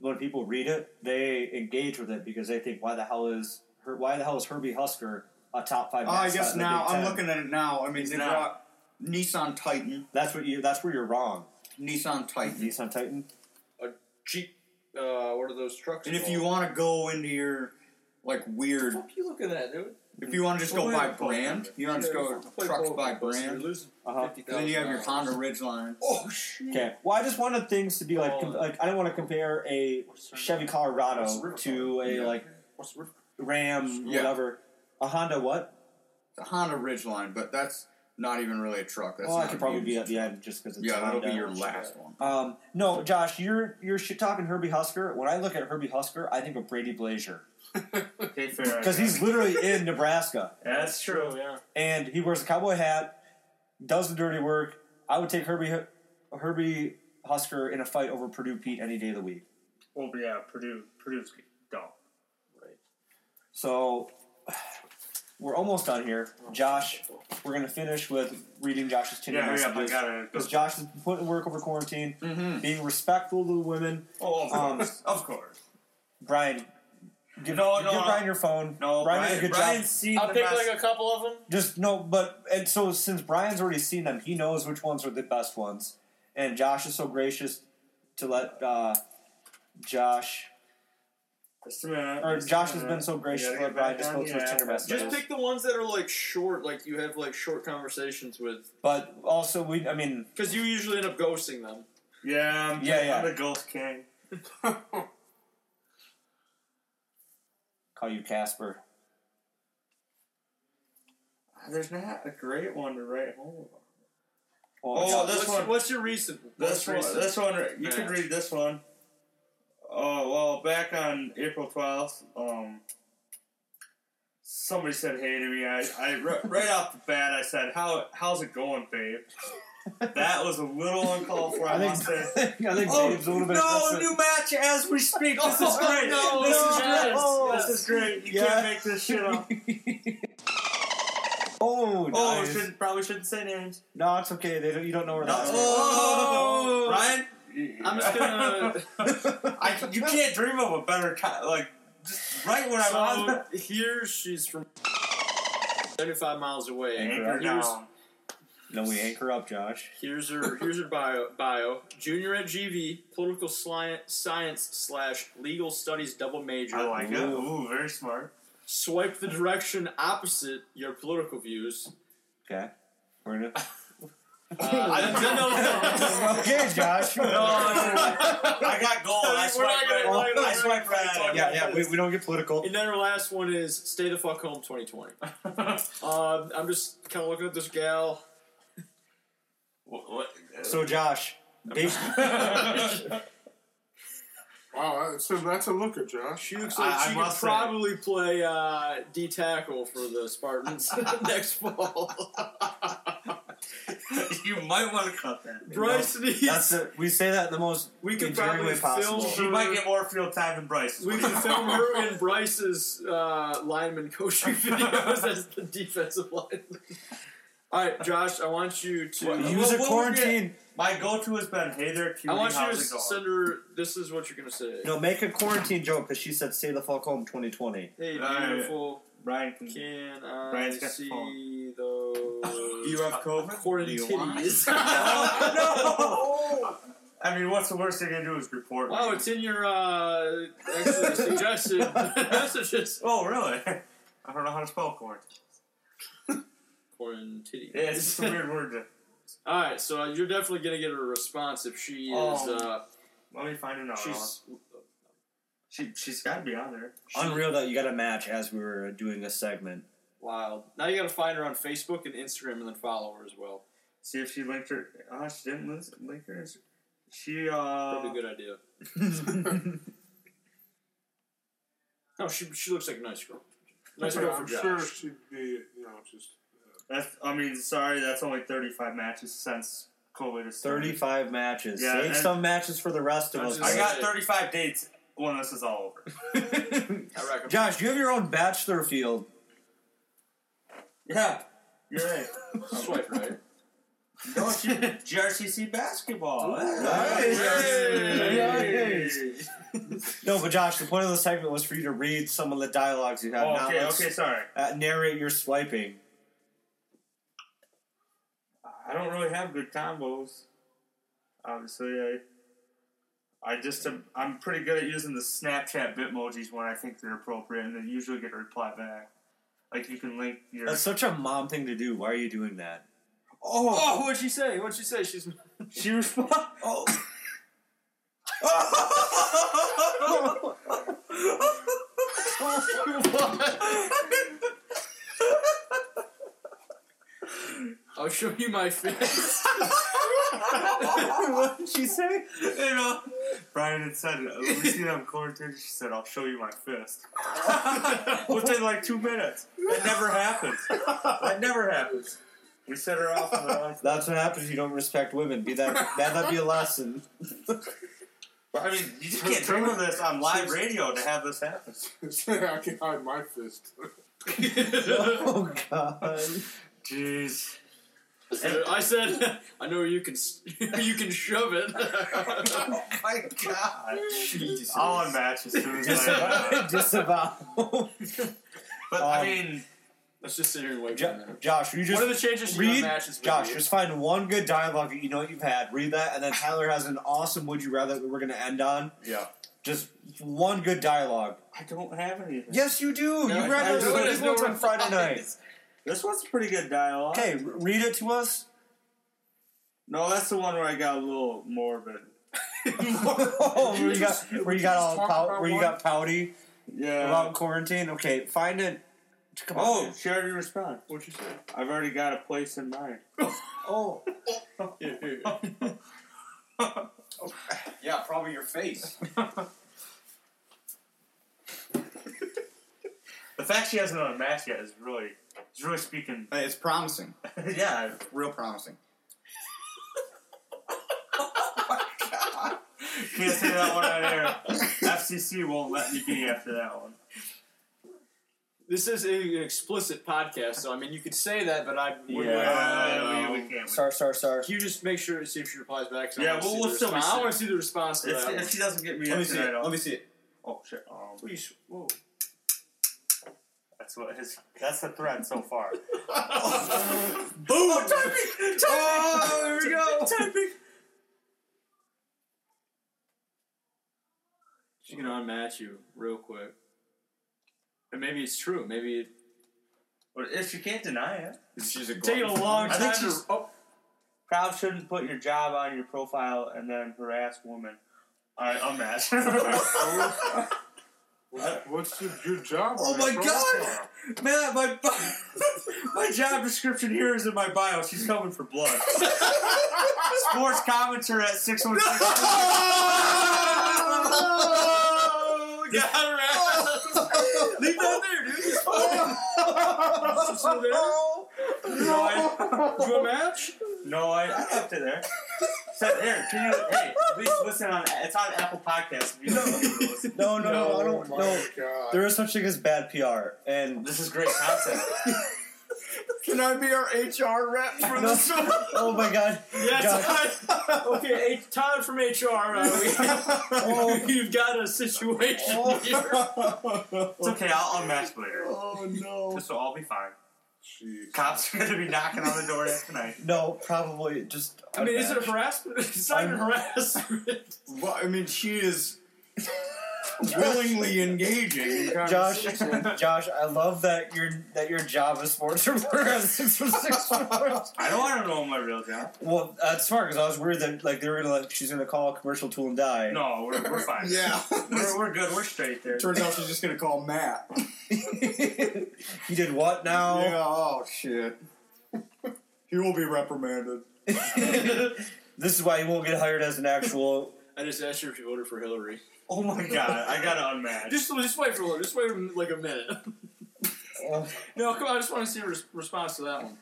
when people read it, they engage with it because they think, "Why the hell is Herbie Husker a top five?" I guess now I'm looking at it now. I mean, they brought Nissan Titan. That's where you're wrong. Nissan Titan. A Jeep. What are those trucks? And if you want to go into your weird, what the fuck are you looking at, dude? If you want to just go by brand, you want to just go trucks by brand, then you have your Honda Ridgeline. Oh, shit. Okay. Well, I just wanted things to be I don't want to compare a Chevy Colorado to Ram, whatever. A Honda what? The Honda Ridgeline, but that's not even really a truck. That's I could probably be at the end just because it's Honda. Yeah, that'll be your last one. No, Josh, you're shit-talking Herbie Husker. When I look at Herbie Husker, I think of Brady Blazier. Because he's literally in Nebraska. Yeah, that's true, yeah. And he wears a cowboy hat, does the dirty work. I would take Herbie Husker in a fight over Purdue Pete any day of the week. Well, yeah, Purdue's dumb. Right. So, we're almost done here. Josh, we're going to finish with reading Josh's Tinder messages. Because Josh has been putting work over quarantine, being respectful to the women. Oh, of course. Brian... Give Brian your phone. No, Brian did a good job. I'll pick a couple of them. So since Brian's already seen them, he knows which ones are the best ones. And Josh is so gracious to let Josh. Josh has been so gracious to let Brian just go through his Tinder messages. Just pick the ones that are short, you have short conversations with. But also, because you usually end up ghosting them. Yeah, I'm the ghost king. Call you Casper. There's not a great one to write home about. This one. What's your recent? This one. You could read this one. Oh, well, back on April 12th, somebody said hey to me. I right off the bat, I said, "How's it going, babe?" That was a little uncalled for. I think Dave's a little bit. No, new match as we speak. This is great. This is great. You can't make this shit up. Oh, nice. Probably shouldn't say names. No, it's okay. You don't know where that is. Oh, Ryan, I'm just gonna. You can't dream of a better Just right when I'm on here, she's from 75 miles away. Anchor her down. No, we anchor up, Josh. Here's her bio. Junior at GV, political science / legal studies double major. I like it. Ooh, very smart. Swipe the direction opposite your political views. Okay. We're in it. I didn't know. Okay, Josh. No, I got gold. I swipe right. Yeah. We don't get political. And then our last one is stay the fuck home 2020. I'm just kind of looking at this gal. What? So, Josh. Wow, so that's a looker, Josh. She looks like she could probably play D tackle for the Spartans next fall. You might want to cut that. Bryce needs. That's it. We say that in the most endearing way possible. She might get more field time than Bryce. We can film her in Bryce's lineman coaching videos as the defensive lineman. All right, Josh, I want you to... use a quarantine. My go-to has been, hey there, cutie, how's it going? I want you to send her, this is what you're going to say. No, make a quarantine joke, because she said, stay the fuck home 2020. Hey, beautiful. Brian, can I see those... You have COVID? Quarantine titties. Oh, no! I mean, what's the worst they're going to do is report me. Oh, it's in your, actually suggested messages. Oh, really? I don't know how to spell quarantine. Quarantine. Yeah, it's just a weird word. All right, so you're definitely gonna get a response if she is. Let me find it out. She's got to be on there. Unreal that you got a match as we were doing a segment. Wild. Now you got to find her on Facebook and Instagram and then follow her as well. See if she linked her. Oh, she didn't link her. She probably a good idea. No, she looks like a nice girl. Nice girl for Josh. I'm sure she'd be just. That's only 35 matches since COVID has started. 35 matches. Yeah, save some matches for the rest of us. I got 35 dates when this is all over. Josh, do you have your own bachelor field? Yeah, you're right. Swipe right. No, GRCC basketball. Nice. No, but Josh, the point of the segment was for you to read some of the dialogues you had. Oh, okay, sorry. Narrate your swiping. I don't really have good combos. Obviously, I'm pretty good at using the Snapchat Bitmojis when I think they're appropriate, and then usually get a reply back. Like, you can link your... That's such a mom thing to do. Why are you doing that? Oh, what'd she say? She responded... Oh. What? I'll show you my face. What did she say? You know, Brian had said, we seen him quarantined. She said, I'll show you my fist. We'll take like 2 minutes. It never happens. We set her off on the life. That's what happens if you don't respect women. That'd be a lesson. I mean, you just can't dream of this on live radio to have this happen. I can hide my fist. Oh, God. Jeez. I said, I know you can shove it. Oh my God. Jesus. I'll unmatch as soon as I disavow. But I mean, let's just sit here and wait for a minute. Josh, you just what are the changes you unmatches? Josh, just find one good dialogue that you know you've had, read that, and then Tyler has an awesome would you rather that we're going to end on. Yeah. Just one good dialogue. I don't have anything. Yes, you do. No, you read this one's on Friday night. This one's a pretty good dialogue. Okay, read it to us. No, that's the one where I got a little morbid. where you got pouty about quarantine. Okay, find it. Come on, she already responded. What'd you say? I've already got a place in mind. Oh. Yeah, probably your face. The fact she hasn't done a mask yet is really... It's really speaking. It's promising. Yeah, real promising. Oh my God. Can't say that one out here. FCC won't let me be after that one. This is an explicit podcast, so I mean you could say that, but I wouldn't. Yeah, we can't. Sorry. Can you just make sure to see if she replies back? Yeah, well, we'll still be. I want to see the response to that. If she doesn't get me, let me see it. Oh shit! Whoa. That's the threat so far. Boom! Typing! Oh, there we go! Typing. She can unmatch you real quick. And maybe it's true. Maybe it... Well, if you can't deny it. It's just a take a long time to... Oh. Crowd shouldn't put your job on your profile and then harass women. All right, unmatch. What's your job? Oh my god! Man, my job description here is in my bio. She's coming for blood. Sports commenter at 616. Oh, got her ass. Leave that there, dude. It's fine. She's still there? No. You a match? No, I left it there. Except there, can you? Hey, at least listen on. It's on Apple Podcasts. You don't no, I don't. No, God. There is such thing as bad PR, and this is great content. Can I be our HR rep for this one? Oh my God! Yes. Okay, Tyler from HR. You've got a situation here. It's okay. I'll unmatch later. Oh no! This will all be fine. Jeez. Cops are going to be knocking on the door tonight. No, probably just... I mean, is it a harassment? It's not even harassment. Well, I mean, she is willingly engaging in conversation. Josh, I love that your job is sports reporter at 616 Sports. I don't want to know my real job. Well, that's smart, because I was worried that she's going to call a commercial tool and die. No, we're fine. Yeah. We're good. We're straight there. Turns out she's just going to call Matt. He did what now? Yeah, oh shit. He will be reprimanded. This is why he won't get hired as an actual... I just asked her if you voted for Hillary. Oh my god, I gotta unmatch. Just wait for a little, just wait like a minute. No, come on, I just want to see a response to that one.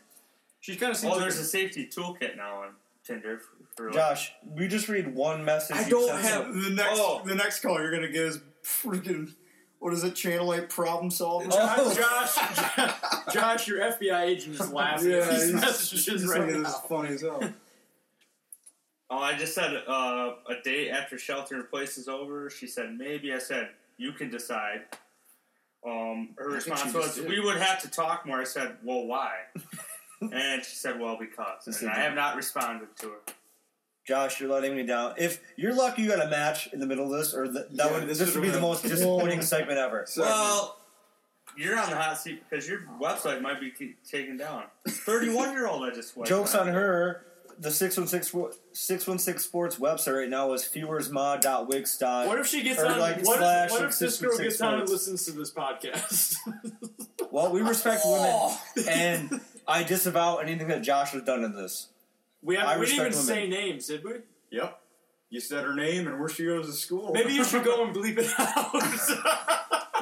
She's kind of seems there's a safety toolkit now on Tinder. For Josh, we just read one message. I don't have... The next call you're gonna get is freaking... What is it? Channel 8 problem solving? Oh. Josh, your FBI agent is laughing. Yeah, these messages right now. This is funny as hell. Oh, I just said a day after shelter in place is over. She said maybe. I said you can decide. Her response was, "We would have to talk more." I said, "Well, why?" And she said, "Well, because." And I have not responded to her. Josh, you're letting me down. If you're lucky, you got a match in the middle of this, this would be the most disappointing segment ever. Well, you're on the hot seat because your website might be taken down. 31-year-old, I just went. Jokes on her. The 616 Sports website right now is viewersmod.wix. What if she gets on? What if this girl gets on and listens to this podcast? Well, we respect women, and I disavow anything that Josh has done in this. We didn't even say names, did we? Yep. You said her name and where she goes to school. Maybe you should go and bleep it out.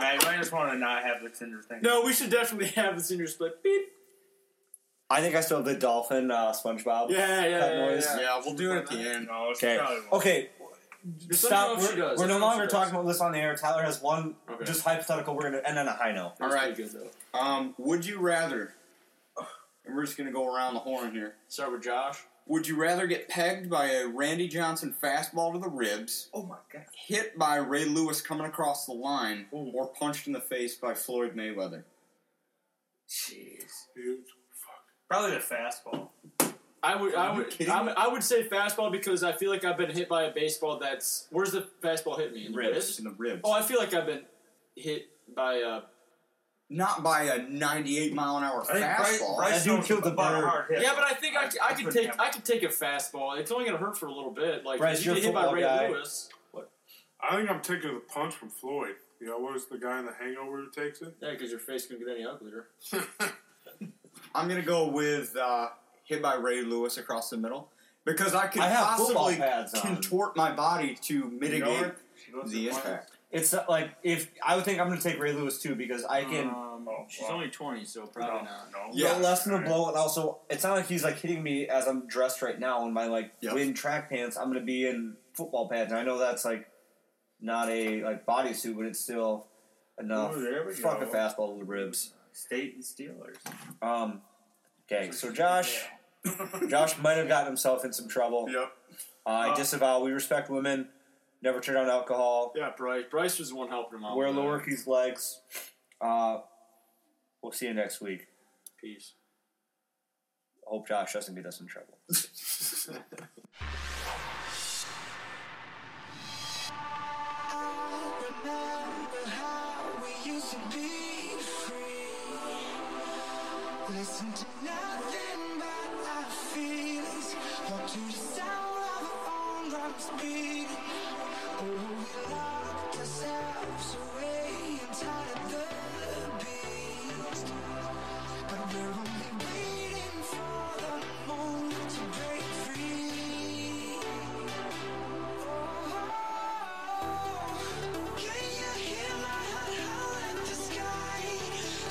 Man, you might just want to not have the Tinder thing. No, we should definitely have the Tinder split. Beep. I think I still have the dolphin SpongeBob. Yeah. Yeah, we'll do it at the end. Okay. Stop. We're no longer talking about this on the air. Tyler has one just hypothetical. We're going to end on a high note. All right. Good, would you rather... And we're just going to go around the horn here. Start with Josh. Would you rather get pegged by a Randy Johnson fastball to the ribs? Oh, my God. Hit by Ray Lewis coming across the line, or punched in the face by Floyd Mayweather? Jeez. Dude, fuck. Probably the fastball. I would say fastball because I feel like I've been hit by a baseball that's... Where's the fastball hit me? In the ribs. Oh, I feel like I've been hit by a... Not by a 98-mile-an-hour fastball. Bryce that dude killed the butter. Yeah, but I think I could take a fastball. It's only going to hurt for a little bit. Like Bryce, you get hit by Ray Lewis. What? I think I'm taking the punch from Floyd. You know, what is the guy in The Hangover who takes it? Yeah, because your face couldn't get any uglier. I'm going to go with hit by Ray Lewis across the middle because I could possibly contort my body to mitigate the impact. It's like I would think I'm going to take Ray Lewis too because I can. She's only 20, so probably not. No, less than a blow, and also it's not like he's like hitting me as I'm dressed right now in my like wind track pants. I'm going to be in football pads, and I know that's like not a like bodysuit, but it's still enough. Ooh, there we go. Fucking fastball to the ribs. State and Steelers. Okay, so Josh might have gotten himself in some trouble. Yep. I disavow. We respect women. Never turn down alcohol. Yeah, Bryce. Bryce was the one helping him out. Wear Lewerke's legs. We'll see you next week. Peace. I hope Josh doesn't get us in trouble. Listen to nothing but our feelings. Walk to the sound of our own drums beating. Oh, we locked ourselves away inside of the beast. But we're only waiting for the moment to break free. Oh, can you hear my heart howl at the sky?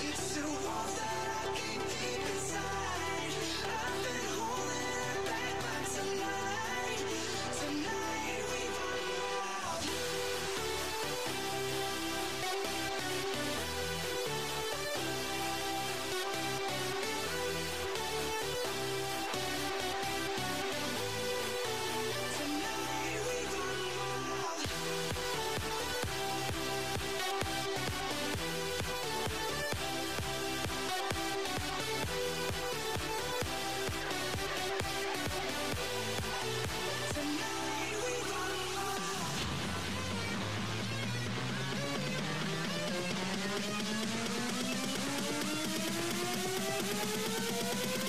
It's a war that I keep deep inside. I've been holding it back, but tonight we run out. Tonight we run out. Tonight we run out.